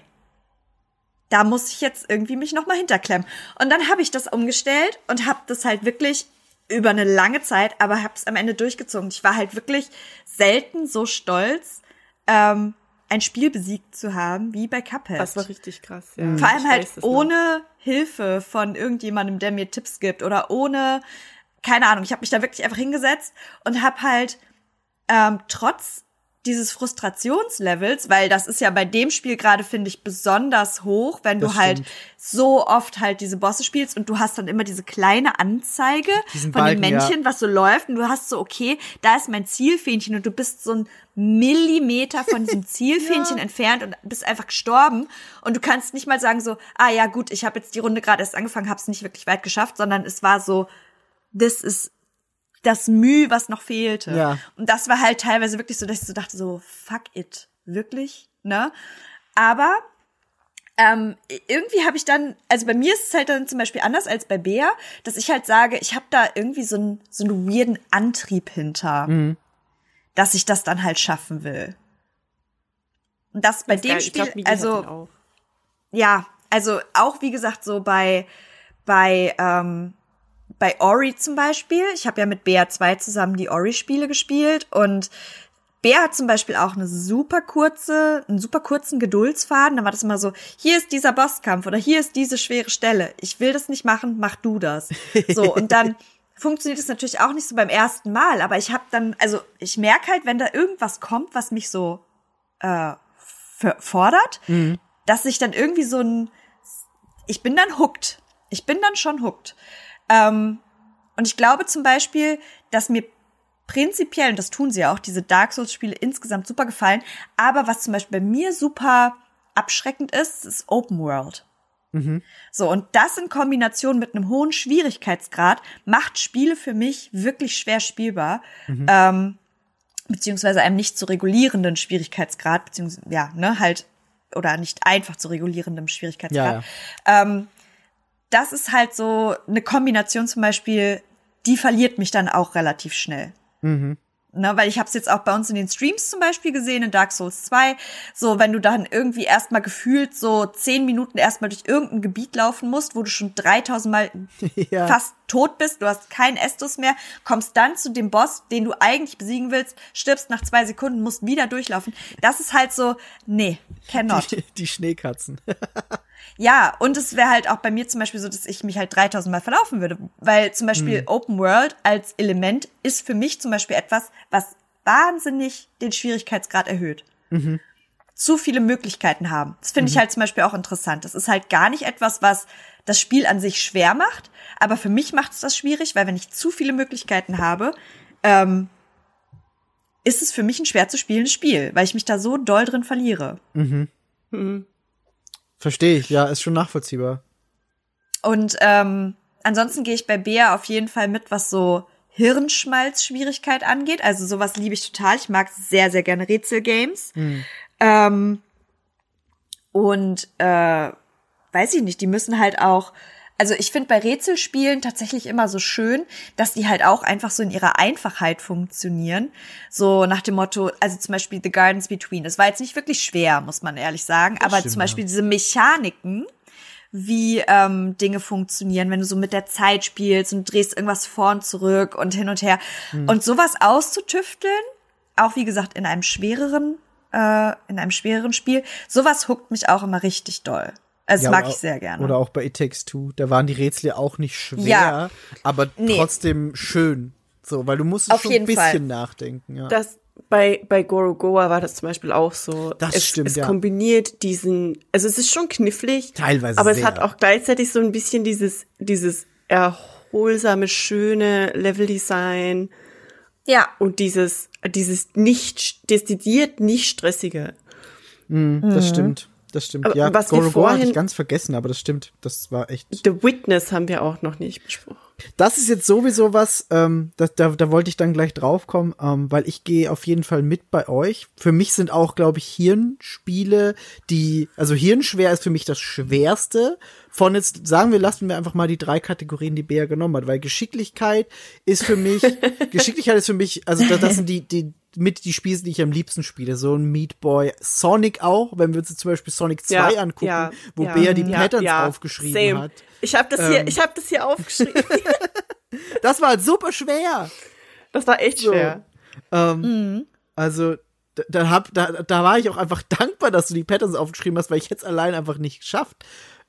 da muss ich jetzt irgendwie mich nochmal hinterklemmen. Und dann habe ich das umgestellt und habe das halt wirklich über eine lange Zeit, aber hab's am Ende durchgezogen. Ich war halt wirklich selten so stolz, ähm, ein Spiel besiegt zu haben, wie bei Cuphead. Das war richtig krass, ja. Vor allem ich halt ohne noch. Hilfe von irgendjemandem, der mir Tipps gibt oder ohne, keine Ahnung, ich habe mich da wirklich einfach hingesetzt und hab halt ähm, trotz dieses Frustrationslevels, weil das ist ja bei dem Spiel gerade, finde ich, besonders hoch, wenn das du halt stimmt. so oft halt diese Bosse spielst und du hast dann immer diese kleine Anzeige Diesen von Balken, dem Männchen, ja. was so läuft und du hast so, okay, da ist mein Zielfähnchen und du bist so ein Millimeter von diesem Zielfähnchen ja. entfernt und bist einfach gestorben und du kannst nicht mal sagen so, ah ja gut, ich habe jetzt die Runde gerade erst angefangen, hab's nicht wirklich weit geschafft, sondern es war so, this is das Mühe, was noch fehlte. Ja. Und das war halt teilweise wirklich so, dass ich so dachte, so, fuck it, wirklich, ne? Aber ähm, irgendwie habe ich dann, also bei mir ist es halt dann zum Beispiel anders als bei Bea, dass ich halt sage, ich habe da irgendwie so einen so einen weirden Antrieb hinter, mhm. dass ich das dann halt schaffen will. Und das bei das dem geil. Spiel, glaub, also ja, also auch wie gesagt so bei bei ähm, bei Ori zum Beispiel, ich habe ja mit Bea zwei zusammen die Ori-Spiele gespielt und Bea hat zum Beispiel auch eine super kurze, einen super kurzen Geduldsfaden, da war das immer so, hier ist dieser Bosskampf oder hier ist diese schwere Stelle, ich will das nicht machen, mach du das. So, und dann funktioniert es natürlich auch nicht so beim ersten Mal, aber ich habe dann, also ich merke halt, wenn da irgendwas kommt, was mich so äh, f- fordert, mhm. dass ich dann irgendwie so ein, ich bin dann hooked, ich bin dann schon hooked. Ähm, und ich glaube zum Beispiel, dass mir prinzipiell, und das tun sie ja auch, diese Dark Souls-Spiele insgesamt super gefallen, aber was zum Beispiel bei mir super abschreckend ist, ist Open World. Mhm. So, und das in Kombination mit einem hohen Schwierigkeitsgrad macht Spiele für mich wirklich schwer spielbar, mhm. ähm, beziehungsweise einem nicht zu regulierenden Schwierigkeitsgrad, beziehungsweise, ja, ne, halt, oder nicht einfach zu regulierendem Schwierigkeitsgrad. Ja, ja. Ähm, das ist halt so eine Kombination zum Beispiel, die verliert mich dann auch relativ schnell. Mhm. Ne, weil ich habe es jetzt auch bei uns in den Streams zum Beispiel gesehen, in Dark Souls zwei, so wenn du dann irgendwie erstmal gefühlt so zehn Minuten erstmal durch irgendein Gebiet laufen musst, wo du schon dreitausend Mal ja. fast tot bist, du hast keinen Estus mehr, kommst dann zu dem Boss, den du eigentlich besiegen willst, stirbst nach zwei Sekunden, musst wieder durchlaufen. Das ist halt so, nee, cannot. Die, die Schneekatzen. Ja, und es wäre halt auch bei mir zum Beispiel so, dass ich mich halt dreitausend Mal verlaufen würde, weil zum Beispiel mhm. Open World als Element ist für mich zum Beispiel etwas, was wahnsinnig den Schwierigkeitsgrad erhöht. Mhm. Zu viele Möglichkeiten haben. Das finde mhm. ich halt zum Beispiel auch interessant. Das ist halt gar nicht etwas, was das Spiel an sich schwer macht, aber für mich macht es das schwierig, weil wenn ich zu viele Möglichkeiten habe, ähm, ist es für mich ein schwer zu spielendes Spiel, weil ich mich da so doll drin verliere. Mhm. Mhm. Verstehe ich, ja, ist schon nachvollziehbar. Und ähm, ansonsten gehe ich bei Bea auf jeden Fall mit, was so Hirnschmalz-Schwierigkeit angeht. Also sowas liebe ich total. Ich mag sehr, sehr gerne Rätselgames. Mhm. Ähm, und äh, weiß ich nicht, die müssen halt auch, also ich finde bei Rätselspielen tatsächlich immer so schön, dass die halt auch einfach so in ihrer Einfachheit funktionieren. So nach dem Motto, also zum Beispiel The Gardens Between, das war jetzt nicht wirklich schwer, muss man ehrlich sagen, das aber stimmt, zum Beispiel ja. diese Mechaniken, wie ähm, Dinge funktionieren, wenn du so mit der Zeit spielst und drehst irgendwas vorn zurück und hin und her. Hm. Und sowas auszutüfteln, auch wie gesagt in einem schwereren, äh, in einem schwereren Spiel, sowas hookt mich auch immer richtig doll. Das ja, mag ich sehr gerne. Oder auch bei It Takes Two, da waren die Rätsel auch nicht schwer, ja. aber nee. trotzdem schön. So, weil du musst schon ein bisschen Fall. nachdenken. Ja. Das, bei, bei Gorogoa war das zum Beispiel auch so. Das es, stimmt, es ja. kombiniert diesen, also es ist schon knifflig. Teilweise aber sehr. Es hat auch gleichzeitig so ein bisschen dieses, dieses erholsame, schöne Leveldesign. Ja. Und dieses, dieses nicht, dezidiert nicht stressige. Mhm, das mhm. stimmt. Das stimmt, aber ja, Gorogoa hatte ich ganz vergessen, aber das stimmt, das war echt. The Witness haben wir auch noch nicht besprochen. Das ist jetzt sowieso was, ähm, da, da, da wollte ich dann gleich drauf kommen, ähm, weil ich gehe auf jeden Fall mit bei euch. Für mich sind auch, glaube ich, Hirnspiele, die, also Hirnschwer ist für mich das Schwerste von jetzt, sagen wir, lassen wir einfach mal die drei Kategorien, die Bea genommen hat, weil Geschicklichkeit ist für mich, Geschicklichkeit ist für mich, also das, das sind die, die, mit die Spiele, die ich am liebsten spiele. So ein Meat Boy, Sonic auch, wenn wir uns zum Beispiel Sonic zwei ja, angucken, ja, wo ja, Bea die ja, Patterns ja, aufgeschrieben same. hat. Ich hab das ähm. hier, ich hab das hier aufgeschrieben. Das war halt super schwer. Das war echt so. schwer. Ähm, mhm. Also, da, da, hab, da, da war ich auch einfach dankbar, dass du die Patterns aufgeschrieben hast, weil ich jetzt allein einfach nicht geschafft.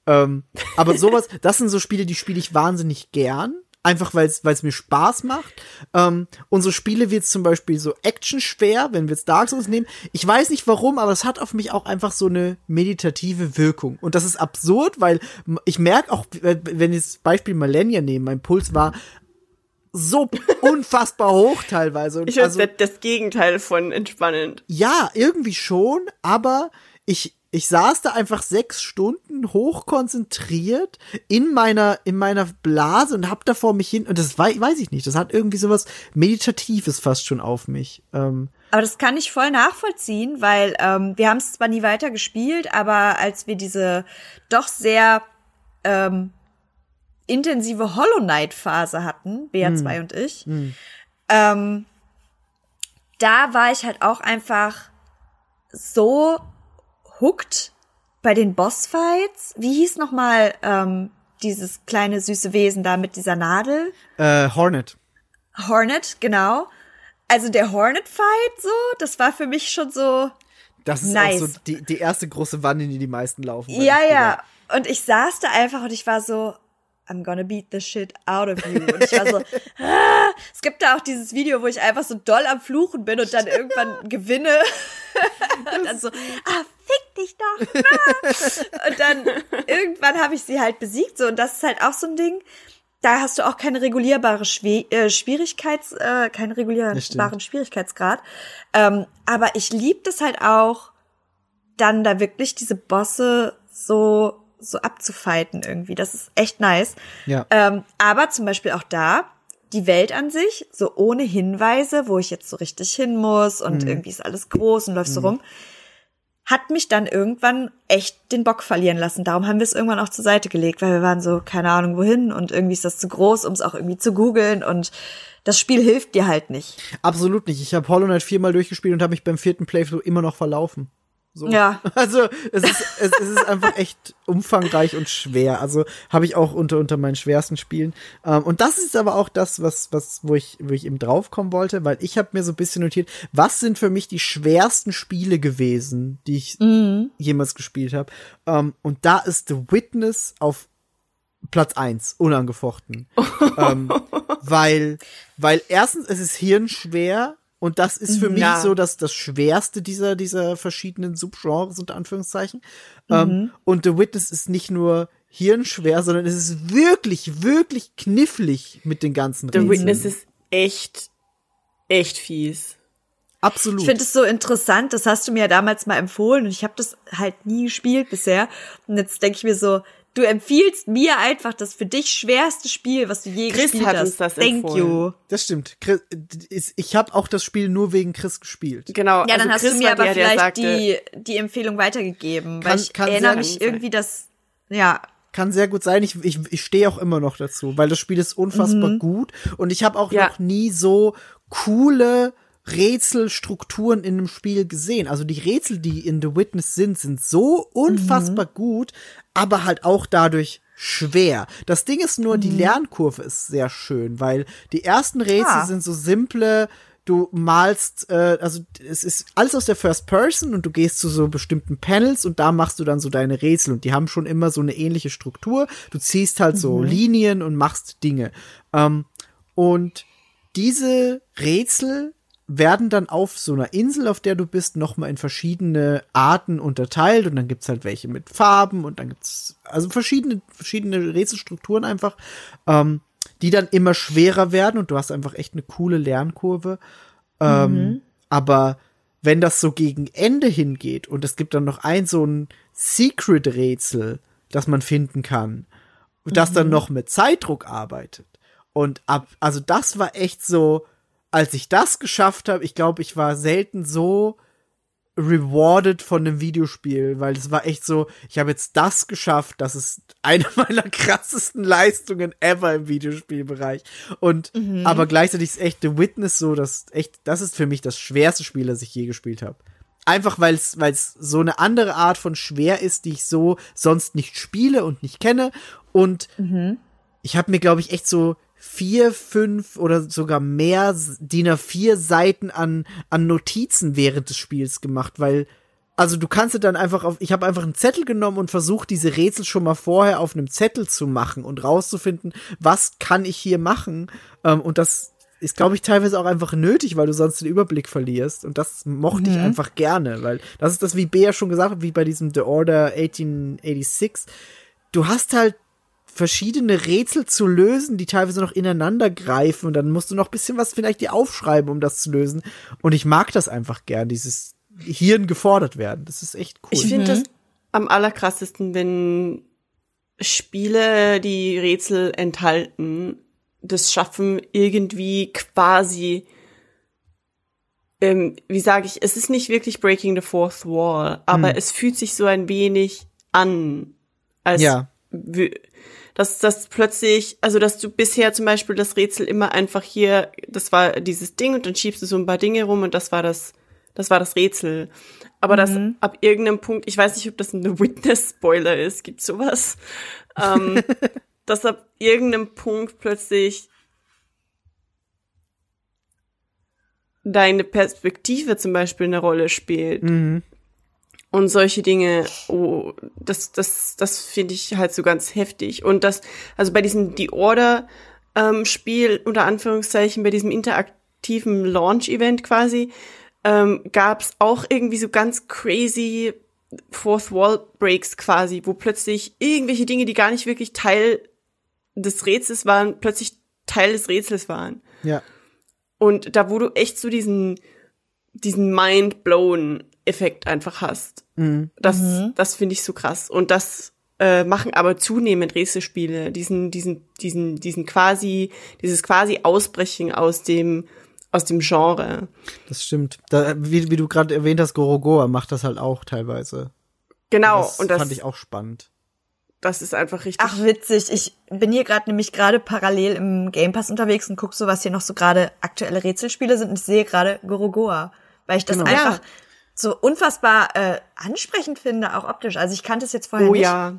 Ähm, aber sowas, das sind so Spiele, die spiele ich wahnsinnig gern. Einfach, weil es mir Spaß macht. Ähm, unsere Spiele wird zum Beispiel so actionschwer, wenn wir jetzt Dark Souls nehmen. Ich weiß nicht warum, aber es hat auf mich auch einfach so eine meditative Wirkung. Und das ist absurd, weil ich merke auch, wenn ich das Beispiel Malenia nehme, mein Puls war so unfassbar hoch teilweise. Und ich also, weiß, das Gegenteil von entspannend. Ja, irgendwie schon, aber ich Ich saß da einfach sechs Stunden hochkonzentriert in meiner, in meiner Blase und hab da vor mich hin, und das weiß, weiß ich nicht, das hat irgendwie sowas Meditatives fast schon auf mich. Ähm. Aber das kann ich voll nachvollziehen, weil ähm, wir haben es zwar nie weiter gespielt, aber als wir diese doch sehr ähm, intensive Hollow Knight-Phase hatten, B A zwei hm. und ich, hm. ähm, da war ich halt auch einfach so hooked bei den Bossfights. Wie hieß nochmal ähm, dieses kleine süße Wesen da mit dieser Nadel? Äh, Hornet. Hornet, genau. Also der Hornet-Fight so, das war für mich schon so Das ist nice. auch so die, die erste große Wand, in die die meisten laufen. Ja, ja. Und ich saß da einfach und ich war so, I'm gonna beat the shit out of you. Und ich war so, ah. Es gibt da auch dieses Video, wo ich einfach so doll am Fluchen bin und dann irgendwann gewinne. Und dann so, ah, fick dich doch. Ah. Und dann irgendwann habe ich sie halt besiegt. So. Und das ist halt auch so ein Ding, da hast du auch keine regulierbare Schwie- äh, Schwierigkeits, äh, keinen regulierbaren Schwierigkeitsgrad. Ähm, aber ich lieb das halt auch, dann da wirklich diese Bosse so, so abzufighten irgendwie. Das ist echt nice. Ja. Ähm, aber zum Beispiel auch da, die Welt an sich, so ohne Hinweise, wo ich jetzt so richtig hin muss und mhm. irgendwie ist alles groß und läufst mhm. so rum, hat mich dann irgendwann echt den Bock verlieren lassen. Darum haben wir es irgendwann auch zur Seite gelegt, weil wir waren so, keine Ahnung wohin und irgendwie ist das zu groß, um es auch irgendwie zu googeln und das Spiel hilft dir halt nicht. Absolut nicht. Ich habe Hollow Knight viermal durchgespielt und habe mich beim vierten Playthrough immer noch verlaufen. So. Ja. Also es ist, es, es ist einfach echt umfangreich und schwer. Also habe ich auch unter unter meinen schwersten Spielen. Ähm, und das ist aber auch das, was was wo ich wo ich eben draufkommen wollte, weil ich habe mir so ein bisschen notiert, was sind für mich die schwersten Spiele gewesen, die ich mhm. jemals gespielt habe. Ähm, und da ist The Witness auf Platz eins, unangefochten. ähm, weil weil erstens, es ist hirnschwer. Und das ist für ja. mich so das, das Schwerste dieser, dieser verschiedenen Subgenres, unter Anführungszeichen. Mhm. Um, und The Witness ist nicht nur hirnschwer, sondern es ist wirklich, wirklich knifflig mit den ganzen Rätseln. The Witness ist echt, echt fies. Absolut. Ich finde es so interessant, das hast du mir ja damals mal empfohlen und ich habe das halt nie gespielt bisher. Und jetzt denke ich mir so, du empfiehlst mir einfach das für dich schwerste Spiel, was du je Chris gespielt hat hast. Uns das Thank empfohlen. You. Das stimmt. Chris, ich habe auch das Spiel nur wegen Chris gespielt. Genau. Ja, also dann hast Chris du mir aber der, vielleicht der sagte, die, die Empfehlung weitergegeben, kann, weil ich kann erinnere mich irgendwie, dass, ja. Kann sehr gut sein. Ich, ich, ich stehe auch immer noch dazu, weil das Spiel ist unfassbar mhm. gut und ich habe auch ja. noch nie so coole Rätselstrukturen in einem Spiel gesehen. Also die Rätsel, die in The Witness sind, sind so unfassbar mhm. gut, aber halt auch dadurch schwer. Das Ding ist nur, mhm. die Lernkurve ist sehr schön, weil die ersten Rätsel ja. sind so simple, du malst, äh, also es ist alles aus der First Person und du gehst zu so bestimmten Panels und da machst du dann so deine Rätsel und die haben schon immer so eine ähnliche Struktur. Du ziehst halt mhm. so Linien und machst Dinge. Ähm, und diese Rätsel werden dann auf so einer Insel, auf der du bist, nochmal in verschiedene Arten unterteilt und dann gibt's halt welche mit Farben und dann gibt's also verschiedene verschiedene Rätselstrukturen einfach, ähm, die dann immer schwerer werden und du hast einfach echt eine coole Lernkurve. Ähm, mhm. Aber wenn das so gegen Ende hingeht und es gibt dann noch ein so ein Secret-Rätsel, das man finden kann, mhm. das dann noch mit Zeitdruck arbeitet und ab, also das war echt so, als ich das geschafft habe, ich glaube, ich war selten so rewarded von einem Videospiel, weil es war echt so, ich habe jetzt das geschafft, das ist eine meiner krassesten Leistungen ever im Videospielbereich. Und mhm. aber gleichzeitig ist echt The Witness so, dass echt, das ist für mich das schwerste Spiel, das ich je gespielt habe. Einfach weil es weil es so eine andere Art von schwer ist, die ich so sonst nicht spiele und nicht kenne. Und mhm. ich habe mir, glaube ich, echt so vier, fünf oder sogar mehr D I N A vier Seiten an, an Notizen während des Spiels gemacht, weil, also du kannst ja dann einfach auf, ich habe einfach einen Zettel genommen und versucht, diese Rätsel schon mal vorher auf einem Zettel zu machen und rauszufinden, was kann ich hier machen, ähm, und das ist, glaube ich, teilweise auch einfach nötig, weil du sonst den Überblick verlierst und das mochte mhm. ich einfach gerne, weil das ist das, wie Bea schon gesagt hat, wie bei diesem The Order eighteen eighty-six, du hast halt verschiedene Rätsel zu lösen, die teilweise noch ineinander greifen und dann musst du noch ein bisschen was vielleicht dir aufschreiben, um das zu lösen. Und ich mag das einfach gern, dieses Hirn gefordert werden. Das ist echt cool. Ich finde mhm. das am allerkrassesten, wenn Spiele, die Rätsel enthalten, das schaffen irgendwie quasi, ähm, wie sage ich, es ist nicht wirklich Breaking the Fourth Wall, aber mhm. es fühlt sich so ein wenig an, als ja. w- dass das plötzlich, also dass du bisher zum Beispiel das Rätsel immer einfach hier, das war dieses Ding und dann schiebst du so ein paar Dinge rum und das war das, das war das Rätsel. Aber mhm. das ab irgendeinem Punkt, ich weiß nicht, ob das ein The Witness-Spoiler ist, gibt's sowas, ähm, dass ab irgendeinem Punkt plötzlich deine Perspektive zum Beispiel eine Rolle spielt. Mhm. Und solche Dinge, oh, das, das, das finde ich halt so ganz heftig. Und das, also bei diesem The Order-Spiel, ähm, unter Anführungszeichen, bei diesem interaktiven Launch-Event quasi, ähm, gab es auch irgendwie so ganz crazy Fourth-Wall-Breaks quasi, wo plötzlich irgendwelche Dinge, die gar nicht wirklich Teil des Rätsels waren, plötzlich Teil des Rätsels waren. Ja. Und da, wo du echt so diesen, diesen Mind-Blown-Effekt einfach hast. Mhm. Das, das finde ich so krass. Und das äh, machen aber zunehmend Rätselspiele. Diesen, diesen, diesen, diesen quasi, dieses quasi Ausbrechen aus dem, aus dem Genre. Das stimmt. Da, wie, wie du gerade erwähnt hast, Gorogoa macht das halt auch teilweise. Genau. Das, und das fand ich auch spannend. Das ist einfach richtig. Ach, witzig. Ich bin hier gerade nämlich gerade parallel im Game Pass unterwegs und guck so, was hier noch so gerade aktuelle Rätselspiele sind. Und ich sehe gerade Gorogoa, weil ich das genau. einfach ja. so unfassbar äh, ansprechend finde, auch optisch. Also ich kannte es jetzt vorher oh, nicht. Ja.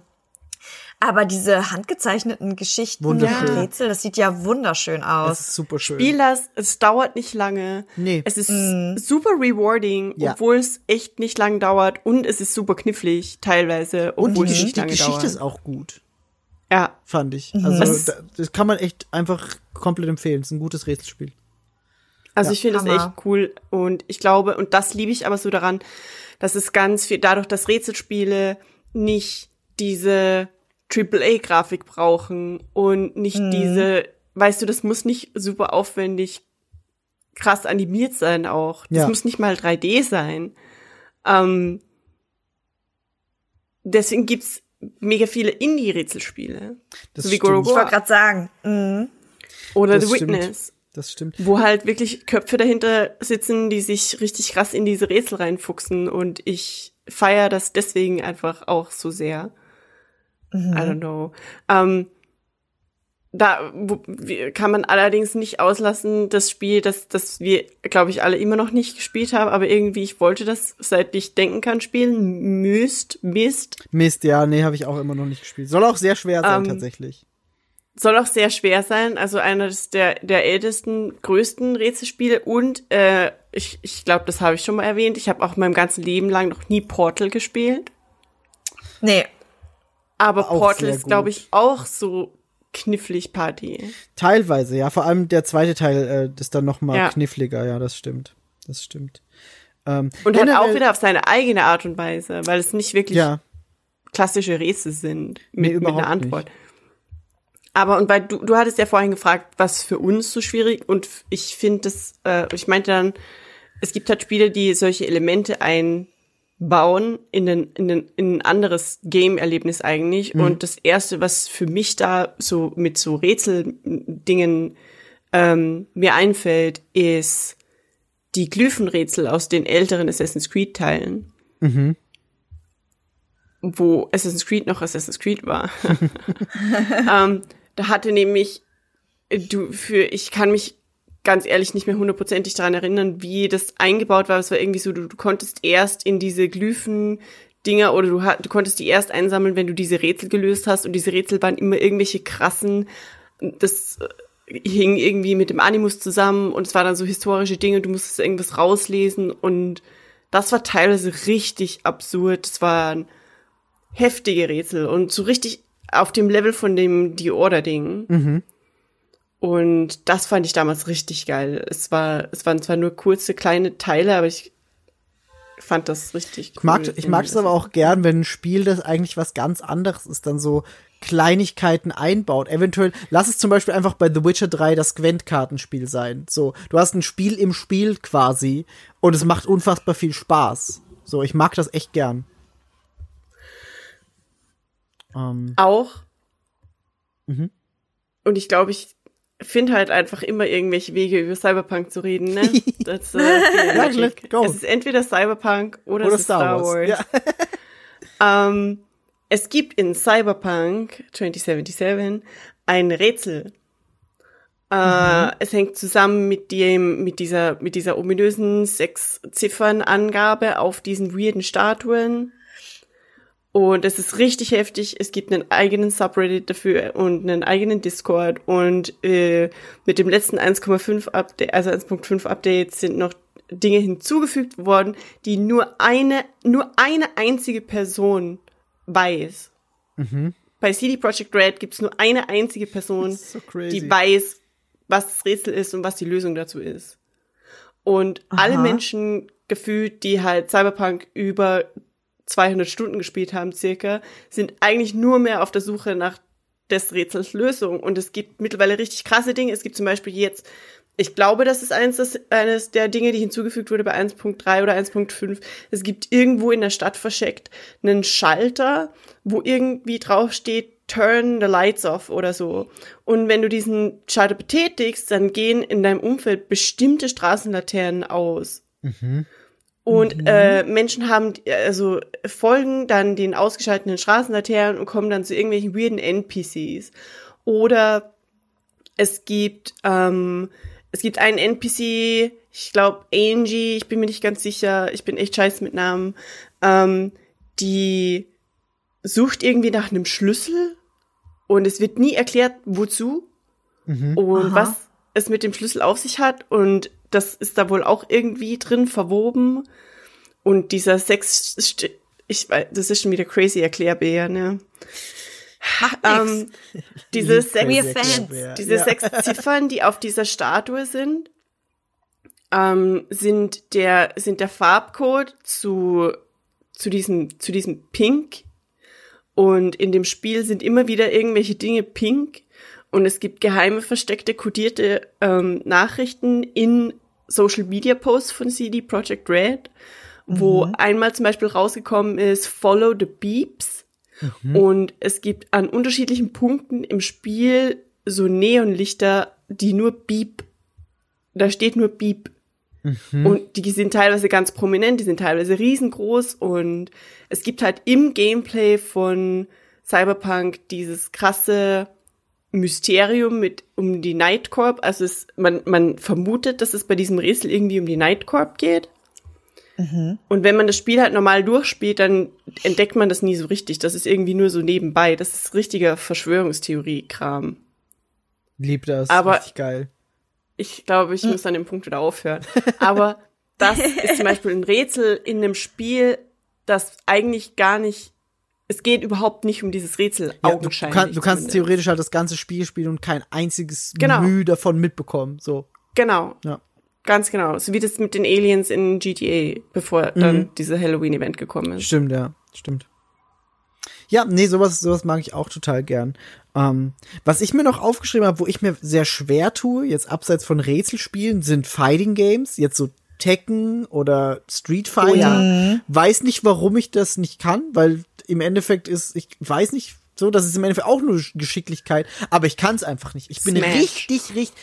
Aber diese handgezeichneten Geschichten und Rätsel, das sieht ja wunderschön aus. Es ist super schön. Spiel das, es dauert nicht lange. Nee. Es ist mm. super rewarding, ja. obwohl es echt nicht lang dauert. Und es ist super knifflig teilweise, obwohl und die, es nicht lange dauert. Die Geschichte dauert. Ist auch gut. Ja. Fand ich. Also das, das kann man echt einfach komplett empfehlen. Es ist ein gutes Rätselspiel. Also ja. ich finde das echt cool. Und ich glaube, und das liebe ich aber so daran, dass es ganz viel, dadurch, dass Rätselspiele nicht diese Triple A Grafik brauchen und nicht mhm. diese, weißt du, das muss nicht super aufwendig krass animiert sein auch. Das ja. muss nicht mal drei D sein. Ähm, deswegen gibt's mega viele Indie-Rätselspiele. Das so wie stimmt. Gorogoa. Ich wollte gerade sagen. Mhm. Oder das The Witness. Stimmt. Das stimmt. Wo halt wirklich Köpfe dahinter sitzen, die sich richtig krass in diese Rätsel reinfuchsen, und ich feiere das deswegen einfach auch so sehr. I don't know. Ähm, da wo, wie, kann man allerdings nicht auslassen, das Spiel, das, das wir, glaube ich, alle immer noch nicht gespielt haben, aber irgendwie, ich wollte das, seit ich denken kann, spielen. Mist, Mist. Mist, ja, nee, habe ich auch immer noch nicht gespielt. Soll auch sehr schwer sein, ähm, tatsächlich. Soll auch sehr schwer sein, also eines der, der ältesten, größten Rätselspiele, und äh, ich, ich glaube, das habe ich schon mal erwähnt, ich habe auch mein ganzes Leben lang noch nie Portal gespielt. Nee. Aber auch Portal ist, glaube ich, auch so knifflig Party. Teilweise, ja. Vor allem der zweite Teil äh, ist dann noch mal ja. kniffliger. Ja, das stimmt. Das stimmt. Ähm, und halt auch wieder auf seine eigene Art und Weise, weil es nicht wirklich ja. klassische Rätsel sind mit, nee, mit einer Antwort. Nicht. Aber, und weil du, du hattest ja vorhin gefragt, was für uns so schwierig, und ich finde das, äh, ich meinte dann, es gibt halt Spiele, die solche Elemente ein bauen in, den, in, den, in ein anderes Game-Erlebnis eigentlich. Mhm. Und das Erste, was für mich da so mit so Rätseldingen ähm, mir einfällt, ist die Glyphenrätsel aus den älteren Assassin's Creed-Teilen. Mhm. Wo Assassin's Creed noch Assassin's Creed war. ähm, da hatte nämlich, du für ich kann mich ganz ehrlich nicht mehr hundertprozentig daran erinnern, wie das eingebaut war. Es war irgendwie so, du, du konntest erst in diese Glyphen-Dinger, oder du, du konntest die erst einsammeln, wenn du diese Rätsel gelöst hast, und diese Rätsel waren immer irgendwelche krassen, das hing irgendwie mit dem Animus zusammen, und es waren dann so historische Dinge, du musstest irgendwas rauslesen, und das war teilweise richtig absurd. Es waren heftige Rätsel und so richtig auf dem Level von dem The Order-Ding. Mhm. Und das fand ich damals richtig geil. Es war, es waren zwar nur kurze, kleine Teile, aber ich fand das richtig cool. Ich mag, ich mag es aber auch gern, wenn ein Spiel, das eigentlich was ganz anderes ist, dann so Kleinigkeiten einbaut. Eventuell, lass es zum Beispiel einfach bei The Witcher drei das Gwent-Kartenspiel sein. So, du hast ein Spiel im Spiel quasi, und es macht unfassbar viel Spaß. So, ich mag das echt gern. Ähm. Auch. Mhm. Und ich glaube, ich finde halt einfach immer irgendwelche Wege, über Cyberpunk zu reden, ne? Das, äh, es ist entweder Cyberpunk oder, oder es ist Star, Star Wars. Wars. Ja. ähm, es gibt in Cyberpunk zwanzig siebenundsiebzig ein Rätsel. Äh, mhm. Es hängt zusammen mit dem, mit dieser, mit dieser ominösen Sechs-Ziffern-Angabe auf diesen weirden Statuen. Und es ist richtig heftig. Es gibt einen eigenen Subreddit dafür und einen eigenen Discord. Und äh, mit dem letzten eins Komma fünf Update, also eins Punkt fünf Update, sind noch Dinge hinzugefügt worden, die nur eine, nur eine einzige Person weiß. Mhm. Bei C D Projekt Red gibt's nur eine einzige Person, so die weiß, was das Rätsel ist und was die Lösung dazu ist. Und aha. alle Menschen gefühlt, die halt Cyberpunk über zweihundert Stunden gespielt haben circa, sind eigentlich nur mehr auf der Suche nach des Rätsels Lösung. Und es gibt mittlerweile richtig krasse Dinge. Es gibt zum Beispiel jetzt, ich glaube, das ist eines, das, eines der Dinge, die hinzugefügt wurde bei eins Punkt drei oder eins Punkt fünf. Es gibt irgendwo in der Stadt versteckt einen Schalter, wo irgendwie drauf steht, turn the lights off oder so. Und wenn du diesen Schalter betätigst, dann gehen in deinem Umfeld bestimmte Straßenlaternen aus. Mhm. Und mhm. Äh, Menschen haben, also folgen dann den ausgeschalteten Straßenlaternen und kommen dann zu irgendwelchen weirden N P Cs. Oder es gibt, ähm, es gibt einen N P C, ich glaube Angie, ich bin mir nicht ganz sicher, ich bin echt scheiße mit Namen, ähm, die sucht irgendwie nach einem Schlüssel und es wird nie erklärt, wozu mhm. und Aha. was es mit dem Schlüssel auf sich hat. Und das ist da wohl auch irgendwie drin verwoben. Und dieser Sex, ich weiß, das ist schon wieder crazy erklärbär, ne? Ach, ähm, diese Sex, diese ja. sechs Ziffern, die auf dieser Statue sind, ähm, sind der, sind der Farbcode zu, zu diesem, zu diesem Pink. Und in dem Spiel sind immer wieder irgendwelche Dinge pink. Und es gibt geheime, versteckte, kodierte ähm, Nachrichten in Social-Media-Posts von C D Projekt Red, mhm. wo einmal zum Beispiel rausgekommen ist, follow the beeps. Mhm. Und es gibt an unterschiedlichen Punkten im Spiel so Neonlichter, die nur beep, da steht nur beep. Mhm. Und die sind teilweise ganz prominent, die sind teilweise riesengroß. Und es gibt halt im Gameplay von Cyberpunk dieses krasse Mysterium mit um die Night Corp, also es, man, man vermutet, dass es bei diesem Rätsel irgendwie um die Night Corp geht. Mhm. Und wenn man das Spiel halt normal durchspielt, dann entdeckt man das nie so richtig. Das ist irgendwie nur so nebenbei. Das ist richtiger Verschwörungstheorie-Kram. Lieb das, aber richtig geil. Ich glaube, ich hm. muss an dem Punkt wieder aufhören. Aber das ist zum Beispiel ein Rätsel in einem Spiel, das eigentlich gar nicht Es geht überhaupt nicht um dieses Rätsel, ja, augenscheinlich. Du, kann, du kannst theoretisch halt das ganze Spiel spielen und kein einziges genau. Mühe davon mitbekommen. So. Genau. Ja. Ganz genau. So wie das mit den Aliens in G T A, bevor mhm. dann dieses Halloween-Event gekommen ist. Stimmt, ja. Stimmt. Ja, nee, sowas, sowas mag ich auch total gern. Ähm, was ich mir noch aufgeschrieben habe, wo ich mir sehr schwer tue, jetzt abseits von Rätselspielen, sind Fighting Games. Jetzt so Tekken oder Street Fighter. Oh, ja. Weiß nicht, warum ich das nicht kann, weil im Endeffekt ist, ich weiß nicht so, das ist im Endeffekt auch nur Geschicklichkeit, aber ich kann es einfach nicht. Ich bin Smash. richtig, richtig,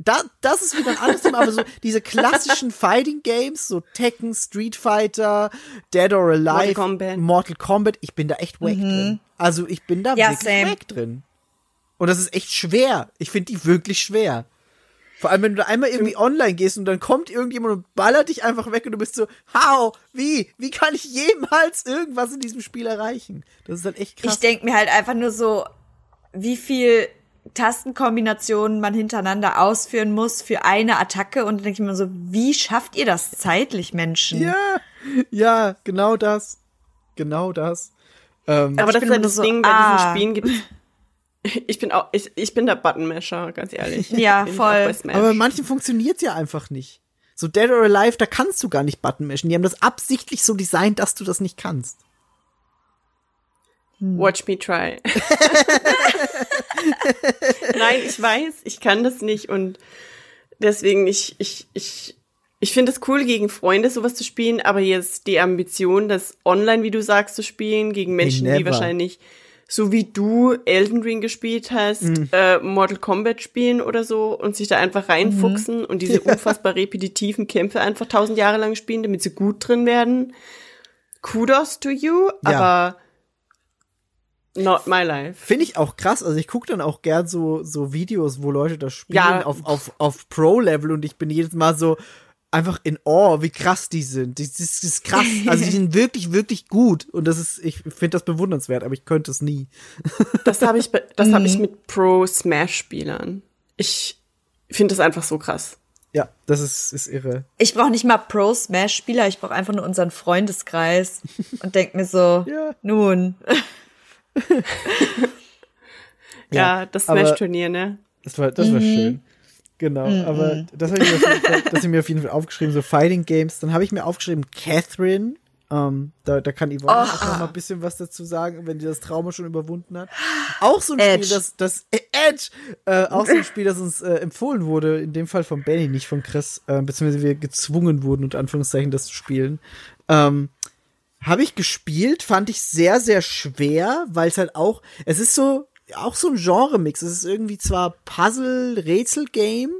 da, das ist wieder ein anderes Thema, aber so diese klassischen Fighting Games, so Tekken, Street Fighter, Dead or Alive, Mortal Kombat, Mortal Kombat ich bin da echt wack mhm. drin. Also ich bin da ja, wirklich same. wack drin. Und das ist echt schwer. Ich finde die wirklich schwer. Vor allem, wenn du da einmal irgendwie online gehst und dann kommt irgendjemand und ballert dich einfach weg und du bist so, how, wie, wie kann ich jemals irgendwas in diesem Spiel erreichen? Das ist halt echt krass. Ich denke mir halt einfach nur so, wie viel Tastenkombinationen man hintereinander ausführen muss für eine Attacke und dann denke ich mir so, wie schafft ihr das zeitlich, Menschen? Ja, ja, genau das. Genau das. Ähm, Aber das ist halt das so, Ding, bei ah. diesen Spielen gibt Ich bin auch, ich, ich bin der Buttonmasher, ganz ehrlich. Ja, voll. Aber bei manchen funktioniert's ja einfach nicht. So Dead or Alive, da kannst du gar nicht Buttonmashen. Die haben das absichtlich so designt, dass du das nicht kannst. Hm. Watch me try. Nein, ich weiß, ich kann das nicht und deswegen, ich, ich, ich, ich finde es cool, gegen Freunde sowas zu spielen, aber jetzt die Ambition, das online, wie du sagst, zu spielen, gegen Menschen, die wahrscheinlich so wie du Elden Ring gespielt hast, mhm. äh, Mortal Kombat spielen oder so und sich da einfach reinfuchsen mhm. und diese unfassbar repetitiven Kämpfe einfach tausend Jahre lang spielen, damit sie gut drin werden. Kudos to you, ja. aber not my life. Finde ich auch krass. Also ich gucke dann auch gern so, so Videos, wo Leute das spielen ja. auf, auf, auf Pro-Level und ich bin jedes Mal so einfach in Awe, wie krass die sind. Das ist, das ist krass. Also die sind wirklich, wirklich gut. Und das ist, ich finde das bewundernswert, aber ich könnte es nie. Das habe ich, das habe ich mit Pro-Smash-Spielern. Ich finde das einfach so krass. Ja, das ist, ist irre. Ich brauche nicht mal Pro-Smash-Spieler, ich brauche einfach nur unseren Freundeskreis und denke mir so, ja. nun. ja, ja, das Smash-Turnier, ne? Das war, das war mhm. schön. Genau, mm-mm. aber das habe ich, das hab ich mir auf jeden Fall aufgeschrieben, so Fighting Games. Dann habe ich mir aufgeschrieben Catherine, Ähm, da, da kann Yvonne oh. auch noch mal ein bisschen was dazu sagen, wenn die das Trauma schon überwunden hat. Auch so ein Edge. Spiel, das, das äh, Edge, äh, auch so ein Spiel, das uns äh, empfohlen wurde, in dem Fall von Benny, nicht von Chris, äh, beziehungsweise wir gezwungen wurden, unter Anführungszeichen, das zu spielen. Ähm, habe ich gespielt, fand ich sehr, sehr schwer, weil es halt auch, es ist so, auch so ein Genre-Mix. Es ist irgendwie zwar Puzzle-Rätsel-Game,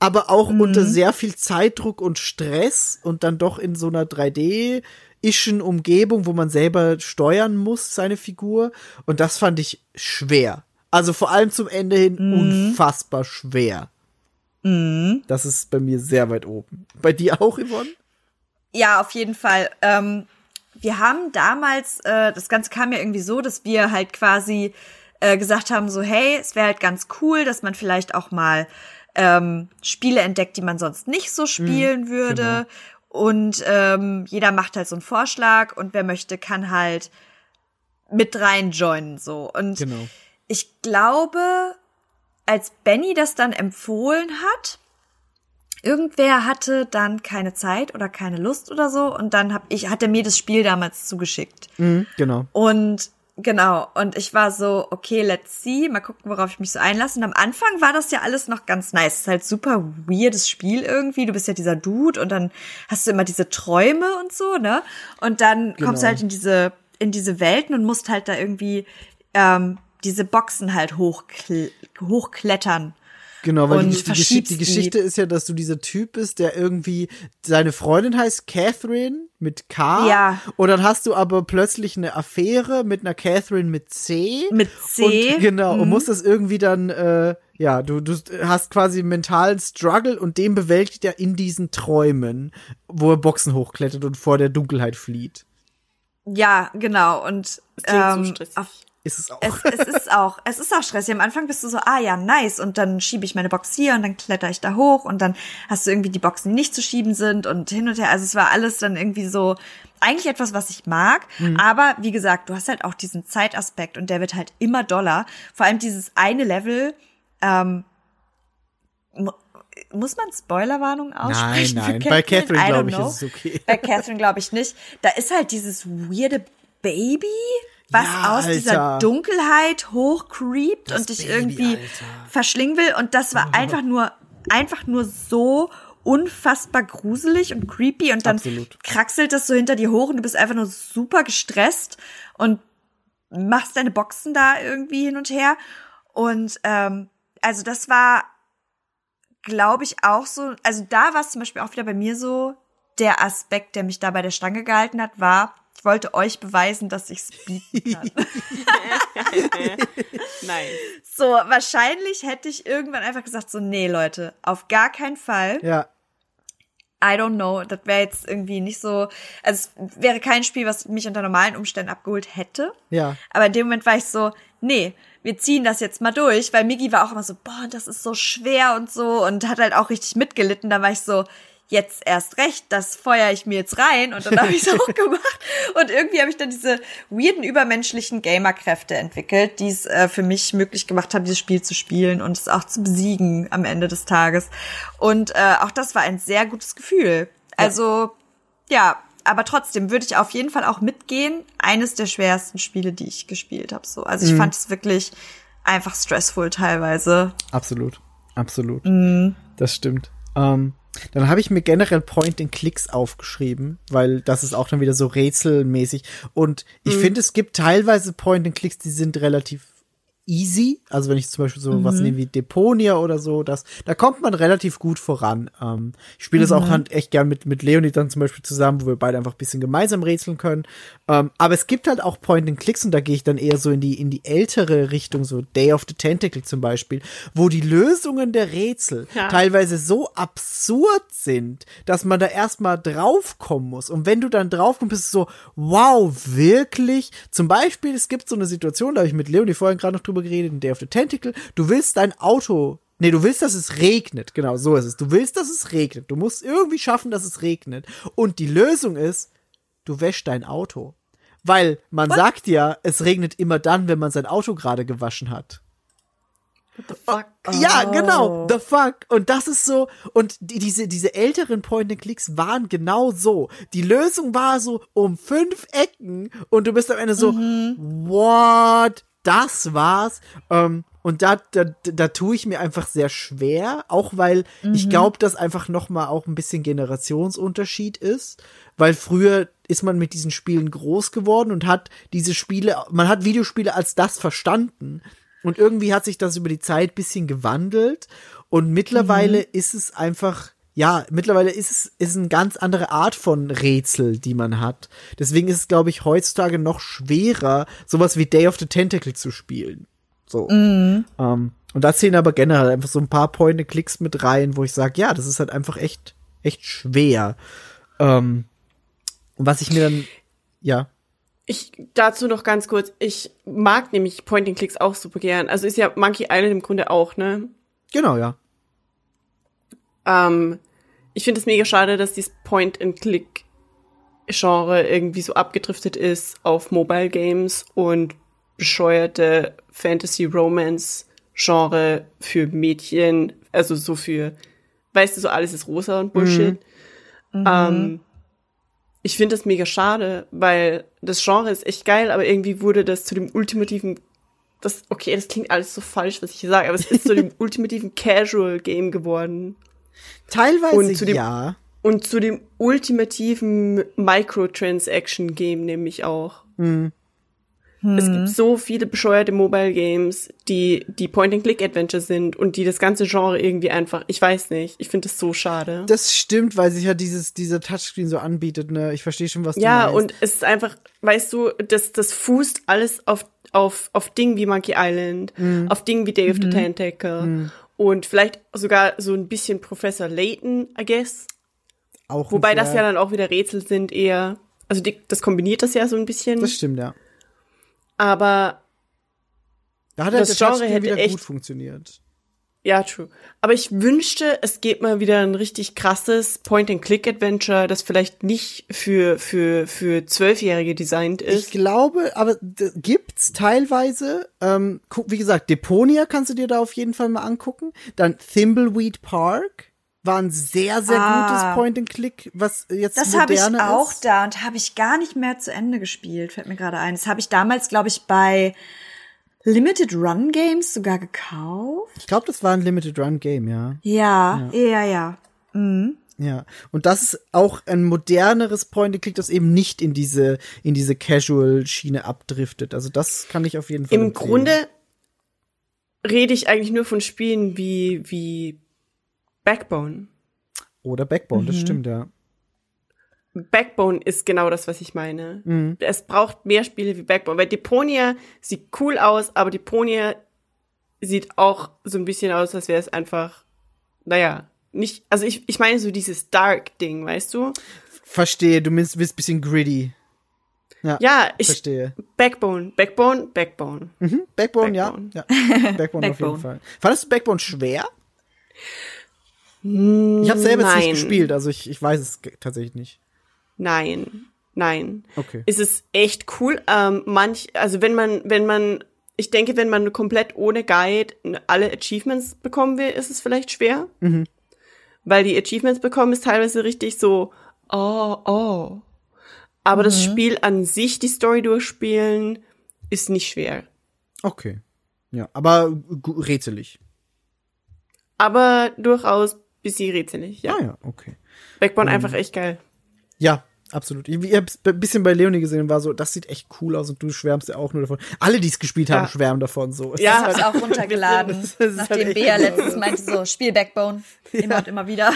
aber auch mhm. unter sehr viel Zeitdruck und Stress und dann doch in so einer drei D-ischen Umgebung, wo man selber steuern muss, seine Figur. Und das fand ich schwer. Also vor allem zum Ende hin mhm. unfassbar schwer. Mhm. Das ist bei mir sehr weit oben. Bei dir auch, Yvonne? Ja, auf jeden Fall. Ähm, wir haben damals, äh, das Ganze kam ja irgendwie so, dass wir halt quasi äh, gesagt haben, so hey, es wäre halt ganz cool, dass man vielleicht auch mal Ähm, Spiele entdeckt, die man sonst nicht so spielen mhm, würde. Genau. Und ähm, jeder macht halt so einen Vorschlag und wer möchte, kann halt mit reinjoinen. So. Und genau. ich glaube, als Benny das dann empfohlen hat, irgendwer hatte dann keine Zeit oder keine Lust oder so und dann hab ich, hat er mir das Spiel damals zugeschickt. Mhm, genau. Und Genau, und ich war so, okay, let's see, mal gucken, worauf ich mich so einlasse. Und am Anfang war das ja alles noch ganz nice. Es ist halt super weirdes Spiel irgendwie. Du bist ja dieser Dude und dann hast du immer diese Träume und so, ne? Und dann genau. kommst du halt in diese in diese Welten und musst halt da irgendwie ähm, diese Boxen halt hochkle- hochklettern. Genau, weil die, die, Geschichte, die Geschichte ist ja, dass du dieser Typ bist, der irgendwie, seine Freundin heißt Catherine mit K. Ja. Und dann hast du aber plötzlich eine Affäre mit einer Catherine mit C. Mit C. Und, genau, mhm. und musst das irgendwie dann, äh, ja, du, du hast quasi einen mentalen Struggle und den bewältigt er in diesen Träumen, wo er Boxen hochklettert und vor der Dunkelheit flieht. Ja, genau. Und ähm, so auf Ist es, auch. Es, es ist auch. Es ist auch stressig. Am Anfang bist du so, ah ja, nice. Und dann schiebe ich meine Box hier und dann kletter ich da hoch und dann hast du irgendwie die Boxen, die nicht zu schieben sind und hin und her. Also es war alles dann irgendwie so, eigentlich etwas, was ich mag. Mhm. Aber wie gesagt, du hast halt auch diesen Zeitaspekt und der wird halt immer doller. Vor allem dieses eine Level, ähm, muss man Spoilerwarnung aussprechen? Nein, nein. Bei Catherine, glaube ich, ist es okay. Bei Catherine, glaube ich, nicht. Da ist halt dieses weirde Baby, was ja, aus Alter. dieser Dunkelheit hochcreept und dich Baby, irgendwie Alter. verschlingen will. Und das war oh. einfach nur einfach nur so unfassbar gruselig und creepy. Und dann Absolut. kraxelt das so hinter dir hoch und du bist einfach nur super gestresst und machst deine Boxen da irgendwie hin und her. Und ähm, also das war, glaube ich, auch so, also da war es zum Beispiel auch wieder bei mir so, der Aspekt, der mich da bei der Stange gehalten hat, war, ich wollte euch beweisen, dass ich es bieten kann. Nein. So, wahrscheinlich hätte ich irgendwann einfach gesagt, so, nee, Leute, auf gar keinen Fall. Ja. I don't know, das wäre jetzt irgendwie nicht so, also es wäre kein Spiel, was mich unter normalen Umständen abgeholt hätte. Ja. Aber in dem Moment war ich so, nee, wir ziehen das jetzt mal durch, weil Miggi war auch immer so, boah, das ist so schwer und so und hat halt auch richtig mitgelitten. Da war ich so, jetzt erst recht, das feuere ich mir jetzt rein und dann habe ich es auch gemacht und irgendwie habe ich dann diese weirden übermenschlichen Gamerkräfte entwickelt, die es äh, für mich möglich gemacht haben, dieses Spiel zu spielen und es auch zu besiegen am Ende des Tages und äh, auch das war ein sehr gutes Gefühl. Also ja, aber trotzdem würde ich auf jeden Fall auch mitgehen, eines der schwersten Spiele, die ich gespielt habe. So, also ich mhm. fand es wirklich einfach stressful teilweise. Absolut, absolut. Mhm. Das stimmt. Ähm. Dann habe ich mir generell Point-and-Clicks aufgeschrieben, weil das ist auch dann wieder so rätselmäßig. Und ich mhm. finde, es gibt teilweise Point-and-Clicks, die sind relativ easy. Also wenn ich zum Beispiel so mhm. was nehme wie Deponia oder so, das, da kommt man relativ gut voran. Ähm, ich spiele das mhm. auch halt echt gern mit, mit Leonid dann zum Beispiel zusammen, wo wir beide einfach ein bisschen gemeinsam rätseln können. Ähm, aber es gibt halt auch Point-and-Clicks und da gehe ich dann eher so in die, in die ältere Richtung, so Day of the Tentacle zum Beispiel, wo die Lösungen der Rätsel ja. teilweise so absurd sind, dass man da erstmal draufkommen muss. Und wenn du dann draufkommst, bist du so, wow, wirklich? Zum Beispiel, es gibt so eine Situation, da habe ich mit Leonid vorhin gerade noch drüber geredet, in Day of the Tentacle, du willst dein Auto, nee, du willst, dass es regnet, genau, so ist es, du willst, dass es regnet, du musst irgendwie schaffen, dass es regnet und die Lösung ist, du wäschst dein Auto, weil man What? sagt ja, es regnet immer dann, wenn man sein Auto gerade gewaschen hat. What the fuck? Oh. Ja, genau, the fuck. Und das ist so, und die, diese, diese älteren Point-and-Clicks waren genau so. Die Lösung war so um fünf Ecken und du bist am Ende so, mhm. what? Das war's. Ähm, und da, da, da tue ich mir einfach sehr schwer, auch weil mhm. ich glaube, dass einfach nochmal auch ein bisschen Generationsunterschied ist, weil früher ist man mit diesen Spielen groß geworden und hat diese Spiele, man hat Videospiele als das verstanden. Und irgendwie hat sich das über die Zeit ein bisschen gewandelt. Und mittlerweile mhm. ist es einfach, ja, mittlerweile ist es ist eine ganz andere Art von Rätsel, die man hat. Deswegen ist es, glaube ich, heutzutage noch schwerer, sowas wie Day of the Tentacle zu spielen. So. Mhm. Um, und da zählen aber generell einfach so ein paar Point-and-Clicks mit rein, wo ich sage, ja, das ist halt einfach echt, echt schwer. Um, und was ich mir dann, ja. Ich, dazu noch ganz kurz, ich mag nämlich Point-and-Clicks auch super gern. Also ist ja Monkey Island im Grunde auch, ne? Genau, ja. Ähm, ich finde es mega schade, dass dieses Point-and-Click-Genre irgendwie so abgedriftet ist auf Mobile Games und bescheuerte Fantasy-Romance-Genre für Mädchen, also so für, weißt du, so alles ist rosa und Bullshit. Mhm. Ähm, Ich finde das mega schade, weil das Genre ist echt geil, aber irgendwie wurde das zu dem ultimativen, das, okay, das klingt alles so falsch, was ich hier sage, aber es ist zu dem ultimativen Casual-Game geworden. Teilweise, und zu dem, ja. Und zu dem ultimativen Microtransaction-Game nämlich auch. Mhm. Es gibt so viele bescheuerte Mobile-Games, die die Point-and-Click-Adventure sind und die das ganze Genre irgendwie einfach, ich weiß nicht, ich finde das so schade. Das stimmt, weil sich ja dieses dieser Touchscreen so anbietet, ne? Ich verstehe schon, was du ja, meinst. Ja, und es ist einfach, weißt du, das, das fußt alles auf, auf, auf Dingen wie Monkey Island, mhm. auf Dingen wie Day of the mhm. Tentacle mhm. und vielleicht sogar so ein bisschen Professor Layton, I guess. Auch Wobei das ja dann auch wieder Rätsel sind eher, also die, das kombiniert das ja so ein bisschen. Das stimmt, ja. Aber da hat halt das Genre hätte wieder echt gut funktioniert. Ja, true. Aber ich wünschte, es geht mal wieder ein richtig krasses Point-and-Click-Adventure, das vielleicht nicht für für für Zwölfjährige designt ist. Ich glaube, aber gibt's teilweise. Ähm, guck, wie gesagt, Deponia kannst du dir da auf jeden Fall mal angucken. Dann Thimbleweed Park war ein sehr, sehr ah, gutes Point-and-Click, was jetzt das moderne ist. Das habe ich auch ist. da und habe ich gar nicht mehr zu Ende gespielt, fällt mir gerade ein. Das habe ich damals, glaube ich, bei Limited Run Games sogar gekauft. Ich glaube, das war ein Limited Run Game, ja. Ja, ja, ja. Ja, mhm. ja. Und das ist auch ein moderneres Point-and-Click, das eben nicht in diese, in diese Casual-Schiene abdriftet. Also das kann ich auf jeden Fall Im empfehlen. Grunde rede ich eigentlich nur von Spielen wie wie Backbone. Oder Backbone, mhm. das stimmt, ja. Backbone ist genau das, was ich meine. Mhm. Es braucht mehr Spiele wie Backbone, weil Deponia sieht cool aus, aber Deponia sieht auch so ein bisschen aus, als wäre es einfach, naja, nicht, also ich, ich meine so dieses Dark-Ding, weißt du? Verstehe, du meinst, du bist ein bisschen gritty. Ja, ja, ich verstehe. Backbone, Backbone, Backbone. Mhm. Backbone, Backbone, ja. ja. Backbone auf jeden Fall. Fandest du Backbone schwer? Ich habe selber jetzt nicht gespielt, also ich, ich weiß es g- tatsächlich nicht. Nein, nein. Okay. Es ist echt cool. Ähm, manch, also wenn man, wenn man, ich denke, wenn man komplett ohne Guide alle Achievements bekommen will, ist es vielleicht schwer. Mhm. Weil die Achievements bekommen ist teilweise richtig so, oh, oh. Aber mhm. das Spiel an sich, die Story durchspielen, ist nicht schwer. Okay. Ja, aber g- rätselig. Aber durchaus bisschen rätselig, ja. Ah ja, okay. Backbone um, einfach echt geil. Ja, absolut. Ich, ich hab's ein bisschen bei Leonie gesehen und war so, das sieht echt cool aus und du schwärmst ja auch nur davon. Alle, die es gespielt haben, ja. schwärmen davon so. Ja, ich hab's halt auch runtergeladen, das, das nachdem halt Bea letztens meinte so, spiel Backbone, ja. immer und immer wieder.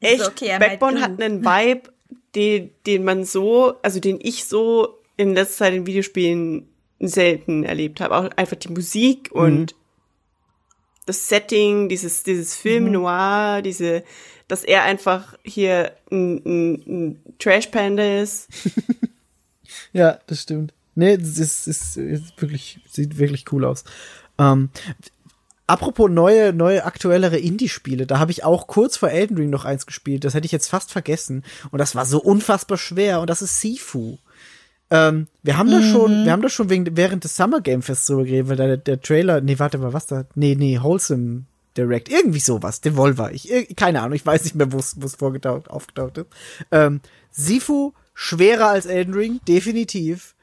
echt, so, okay, Backbone hat einen Vibe, den, den man so, also den ich so in letzter Zeit in Videospielen selten erlebt habe. Auch einfach die Musik mhm. und das Setting, dieses, dieses Film Noir, mhm. diese, dass er einfach hier ein, ein, ein Trash-Panda ist. ja, das stimmt. Nee, es ist, ist, ist wirklich, sieht wirklich cool aus. Ähm, apropos neue, neue aktuellere Indie-Spiele, da habe ich auch kurz vor Elden Ring noch eins gespielt, das hätte ich jetzt fast vergessen. Und das war so unfassbar schwer und das ist Sifu. Ähm, wir haben mhm. da schon, wir haben da schon wegen, während des Summer Game Fests drüber geredet, weil da der, der Trailer, nee, warte mal, was da? Nee, nee, Wholesome Direct, irgendwie sowas, Devolver, ich, keine Ahnung, ich weiß nicht mehr, wo es vorgetaucht, aufgetaucht ist. Ähm, Sifu, schwerer als Elden Ring, definitiv.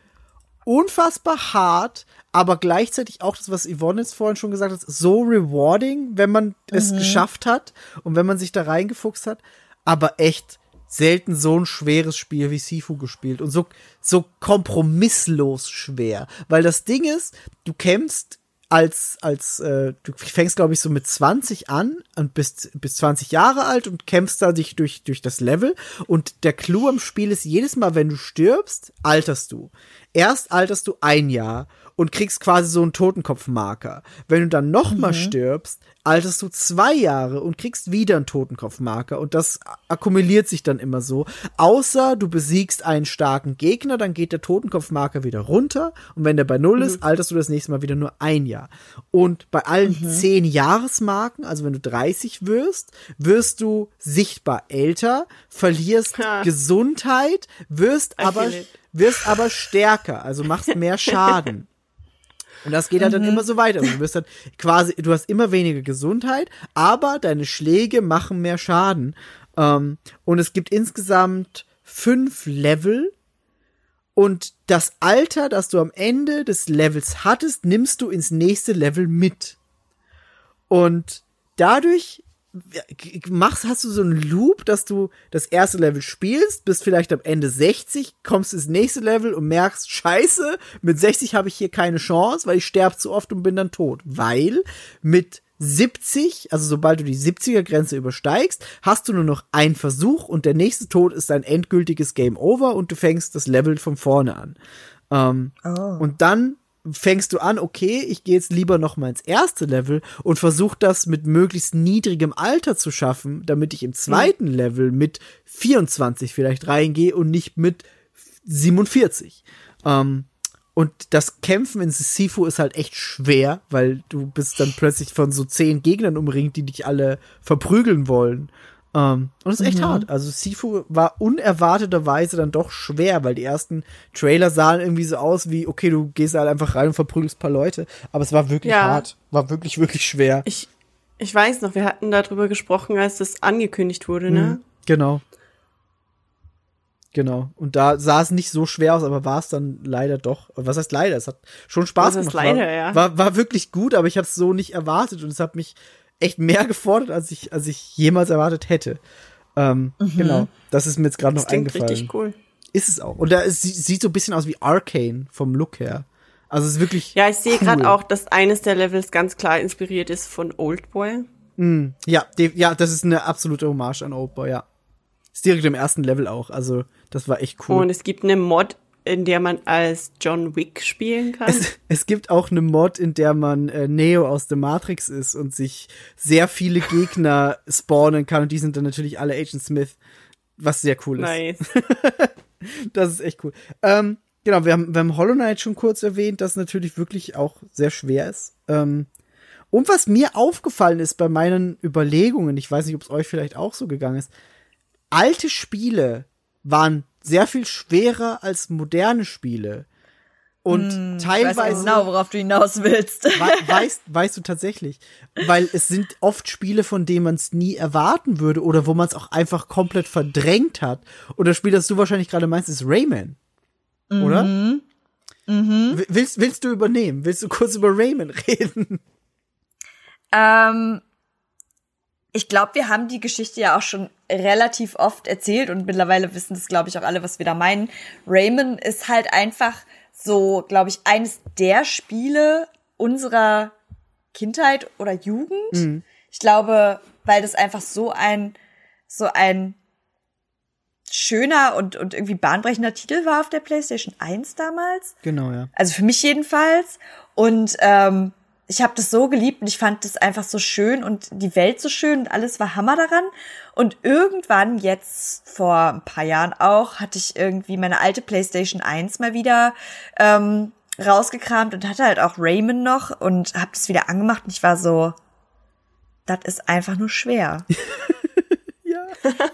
Unfassbar hart, aber gleichzeitig auch das, was Yvonne jetzt vorhin schon gesagt hat, so rewarding, wenn man mhm. es geschafft hat und wenn man sich da reingefuchst hat, aber echt selten so ein schweres Spiel wie Sifu gespielt und so, so kompromisslos schwer, weil das Ding ist, du kämpfst als, als, äh, du fängst, glaube ich, so mit zwanzig an und bist, bist zwanzig Jahre alt und kämpfst da dich durch, durch das Level. Und der Clou am Spiel ist, jedes Mal, wenn du stirbst, alterst du. Erst alterst du ein Jahr und kriegst quasi so einen Totenkopfmarker. Wenn du dann nochmal mhm. stirbst, alterst du zwei Jahre und kriegst wieder einen Totenkopfmarker. Und das akkumuliert sich dann immer so. Außer du besiegst einen starken Gegner, dann geht der Totenkopfmarker wieder runter. Und wenn der bei Null mhm. ist, alterst du das nächste Mal wieder nur ein Jahr. Und bei allen mhm. zehn Jahresmarken, also wenn du dreißig wirst, wirst du sichtbar älter, verlierst ha. Gesundheit, wirst aber, wirst aber stärker, also machst mehr Schaden. Und das geht halt mhm. dann immer so weiter. Also du wirst dann quasi, du hast immer weniger Gesundheit, aber deine Schläge machen mehr Schaden. Ähm, und es gibt insgesamt fünf Level. Und das Alter, das du am Ende des Levels hattest, nimmst du ins nächste Level mit. Und dadurch machst, hast du so einen Loop, dass du das erste Level spielst, bist vielleicht am Ende sechzig, kommst ins nächste Level und merkst, scheiße, mit sechzig habe ich hier keine Chance, weil ich sterbe zu oft und bin dann tot. Weil mit siebzig, also sobald du die siebziger-Grenze übersteigst, hast du nur noch einen Versuch und der nächste Tod ist ein endgültiges Game Over und du fängst das Level von vorne an. Ähm, oh. Und dann fängst du an, okay, ich gehe jetzt lieber noch mal ins erste Level und versuche das mit möglichst niedrigem Alter zu schaffen, damit ich im zweiten mhm. Level mit vierundzwanzig vielleicht reingehe und nicht mit siebenundvierzig. Ähm, und das Kämpfen in Sifu ist halt echt schwer, weil du bist dann plötzlich von so zehn Gegnern umringt, die dich alle verprügeln wollen. Um, und es ist echt mhm. hart. Also Sifu war unerwarteterweise dann doch schwer, weil die ersten Trailer sahen irgendwie so aus wie, okay, du gehst halt einfach rein und verprügelst ein paar Leute. Aber es war wirklich ja. hart. War wirklich, wirklich schwer. Ich, ich weiß noch, wir hatten darüber gesprochen, als das angekündigt wurde, mhm. ne? Genau. Genau. Und da sah es nicht so schwer aus, aber war es dann leider doch. Was heißt leider? Es hat schon Spaß gemacht. Leider, war, ja. war, war wirklich gut, aber ich habe es so nicht erwartet und es hat mich echt mehr gefordert, als ich, als ich jemals erwartet hätte. Ähm, mhm. Genau. Das ist mir jetzt gerade noch eingefallen. Richtig cool. Ist es auch. Und da ist, sieht so ein bisschen aus wie Arcane vom Look her. Also es ist wirklich ja, ich sehe cool. gerade auch, dass eines der Levels ganz klar inspiriert ist von Oldboy. Mm, ja, de- ja, das ist eine absolute Hommage an Oldboy, ja. Ist direkt im ersten Level auch. Also das war echt cool. Und es gibt eine Mod, in der man als John Wick spielen kann. Es, es gibt auch eine Mod, in der man äh, Neo aus The Matrix ist und sich sehr viele Gegner spawnen kann. Und die sind dann natürlich alle Agent Smith, was sehr cool ist. Nice. Das ist echt cool. Ähm, genau, wir haben, wir haben Hollow Knight schon kurz erwähnt, das natürlich wirklich auch sehr schwer ist. Ähm, und was mir aufgefallen ist bei meinen Überlegungen, ich weiß nicht, ob es euch vielleicht auch so gegangen ist, alte Spiele waren sehr viel schwerer als moderne Spiele. Und hm, teilweise. Ich weiß genau, worauf du hinaus willst. we- weißt, weißt du tatsächlich. Weil es sind oft Spiele, von denen man es nie erwarten würde oder wo man es auch einfach komplett verdrängt hat. Und das Spiel, das du wahrscheinlich gerade meinst, ist Rayman. Mhm. Oder? Mhm. Willst, willst du übernehmen? Willst du kurz über Rayman reden? Ähm. Ich glaube, wir haben die Geschichte ja auch schon relativ oft erzählt und mittlerweile wissen das, glaube ich, auch alle, was wir da meinen. Rayman ist halt einfach so, glaube ich, eines der Spiele unserer Kindheit oder Jugend. Mhm. Ich glaube, weil das einfach so ein, so ein schöner und, und irgendwie bahnbrechender Titel war auf der PlayStation eins damals. Genau, ja. Also für mich jedenfalls. Und, ähm, ich habe das so geliebt und ich fand das einfach so schön und die Welt so schön und alles war Hammer daran. Und irgendwann, jetzt vor ein paar Jahren auch, hatte ich irgendwie meine alte PlayStation eins mal wieder ähm, rausgekramt und hatte halt auch Rayman noch und habe das wieder angemacht und ich war so, das ist einfach nur schwer. Ja.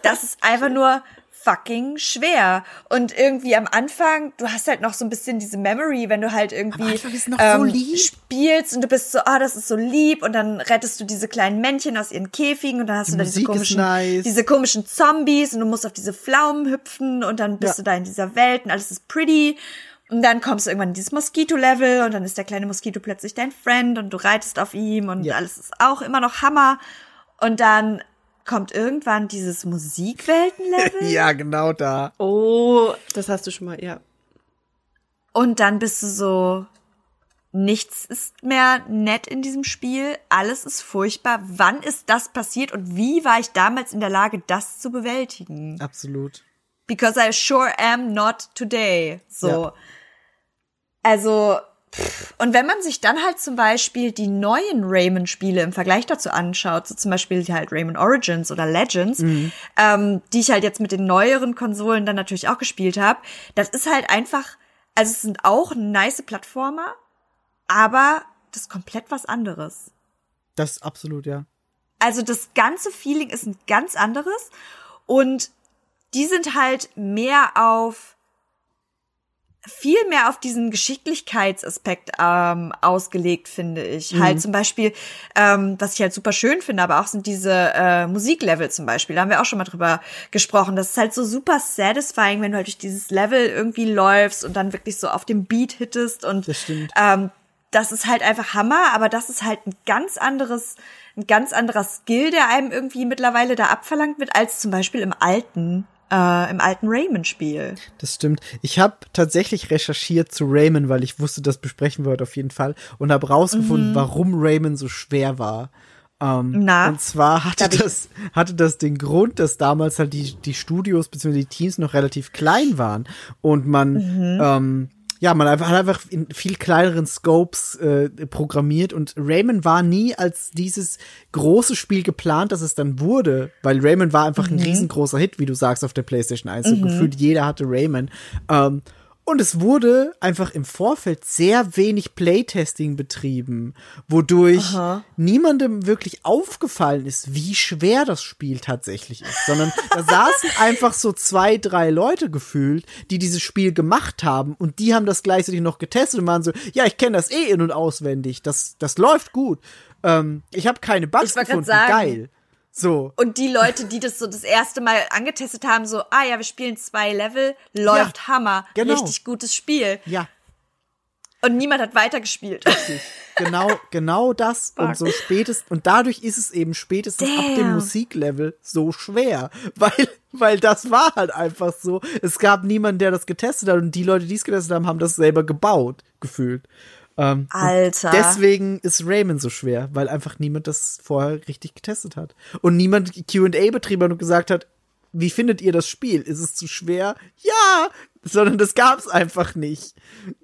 Das ist einfach nur fucking schwer. Und irgendwie am Anfang, du hast halt noch so ein bisschen diese Memory, wenn du halt irgendwie noch ähm, so lieb. spielst und du bist so, ah, das ist so lieb und dann rettest du diese kleinen Männchen aus ihren Käfigen und dann hast die du da diese komischen, nice. diese komischen Zombies und du musst auf diese Pflaumen hüpfen und dann bist ja. du da in dieser Welt und alles ist pretty. Und dann kommst du irgendwann in dieses Mosquito-Level und dann ist der kleine Mosquito plötzlich dein Friend und du reitest auf ihm und ja. alles ist auch immer noch Hammer. Und dann kommt irgendwann dieses Musikwelten-Level. Ja, genau da. Oh, das hast du schon mal, ja. Und dann bist du so, nichts ist mehr nett in diesem Spiel, alles ist furchtbar. Wann ist das passiert und wie war ich damals in der Lage, das zu bewältigen? Absolut. Because I sure am not today. So. Ja. Also, pff. Und wenn man sich dann halt zum Beispiel die neuen Rayman-Spiele im Vergleich dazu anschaut, so zum Beispiel halt Rayman Origins oder Legends, mhm. ähm, die ich halt jetzt mit den neueren Konsolen dann natürlich auch gespielt habe, das ist halt einfach, also es sind auch nice Plattformer, aber das ist komplett was anderes. Das ist absolut, ja. Also das ganze Feeling ist ein ganz anderes und die sind halt mehr auf, viel mehr auf diesen Geschicklichkeitsaspekt ähm, ausgelegt, finde ich. Mhm. Halt zum Beispiel, ähm, was ich halt super schön finde, aber auch sind diese äh, Musiklevel zum Beispiel. Da haben wir auch schon mal drüber gesprochen. Das ist halt so super satisfying, wenn du halt durch dieses Level irgendwie läufst und dann wirklich so auf dem Beat hittest. Und das, ähm, das ist halt einfach Hammer, aber das ist halt ein ganz anderes... ein ganz anderer Skill, der einem irgendwie mittlerweile da abverlangt wird, als zum Beispiel im alten, äh, im alten Rayman-Spiel. Das stimmt. Ich habe tatsächlich recherchiert zu Rayman, weil ich wusste, das besprechen wir heute auf jeden Fall, und habe rausgefunden, mhm. warum Rayman so schwer war. Ähm, Na, und zwar hatte das, hatte das den Grund, dass damals halt die, die Studios bzw. die Teams noch relativ klein waren und man, mhm. ähm, ja, man hat einfach in viel kleineren Scopes äh, programmiert und Rayman war nie als dieses große Spiel geplant, dass es dann wurde, weil Rayman war einfach mhm. ein riesengroßer Hit, wie du sagst, auf der PlayStation eins. Mhm. Gefühlt jeder hatte Rayman. Ähm, und es wurde einfach im Vorfeld sehr wenig Playtesting betrieben, wodurch Aha. niemandem wirklich aufgefallen ist, wie schwer das Spiel tatsächlich ist, sondern da saßen einfach so zwei, drei Leute gefühlt, die dieses Spiel gemacht haben und die haben das gleichzeitig noch getestet und waren so, ja, ich kenne das eh in- und auswendig, das, das läuft gut, ähm, ich habe keine Bugs gefunden, sagen. Geil. So. Und die Leute, die das so das erste Mal angetestet haben, so, ah ja, wir spielen zwei Level, läuft ja, Hammer, genau. Richtig gutes Spiel. Ja. Und niemand hat weitergespielt. Richtig. Genau, genau das. Fuck. Und so spätestens, und dadurch ist es eben spätestens Damn. ab dem Musiklevel so schwer, weil, weil das war halt einfach so. Es gab niemanden, der das getestet hat und die Leute, die es getestet haben, haben das selber gebaut, gefühlt. Ähm, Alter. Deswegen ist Rayman so schwer, weil einfach niemand das vorher richtig getestet hat. Und niemand Q und A betrieben hat und gesagt hat, wie findet ihr das Spiel? Ist es zu schwer? Ja! Sondern das gab's einfach nicht.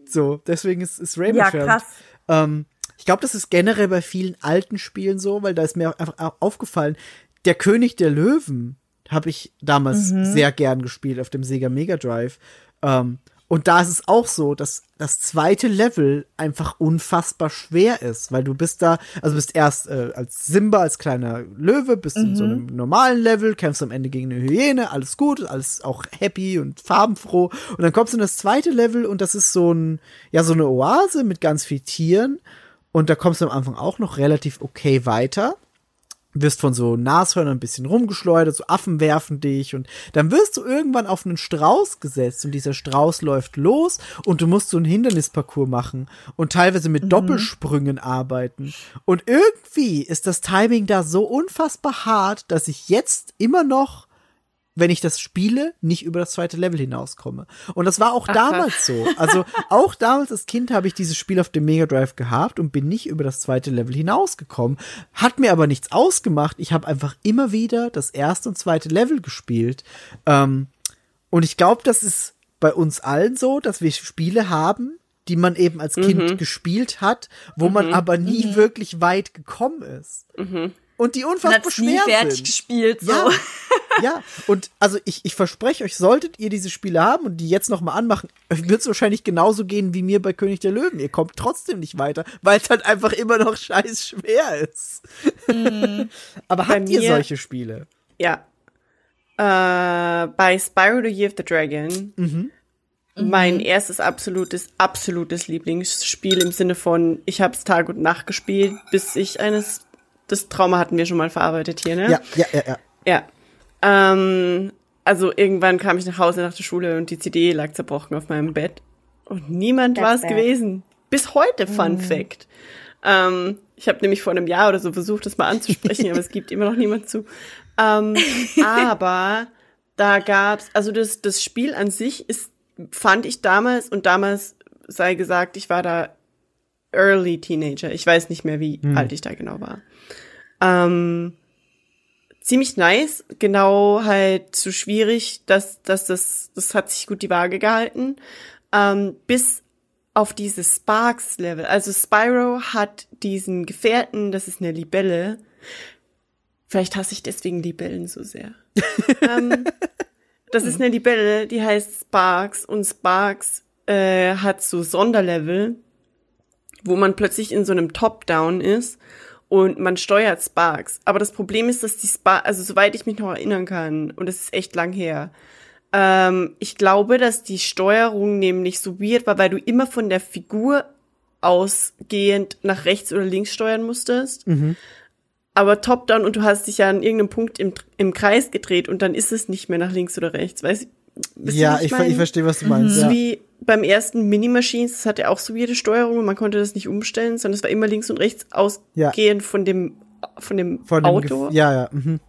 So, deswegen ist, ist Rayman ja, schwer. Krass. Ähm, ich glaube, das ist generell bei vielen alten Spielen so, weil da ist mir einfach aufgefallen, der König der Löwen habe ich damals mhm. sehr gern gespielt auf dem Sega Mega Drive. Ähm, Und da ist es auch so, dass das zweite Level einfach unfassbar schwer ist, weil du bist da, also bist erst äh, als Simba, als kleiner Löwe, bist mhm. in so einem normalen Level, kämpfst am Ende gegen eine Hyäne, alles gut, alles auch happy und farbenfroh. Und dann kommst du in das zweite Level und das ist so ein, ja, so eine Oase mit ganz viel Tieren. Und da kommst du am Anfang auch noch relativ okay weiter. Wirst von so Nashörnern ein bisschen rumgeschleudert, so Affen werfen dich und dann wirst du irgendwann auf einen Strauß gesetzt und dieser Strauß läuft los und du musst so einen Hindernisparcours machen und teilweise mit mhm. Doppelsprüngen arbeiten. Und irgendwie ist das Timing da so unfassbar hart, dass ich jetzt immer noch, wenn ich das spiele, nicht über das zweite Level hinauskomme. Und das war auch Ach, damals so. Also auch damals als Kind habe ich dieses Spiel auf dem Mega Drive gehabt und bin nicht über das zweite Level hinausgekommen. Hat mir aber nichts ausgemacht. Ich habe einfach immer wieder das erste und zweite Level gespielt. Ähm, und ich glaube, das ist bei uns allen so, dass wir Spiele haben, die man eben als Kind mhm. gespielt hat, wo mhm. man aber nie mhm. wirklich weit gekommen ist. Mhm. Und die unfassbar schwer sind. Fertig gespielt, so. Ja, ja. Und also ich, ich verspreche euch, solltet ihr diese Spiele haben und die jetzt noch mal anmachen, wird es wahrscheinlich genauso gehen wie mir bei König der Löwen. Ihr kommt trotzdem nicht weiter, weil es halt einfach immer noch scheiß schwer ist. Mm, Aber habt ihr solche Spiele? Ja. äh, bei Spyro the Year of the Dragon mhm. mein mhm. erstes absolutes, absolutes Lieblingsspiel im Sinne von, ich habe es Tag und Nacht gespielt, bis ich eines, das Trauma hatten wir schon mal verarbeitet hier, ne? Ja, ja, ja. Ja. ja. Ähm, also irgendwann kam ich nach Hause nach der Schule und die C D lag zerbrochen auf meinem Bett. Und niemand war es gewesen. Bis heute, Fun mhm. Fact. Ähm, ich habe nämlich vor einem Jahr oder so versucht, das mal anzusprechen, aber es gibt immer noch niemand zu. Ähm, aber da gab's, also das, das Spiel an sich ist, fand ich damals, und damals sei gesagt, ich war da early Teenager. Ich weiß nicht mehr, wie mhm. alt ich da genau war. Ähm, ziemlich nice, genau halt zu so schwierig, dass, dass das, das hat sich gut die Waage gehalten. Ähm, bis auf dieses Sparks-Level. Also Spyro hat diesen Gefährten, das ist eine Libelle. Vielleicht hasse ich deswegen Libellen so sehr. ähm, das ist eine Libelle, die heißt Sparks. Und Sparks äh, hat so Sonderlevel, wo man plötzlich in so einem Top-Down ist und man steuert Sparks. Aber das Problem ist, dass die Sparks, also soweit ich mich noch erinnern kann, und das ist echt lang her, ich glaube, dass die Steuerung nämlich so weird war, weil du immer von der Figur ausgehend nach rechts oder links steuern musstest. Mhm. Aber top-down und du hast dich ja an irgendeinem Punkt im, im Kreis gedreht und dann ist es nicht mehr nach links oder rechts. Weißt du? Ja, ich, ver- ich verstehe, was du meinst. So ja. Wie beim ersten Mini-Machines, das hatte auch so weirde Steuerung und man konnte das nicht umstellen, sondern es war immer links und rechts ausgehend ja. von dem, von dem von Auto. Dem Ge- ja, ja, mhm.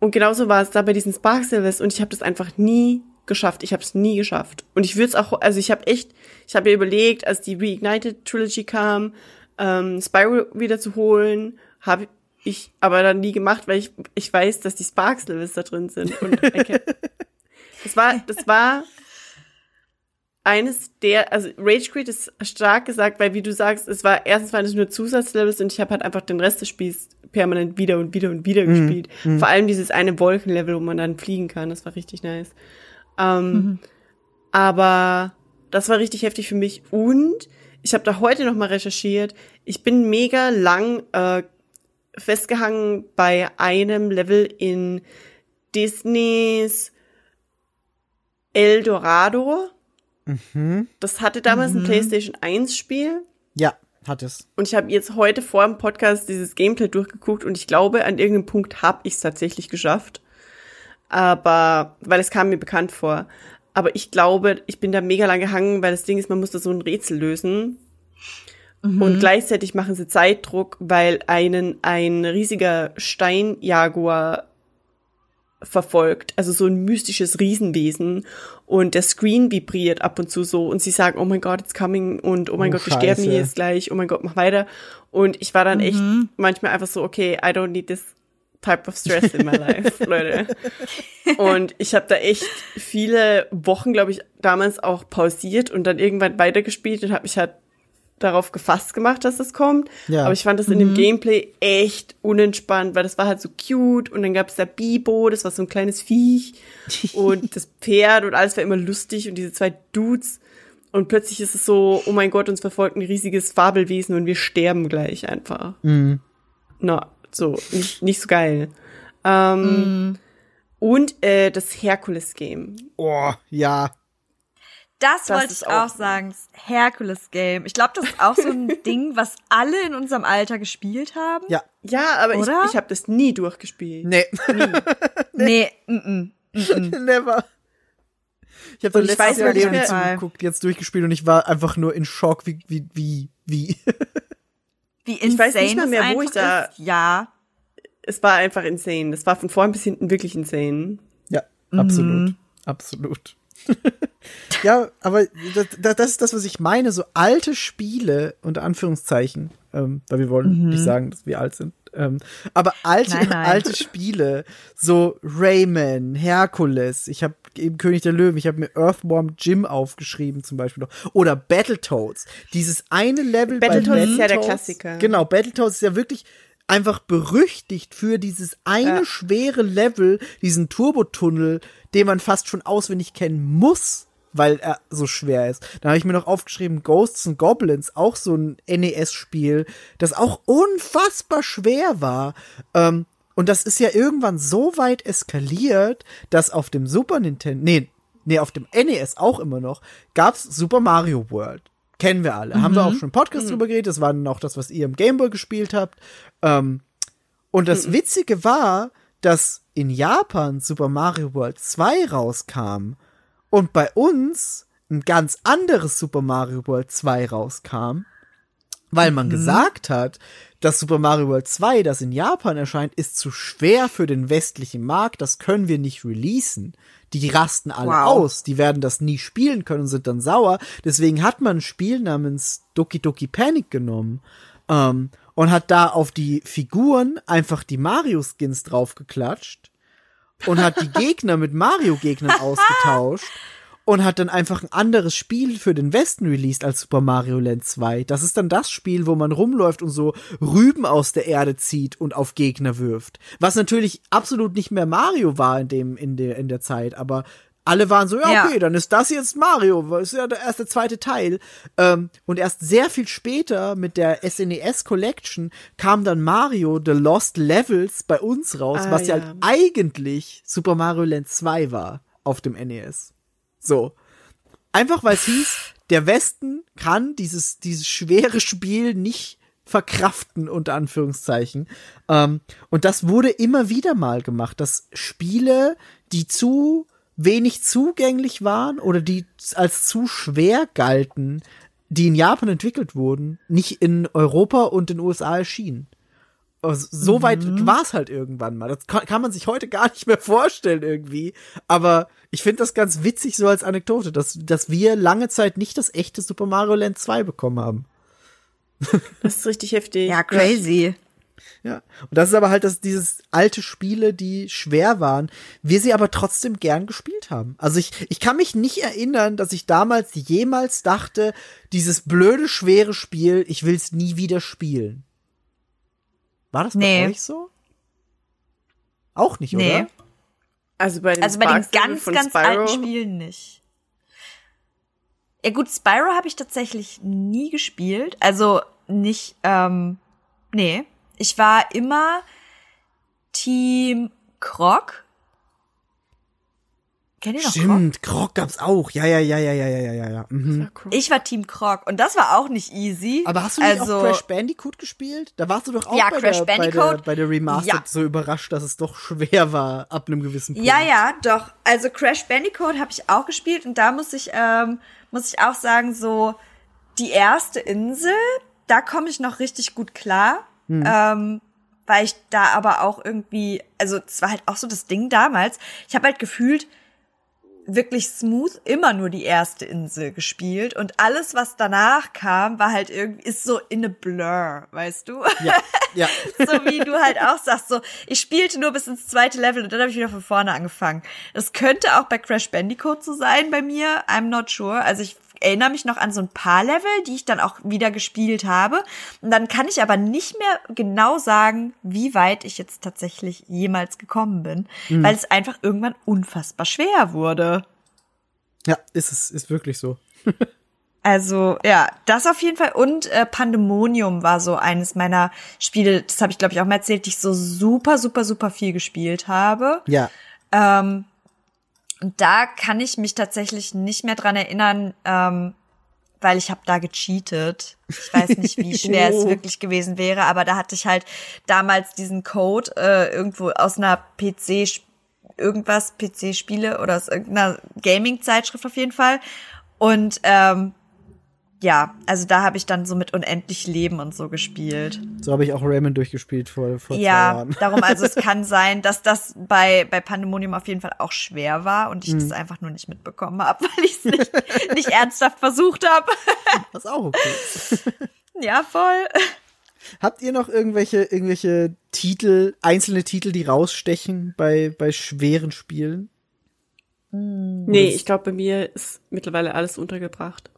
Und genauso war es da bei diesen Spark-Service und ich habe das einfach nie geschafft. Ich habe es nie geschafft. Und ich würde es auch, also ich habe echt, ich habe mir überlegt, als die Reignited-Trilogy kam, ähm, Spyro wieder zu holen, habe ich aber dann nie gemacht, weil ich ich weiß, dass die Spark-Service da drin sind. Und okay. das war, das war eines der, also Rage Creed ist stark gesagt, weil wie du sagst, es war, erstens waren es nur Zusatzlevels und ich habe halt einfach den Rest des Spiels permanent wieder und wieder und wieder mhm. gespielt. Mhm. Vor allem dieses eine Wolkenlevel, wo man dann fliegen kann, das war richtig nice. Ähm, mhm. Aber das war richtig heftig für mich und ich habe da heute noch mal recherchiert, ich bin mega lang äh, festgehangen bei einem Level in Disneys El Dorado. Mhm. Das hatte damals mhm. ein PlayStation eins Spiel. Ja, hat es. Und ich habe jetzt heute vor dem Podcast dieses Gameplay durchgeguckt und ich glaube, an irgendeinem Punkt habe ich es tatsächlich geschafft. Aber, weil es kam mir bekannt vor. Aber ich glaube, ich bin da mega lang gehangen, weil das Ding ist, man muss da so ein Rätsel lösen. Mhm. Und gleichzeitig machen sie Zeitdruck, weil einen ein riesiger Steinjaguar verfolgt, also so ein mystisches Riesenwesen und der Screen vibriert ab und zu so und sie sagen, oh mein Gott, it's coming und oh mein oh, Gott, wir sterben hier jetzt gleich, oh mein Gott, mach weiter und ich war dann mhm. echt manchmal einfach so, okay, I don't need this type of stress in my life, Leute. Und ich habe da echt viele Wochen, glaube ich, damals auch pausiert und dann irgendwann weitergespielt und habe mich halt darauf gefasst gemacht, dass das kommt. Ja. Aber ich fand das in dem mhm. Gameplay echt unentspannt, weil das war halt so cute und dann gab es da Bibo, das war so ein kleines Viech und das Pferd und alles war immer lustig und diese zwei Dudes und plötzlich ist es so, oh mein Gott, uns verfolgt ein riesiges Fabelwesen und wir sterben gleich einfach. Mhm. Na, so, nicht, nicht so geil. Ähm, mhm. Und äh, das Herkules-Game. Oh, ja. Das, das wollte ich auch sagen, das Herkules-Game. Ich glaube, das ist auch so ein Ding, was alle in unserem Alter gespielt haben. Ja, ja, aber Oder? ich, ich habe das nie durchgespielt. Nee. Nie. nee, nee. Never. Ich habe das letztes Jahr Leonie zugeguckt, jetzt durchgespielt und ich war einfach nur in Schock, wie, wie, wie, wie. Wie insane. Ich weiß nicht mehr, mehr wo ich da. Ist. Ja. Es war einfach insane. Das war von vorn bis hinten wirklich insane. Ja, mhm. absolut. Absolut. Ja, aber das, das ist das, was ich meine, so alte Spiele, unter Anführungszeichen, ähm, weil wir wollen mhm. nicht sagen, dass wir alt sind, ähm, aber alte, nein, nein. alte Spiele, so Rayman, Herkules, ich habe eben König der Löwen, ich habe mir Earthworm Jim aufgeschrieben zum Beispiel noch, oder Battletoads, dieses eine Level Battletoads bei Battletoads. Ist ja der Klassiker. Genau, Battletoads ist ja wirklich einfach berüchtigt für dieses eine ja. schwere Level, diesen Turbotunnel, den man fast schon auswendig kennen muss, weil er so schwer ist. Dann habe ich mir noch aufgeschrieben, Ghosts and Goblins, auch so ein N E S-Spiel, das auch unfassbar schwer war. Ähm, Und das ist ja irgendwann so weit eskaliert, dass auf dem Super Nintendo, nee, nee, auf dem N E S auch immer noch, gab's Super Mario World. Kennen wir alle. Mhm. Haben wir auch schon Podcasts mhm. drüber geredet. Das war dann auch das, was ihr im Gameboy gespielt habt. Ähm, und das mhm. Witzige war, dass in Japan Super Mario World zwei rauskam und bei uns ein ganz anderes Super Mario World zwei rauskam, weil man mhm. gesagt hat, das Super Mario World zwei, das in Japan erscheint, ist zu schwer für den westlichen Markt, das können wir nicht releasen. Die rasten alle wow. aus, die werden das nie spielen können und sind dann sauer. Deswegen hat man ein Spiel namens Doki Doki Panic genommen ähm, und hat da auf die Figuren einfach die Mario-Skins draufgeklatscht und hat die Gegner mit Mario-Gegnern ausgetauscht. Und hat dann einfach ein anderes Spiel für den Westen released als Super Mario Land zwei. Das ist dann das Spiel, wo man rumläuft und so Rüben aus der Erde zieht und auf Gegner wirft. Was natürlich absolut nicht mehr Mario war in dem, in der, in der Zeit, aber alle waren so, ja, okay, ja. dann ist das jetzt Mario, das ist ja der erste, zweite Teil. Ähm, und erst sehr viel später mit der S N E S Collection kam dann Mario The Lost Levels bei uns raus, ah, was ja halt eigentlich Super Mario Land zwei war auf dem N E S. So. Einfach, weil es hieß, der Westen kann dieses, dieses schwere Spiel nicht verkraften, unter Anführungszeichen. Ähm, und das wurde immer wieder mal gemacht, dass Spiele, die zu wenig zugänglich waren oder die als zu schwer galten, die in Japan entwickelt wurden, nicht in Europa und in den U S A erschienen. So weit mhm. war es halt irgendwann mal. Das kann, kann man sich heute gar nicht mehr vorstellen irgendwie. Aber ich finde das ganz witzig so als Anekdote, dass, dass wir lange Zeit nicht das echte Super Mario Land zwei bekommen haben. Das ist richtig heftig. Ja, crazy. Ja, und das ist aber halt das, dieses alte Spiele, die schwer waren, wir sie aber trotzdem gern gespielt haben. Also ich, ich kann mich nicht erinnern, dass ich damals jemals dachte, dieses blöde, schwere Spiel, ich will es nie wieder spielen. War das bei nee. euch so? Auch nicht, nee. oder? Also bei den, also bei den ganz, ganz Spyro. alten Spielen nicht. Ja gut, Spyro habe ich tatsächlich nie gespielt. Also nicht, ähm, nee. Ich war immer Team Croc. Kennt ihr noch Croc? Stimmt, Croc gab's auch. Ja, ja, ja, ja, ja, ja, ja, ja. Mhm. Ich war Team Croc und das war auch nicht easy. Aber hast du nicht also, auch Crash Bandicoot gespielt? Da warst du doch auch ja, bei, Crash der, bei der bei der Remastered ja. so überrascht, dass es doch schwer war ab einem gewissen Punkt. Ja, ja, doch. Also Crash Bandicoot habe ich auch gespielt und da muss ich ähm, muss ich auch sagen, so die erste Insel, da komme ich noch richtig gut klar. Hm. Ähm, weil ich da aber auch irgendwie, also es war halt auch so das Ding damals. Ich habe halt gefühlt wirklich smooth immer nur die erste Insel gespielt und alles, was danach kam, war halt irgendwie, ist so in a blur, weißt du? Ja, ja. So wie du halt auch sagst, so, ich spielte nur bis ins zweite Level und dann habe ich wieder von vorne angefangen. Das könnte auch bei Crash Bandicoot so sein bei mir, I'm not sure. Also ich erinnere mich noch an so ein paar Level, die ich dann auch wieder gespielt habe und dann kann ich aber nicht mehr genau sagen, wie weit ich jetzt tatsächlich jemals gekommen bin, mhm. weil es einfach irgendwann unfassbar schwer wurde. Ja, ist es, ist wirklich so. Also, ja, das auf jeden Fall und äh, Pandemonium war so eines meiner Spiele, das habe ich glaube ich auch mal erzählt, die ich so super, super, super viel gespielt habe. Ja. Ähm, Und da kann ich mich tatsächlich nicht mehr dran erinnern, ähm, weil ich habe da gecheatet. Ich weiß nicht, wie schwer oh. es wirklich gewesen wäre, aber da hatte ich halt damals diesen Code äh, irgendwo aus einer P C, irgendwas, P C-Spiele oder aus irgendeiner Gaming-Zeitschrift auf jeden Fall. Und ähm, ja, also da habe ich dann so mit Unendlich Leben und so gespielt. So habe ich auch Rayman durchgespielt vor, vor ja, zwei Jahren. Ja, darum also es kann sein, dass das bei bei Pandemonium auf jeden Fall auch schwer war und ich hm. das einfach nur nicht mitbekommen habe, weil ich es nicht, nicht ernsthaft versucht habe. Das ist auch okay. Ja, voll. Habt ihr noch irgendwelche irgendwelche Titel, einzelne Titel, die rausstechen bei bei schweren Spielen? Nee, ich glaube, bei mir ist mittlerweile alles untergebracht.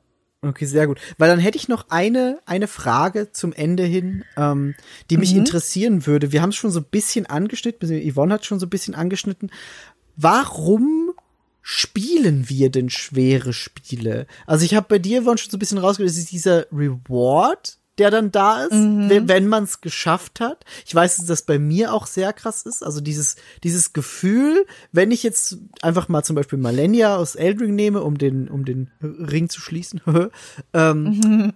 Okay, sehr gut. Weil dann hätte ich noch eine eine Frage zum Ende hin, ähm, die mich mhm. interessieren würde. Wir haben es schon so ein bisschen angeschnitten, Yvonne hat schon so ein bisschen angeschnitten. Warum spielen wir denn schwere Spiele? Also ich habe bei dir, Yvonne, schon so ein bisschen rausgehört, es ist dieser Reward, der dann da ist, mhm. wenn, wenn man es geschafft hat. Ich weiß, dass das bei mir auch sehr krass ist. Also dieses dieses Gefühl, wenn ich jetzt einfach mal zum Beispiel Malenia aus Elden Ring nehme, um den um den Ring zu schließen, ähm, mhm.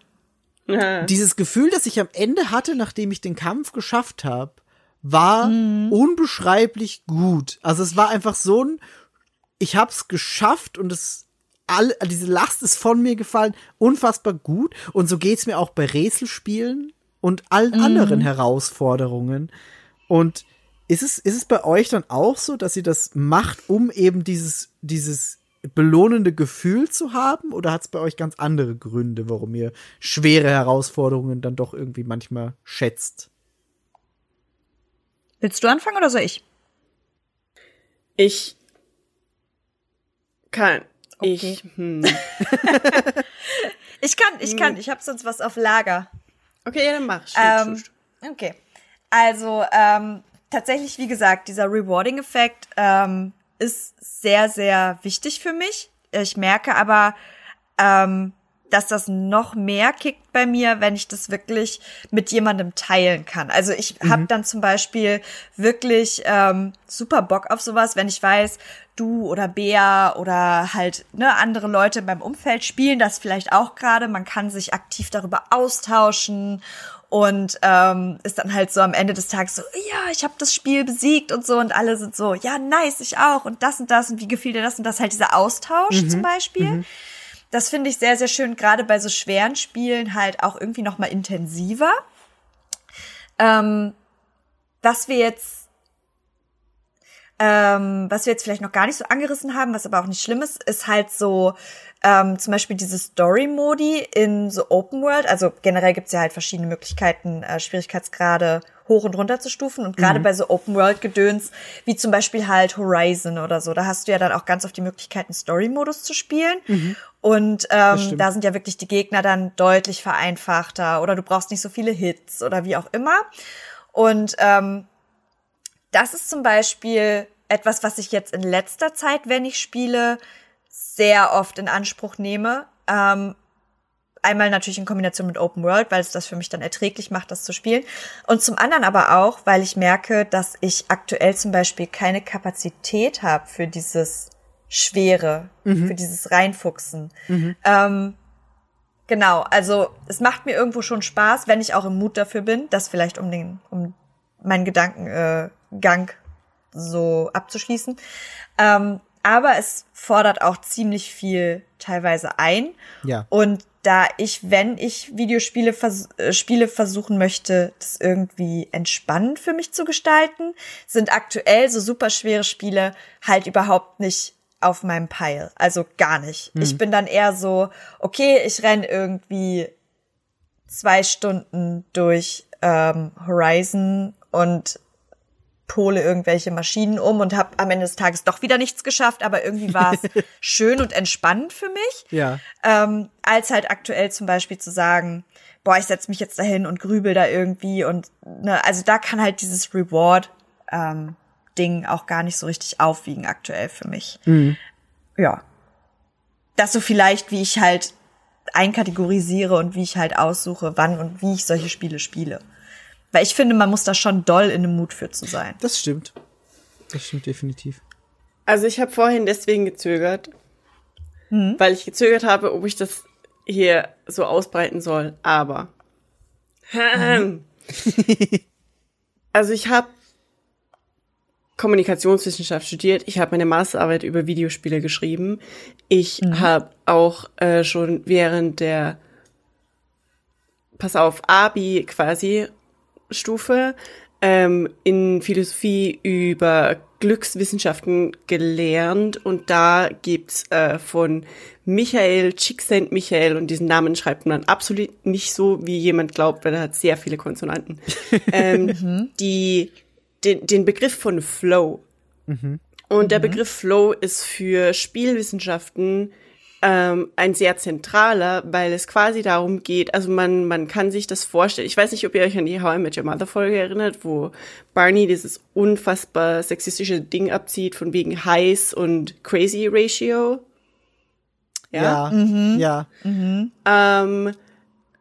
ja. dieses Gefühl, das ich am Ende hatte, nachdem ich den Kampf geschafft habe, war mhm. unbeschreiblich gut. Also es war einfach so ein, ich hab's geschafft und es All, diese Last ist von mir gefallen, unfassbar gut. Und so geht's mir auch bei Rätselspielen und allen mm. anderen Herausforderungen. Und ist es, ist es bei euch dann auch so, dass ihr das macht, um eben dieses, dieses belohnende Gefühl zu haben? Oder hat's bei euch ganz andere Gründe, warum ihr schwere Herausforderungen dann doch irgendwie manchmal schätzt? Willst du anfangen oder soll ich? Ich kann Okay. Ich, hm. ich kann, ich kann, ich habe sonst was auf Lager. Okay, ja, dann mach. Schuld, ähm, Schuld. Okay, also ähm, tatsächlich, wie gesagt, dieser Rewarding-Effekt ähm, ist sehr, sehr wichtig für mich. Ich merke aber, ähm, dass das noch mehr kickt bei mir, wenn ich das wirklich mit jemandem teilen kann. Also ich mhm. habe dann zum Beispiel wirklich ähm, super Bock auf sowas, wenn ich weiß, du oder Bea oder halt ne andere Leute in meinem Umfeld spielen das vielleicht auch gerade. Man kann sich aktiv darüber austauschen und ähm, ist dann halt so am Ende des Tages so, ja, ich habe das Spiel besiegt und so und alle sind so, ja, nice, ich auch und das und das und wie gefiel dir das und das, halt dieser Austausch mhm. zum Beispiel. Mhm. Das finde ich sehr, sehr schön, gerade bei so schweren Spielen halt auch irgendwie noch mal intensiver. Ähm, was wir jetzt, ähm, was wir jetzt vielleicht noch gar nicht so angerissen haben, was aber auch nicht schlimm ist, ist halt so ähm, zum Beispiel diese Story-Modi in so Open World. Also generell gibt's ja halt verschiedene Möglichkeiten, äh, Schwierigkeitsgrade hoch und runter zu stufen. Und gerade mhm. bei so Open-World-Gedöns, wie zum Beispiel halt Horizon oder so, da hast du ja dann auch ganz oft die Möglichkeit, einen Story-Modus zu spielen. Mhm. Und ähm, da sind ja wirklich die Gegner dann deutlich vereinfachter oder du brauchst nicht so viele Hits oder wie auch immer. Und ähm, das ist zum Beispiel etwas, was ich jetzt in letzter Zeit, wenn ich spiele, sehr oft in Anspruch nehme. Ähm, Einmal natürlich in Kombination mit Open World, weil es das für mich dann erträglich macht, das zu spielen. Und zum anderen aber auch, weil ich merke, dass ich aktuell zum Beispiel keine Kapazität habe für dieses Schwere, mhm. für dieses Reinfuchsen. Mhm. Ähm, genau, also es macht mir irgendwo schon Spaß, wenn ich auch im Mut dafür bin, das vielleicht um den, um meinen Gedankengang äh, so abzuschließen. Ähm, aber es fordert auch ziemlich viel teilweise ein. Ja. Und da ich, wenn ich Videospiele vers- äh, Spiele versuchen möchte, das irgendwie entspannend für mich zu gestalten, sind aktuell so super schwere Spiele halt überhaupt nicht auf meinem Pile. Also gar nicht. Hm. Ich bin dann eher so, okay, ich renn irgendwie zwei Stunden durch ähm, Horizon und pole irgendwelche Maschinen um und habe am Ende des Tages doch wieder nichts geschafft, aber irgendwie war es schön und entspannend für mich. Ja. Ähm, als halt aktuell zum Beispiel zu sagen, boah, ich setze mich jetzt dahin und grübel da irgendwie und ne, also da kann halt dieses Reward ähm, Ding auch gar nicht so richtig aufwiegen aktuell für mich. Mhm. Ja. Das so vielleicht, wie ich halt einkategorisiere und wie ich halt aussuche, wann und wie ich solche Spiele spiele. Weil ich finde, man muss da schon doll in dem Mut für zu sein. Das stimmt. Das stimmt definitiv. Also ich habe vorhin deswegen gezögert, hm? weil ich gezögert habe, ob ich das hier so ausbreiten soll. Aber. Hm. Also ich habe Kommunikationswissenschaft studiert. Ich habe meine Masterarbeit über Videospiele geschrieben. Ich hm. habe auch äh, schon während der Pass auf, Abi quasi Stufe ähm, in Philosophie über Glückswissenschaften gelernt und da gibt's äh, von Michael Csikszentmihalyi und diesen Namen schreibt man absolut nicht so, wie jemand glaubt, weil er hat sehr viele Konsonanten. ähm, die den, den Begriff von Flow mhm. und der mhm. Begriff Flow ist für Spielwissenschaften Ähm, ein sehr zentraler, weil es quasi darum geht, also man man kann sich das vorstellen, ich weiß nicht, ob ihr euch an die How I Met Your Mother Folge erinnert, wo Barney dieses unfassbar sexistische Ding abzieht von wegen heiß und crazy ratio. Ja. Ja. Mhm. ja. Mhm. Ähm,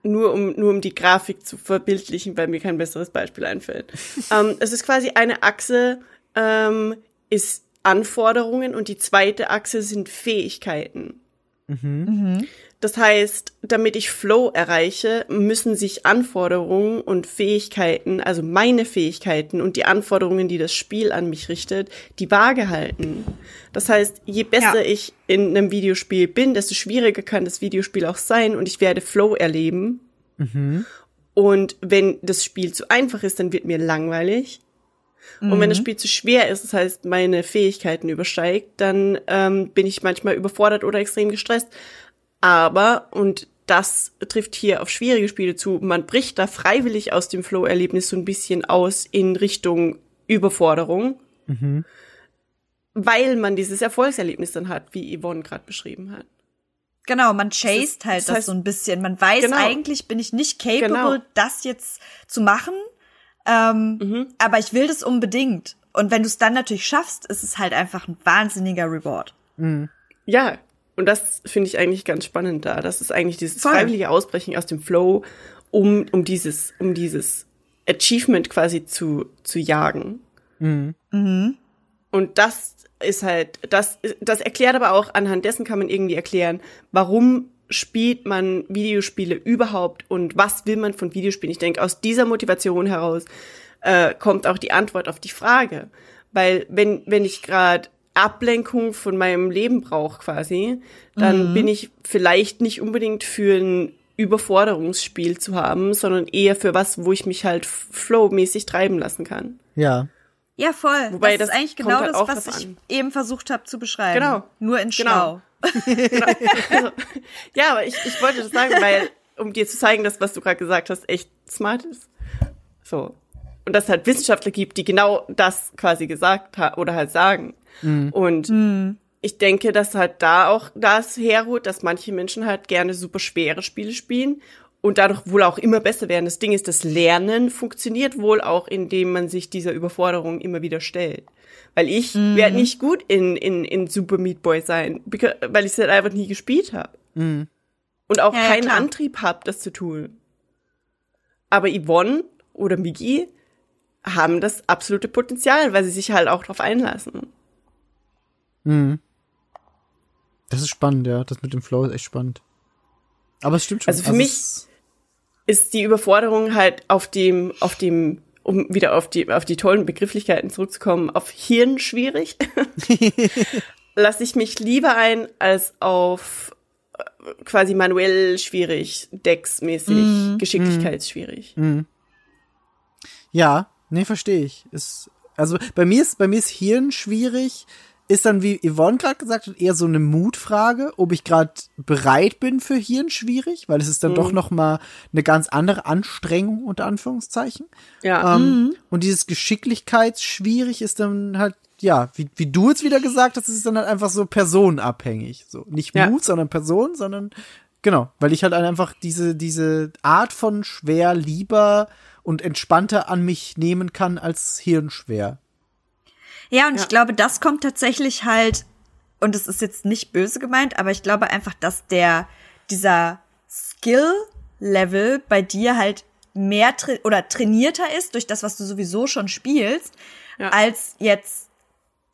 nur um nur um die Grafik zu verbildlichen, weil mir kein besseres Beispiel einfällt. ähm, es ist quasi eine Achse ähm, ist Anforderungen und die zweite Achse sind Fähigkeiten. Mhm. Das heißt, damit ich Flow erreiche, müssen sich Anforderungen und Fähigkeiten, also meine Fähigkeiten und die Anforderungen, die das Spiel an mich richtet, die Waage halten. Das heißt, je besser ja. ich in einem Videospiel bin, desto schwieriger kann das Videospiel auch sein und ich werde Flow erleben. Mhm. Und wenn das Spiel zu einfach ist, dann wird mir langweilig. Und mhm. wenn das Spiel zu schwer ist, das heißt, meine Fähigkeiten übersteigt, dann ähm, bin ich manchmal überfordert oder extrem gestresst. Aber, und das trifft hier auf schwierige Spiele zu, man bricht da freiwillig aus dem Flow-Erlebnis so ein bisschen aus in Richtung Überforderung, mhm. weil man dieses Erfolgserlebnis dann hat, wie Yvonne gerade beschrieben hat. Genau, man chased halt das, das heißt, so ein bisschen. Man weiß genau, eigentlich, bin ich nicht capable, genau. das jetzt zu machen. Ähm, mhm. Aber ich will das unbedingt. Und wenn du es dann natürlich schaffst, ist es halt einfach ein wahnsinniger Reward. Mhm. Ja, und das finde ich eigentlich ganz spannend da. Das ist eigentlich dieses Voll. freiwillige Ausbrechen aus dem Flow, um, um, dieses, um dieses Achievement quasi zu, zu jagen. Mhm. Mhm. Und das ist halt, das, das erklärt aber auch, anhand dessen kann man irgendwie erklären, warum spielt man Videospiele überhaupt und was will man von Videospielen? Ich denke, aus dieser Motivation heraus äh, kommt auch die Antwort auf die Frage. Weil wenn wenn ich gerade Ablenkung von meinem Leben brauche quasi, dann mhm. bin ich vielleicht nicht unbedingt für ein Überforderungsspiel zu haben, sondern eher für was, wo ich mich halt flowmäßig treiben lassen kann. Ja. Ja, voll. Wobei das, das ist eigentlich genau halt das, was ich an. eben versucht habe zu beschreiben. Genau. Nur in Schlau. Genau. Genau. Also, ja, aber ich, ich wollte das sagen, weil, um dir zu zeigen, dass was du gerade gesagt hast, echt smart ist. So. Und dass es halt Wissenschaftler gibt, die genau das quasi gesagt haben oder halt sagen. Mhm. Und mhm. ich denke, dass halt da auch das herruht, dass manche Menschen halt gerne super schwere Spiele spielen und dadurch wohl auch immer besser werden. Das Ding ist, das Lernen funktioniert wohl auch, indem man sich dieser Überforderung immer wieder stellt. Weil ich mm. werde nicht gut in, in, in Super Meat Boy sein, weil ich es halt einfach nie gespielt habe. Mm. Und auch ja, keinen klar. Antrieb habe, das zu tun. Aber Yvonne oder Migi haben das absolute Potenzial, weil sie sich halt auch drauf einlassen. Mm. Das ist spannend, ja. Das mit dem Flow ist echt spannend. Aber es stimmt schon. Also für also mich ist die Überforderung halt auf dem, auf dem um wieder auf die auf die tollen Begrifflichkeiten zurückzukommen, auf Hirn schwierig. Lasse ich mich lieber ein, als auf quasi manuell schwierig, Dex-mäßig, mm. geschicklichkeitsschwierig. Mm. Ja, nee, verstehe ich. Ist, also bei mir ist bei mir ist Hirn schwierig, ist dann, wie Yvonne gerade gesagt hat, eher so eine Mutfrage, ob ich gerade bereit bin für Hirn schwierig, weil es ist dann mhm. doch noch mal eine ganz andere Anstrengung, unter Anführungszeichen. Ja. Ähm, mhm. Und dieses Geschicklichkeitsschwierig ist dann halt, ja, wie, wie du jetzt wieder gesagt hast, ist es dann halt einfach so personenabhängig. So, nicht ja. Mut, sondern Person, sondern, genau, weil ich halt einfach diese, diese Art von schwer lieber und entspannter an mich nehmen kann als hirnschwer. Ja, und ja. ich glaube, das kommt tatsächlich halt, und es ist jetzt nicht böse gemeint, aber ich glaube einfach, dass der, dieser Skill-Level bei dir halt mehr tra- oder trainierter ist durch das, was du sowieso schon spielst, ja. als jetzt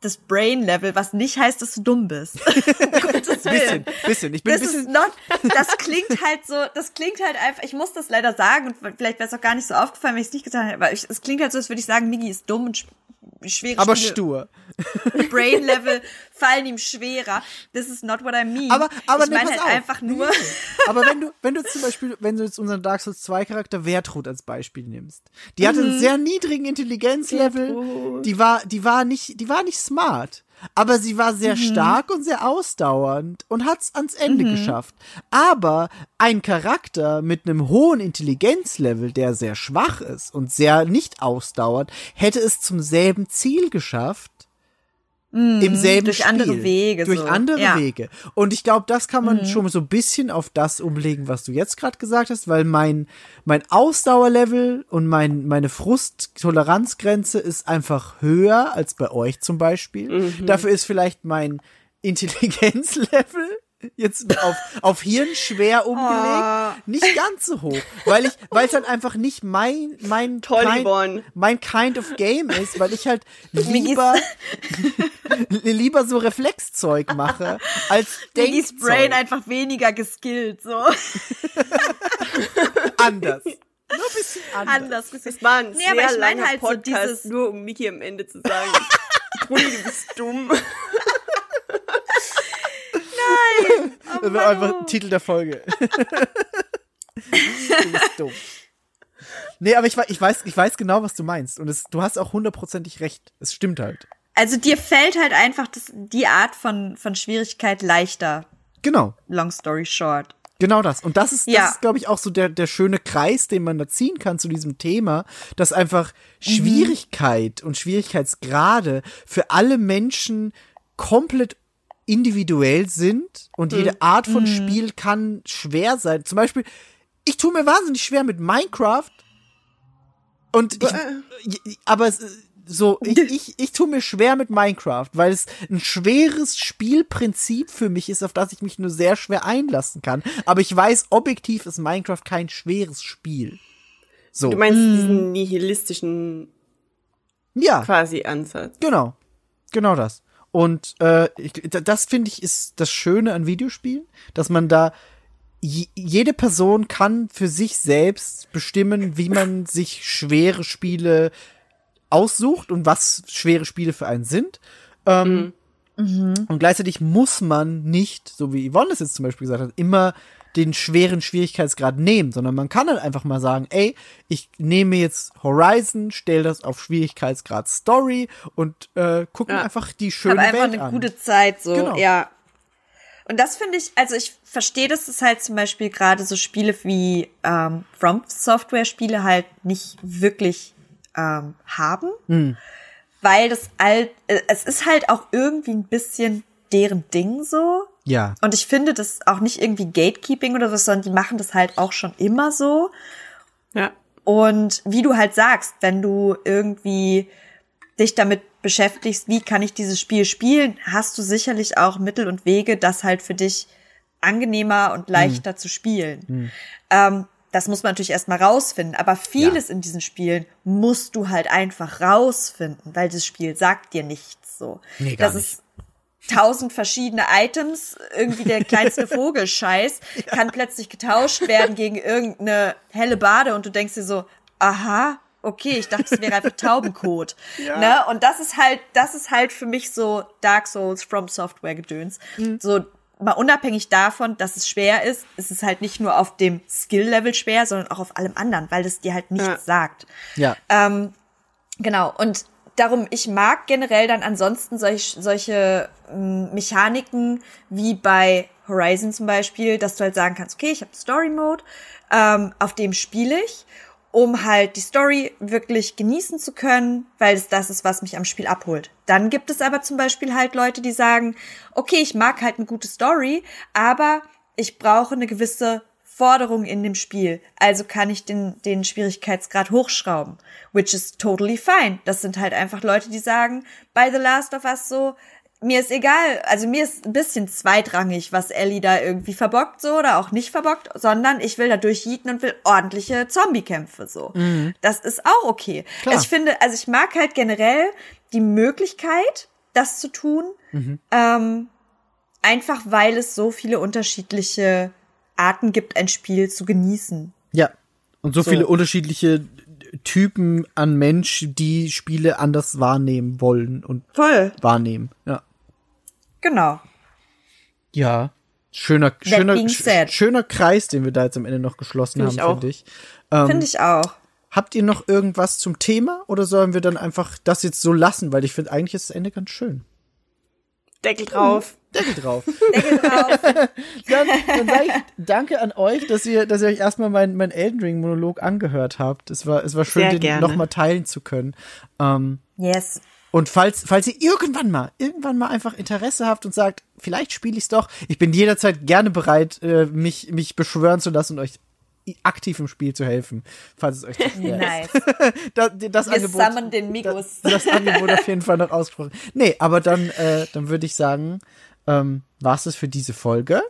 das Brain-Level, was nicht heißt, dass du dumm bist. bisschen, bisschen. Ich bin das bisschen. Ist not, das klingt halt so, das klingt halt einfach, ich muss das leider sagen, und vielleicht wäre es auch gar nicht so aufgefallen, wenn ich es nicht getan hätte, aber ich, es klingt halt so, als würde ich sagen, Migi ist dumm und sp- schwere aber Spiele. Stur. Brain-Level fallen ihm schwerer. This is not what I mean. Aber, aber ich meine halt auf. einfach nur. Aber wenn du, wenn du zum Beispiel, wenn du jetzt unseren Dark Souls zwei Charakter Wertrud als Beispiel nimmst, die mhm. hatte einen sehr niedrigen Intelligenzlevel, die war, die war nicht, die war nicht smart. Aber sie war sehr mhm. stark und sehr ausdauernd und hat's ans Ende mhm. geschafft. Aber ein Charakter mit einem hohen Intelligenzlevel, der sehr schwach ist und sehr nicht ausdauernd, hätte es zum selben Ziel geschafft, mhm. im selben durch Spiel. Andere Wege, durch so. andere ja. Wege. Und ich glaube, das kann man mhm. schon so ein bisschen auf das umlegen, was du jetzt gerade gesagt hast, weil mein, mein Ausdauerlevel und mein, meine Frusttoleranzgrenze ist einfach höher als bei euch zum Beispiel. Mhm. Dafür ist vielleicht mein Intelligenzlevel jetzt auf, auf Hirnschwer umgelegt, oh. nicht ganz so hoch, weil ich, weil es halt einfach nicht mein, mein, mein, mein kind of game ist, weil ich halt lieber, lieber so Reflexzeug mache, als Denkzeug. Miggies Brain einfach weniger geskillt, so. Anders. Nur ein bisschen anders. anders. Das war ein nee, sehr aber ich langer halt Podcast, so dieses nur um Miggi am Ende zu sagen, Bruni, du bist dumm. Nein! Oh, das war einfach ein Titel der Folge. Du bist dumm. Nee, aber ich, ich, weiß, ich weiß genau, was du meinst. Und es, du hast auch hundertprozentig recht. Es stimmt halt. Also dir fällt halt einfach das, die Art von, von Schwierigkeit leichter. Genau. Long story short. Genau das. Und das ist, ja. das ist, glaube ich, auch so der, der schöne Kreis, den man da ziehen kann zu diesem Thema, dass einfach Schwierigkeit mhm. und Schwierigkeitsgrade für alle Menschen komplett individuell sind und mhm. jede Art von mhm. Spiel kann schwer sein. Zum Beispiel, ich tue mir wahnsinnig schwer mit Minecraft und ich, aber es, so, ich, ich, ich tue mir schwer mit Minecraft, weil es ein schweres Spielprinzip für mich ist, auf das ich mich nur sehr schwer einlassen kann. Aber ich weiß, objektiv ist Minecraft kein schweres Spiel. So. Du meinst diesen nihilistischen ja. quasi Ansatz. Genau. Genau das. Und äh, ich, das, finde ich, ist das Schöne an Videospielen, dass man da j- jede Person kann für sich selbst bestimmen, wie man sich schwere Spiele aussucht und was schwere Spiele für einen sind. Ähm, mhm. Und gleichzeitig muss man nicht, so wie Yvonne das jetzt zum Beispiel gesagt hat, immer den schweren Schwierigkeitsgrad nehmen, sondern man kann halt einfach mal sagen, ey, ich nehme jetzt Horizon, stell das auf Schwierigkeitsgrad Story und äh, guck mir ja. einfach die schöne Welt an. Hab einfach eine gute Zeit, so, genau. ja. Und das finde ich, also ich verstehe, dass es halt zum Beispiel gerade so Spiele wie ähm, From Software-Spiele halt nicht wirklich haben, hm. weil das all, es ist halt auch irgendwie ein bisschen deren Ding so. Ja. Und ich finde das auch nicht irgendwie Gatekeeping oder was, sondern die machen das halt auch schon immer so. Ja. Und wie du halt sagst, wenn du irgendwie dich damit beschäftigst, wie kann ich dieses Spiel spielen, hast du sicherlich auch Mittel und Wege, das halt für dich angenehmer und leichter hm. zu spielen. Hm. Ähm, Das muss man natürlich erstmal rausfinden, aber vieles ja. in diesen Spielen musst du halt einfach rausfinden, weil das Spiel sagt dir nichts so. Nee, gar das nicht. Ist tausend verschiedene Items, irgendwie der kleinste Vogelscheiß ja. kann plötzlich getauscht werden gegen irgendeine Hellebarde und du denkst dir so, aha, okay, ich dachte, es wäre einfach Taubenkot. Ja. Ne? Und das ist halt, das ist halt für mich so Dark Souls From Software Gedöns. Mhm. So, mal unabhängig davon, dass es schwer ist, ist es halt nicht nur auf dem Skill-Level schwer, sondern auch auf allem anderen, weil es dir halt nichts ja. sagt. Ja. Ähm, genau. Und darum, ich mag generell dann ansonsten solch, solche ähm, Mechaniken wie bei Horizon zum Beispiel, dass du halt sagen kannst, okay, ich habe Story-Mode, ähm, auf dem spiele ich, um halt die Story wirklich genießen zu können, weil es das ist, was mich am Spiel abholt. Dann gibt es aber zum Beispiel halt Leute, die sagen, okay, ich mag halt eine gute Story, aber ich brauche eine gewisse Forderung in dem Spiel. Also kann ich den, den Schwierigkeitsgrad hochschrauben, which is totally fine. Das sind halt einfach Leute, die sagen, bei The Last of Us so, mir ist egal, also mir ist ein bisschen zweitrangig, was Ellie da irgendwie verbockt so oder auch nicht verbockt, sondern ich will da durchjeeten und will ordentliche Zombie-Kämpfe so. Mhm. Das ist auch okay. Also ich finde, also ich mag halt generell die Möglichkeit, das zu tun, mhm. ähm, einfach weil es so viele unterschiedliche Arten gibt, ein Spiel zu genießen. Ja, und so, so. viele unterschiedliche Typen an Mensch, die Spiele anders wahrnehmen wollen und Voll. wahrnehmen. Ja. Genau. Ja, schöner, schöner, sch- schöner Kreis, den wir da jetzt am Ende noch geschlossen find haben, finde ich. Ähm, finde ich auch. Habt ihr noch irgendwas zum Thema oder sollen wir dann einfach das jetzt so lassen? Weil ich finde, eigentlich ist das Ende ganz schön. Deckel drauf. Deckel drauf. Deckel drauf. Dann, dann sage ich danke an euch, dass ihr, dass ihr euch erstmal meinen mein Elden Ring-Monolog angehört habt. Es war, es war schön, Sehr den nochmal teilen zu können. Ähm, yes. Und falls, falls ihr irgendwann mal, irgendwann mal einfach Interesse habt und sagt, vielleicht spiele ich's doch, ich bin jederzeit gerne bereit, äh, mich, mich beschwören zu lassen und euch aktiv im Spiel zu helfen, falls es euch nicht mehr nice. das, das Wir Angebot, sammeln den Migos. Das, das Angebot auf jeden Fall noch ausgesprochen. Nee, aber dann, äh, dann würde ich sagen, ähm, war es das für diese Folge.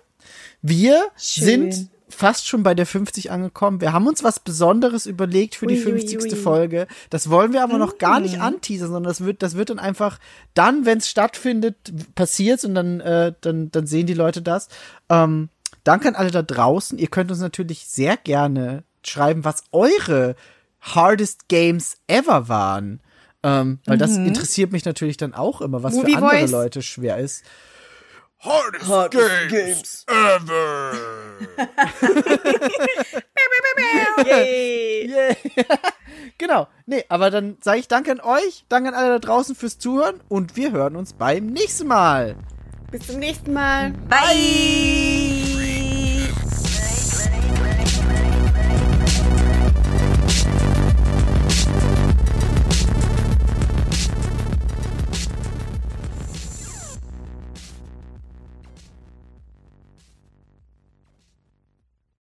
Wir Schön. sind fast schon bei der fünfzig angekommen. Wir haben uns was Besonderes überlegt für ui, die fünfzigste Ui, Ui. Folge. Das wollen wir aber noch gar nicht anteasern, sondern das wird, das wird dann einfach dann, wenn es stattfindet, passiert's und dann, äh, dann, dann sehen die Leute das. Ähm, danke an alle da draußen. Ihr könnt uns natürlich sehr gerne schreiben, was eure Hardest Games ever waren. Ähm, weil mhm. das interessiert mich natürlich dann auch immer, was Movie für andere Voice. Leute schwer ist. Hardest, Hardest Games, Games ever! Yay! Yeah. Genau. Nee, aber dann sage ich danke an euch, danke an alle da draußen fürs Zuhören und wir hören uns beim nächsten Mal. Bis zum nächsten Mal. Bye! Bye.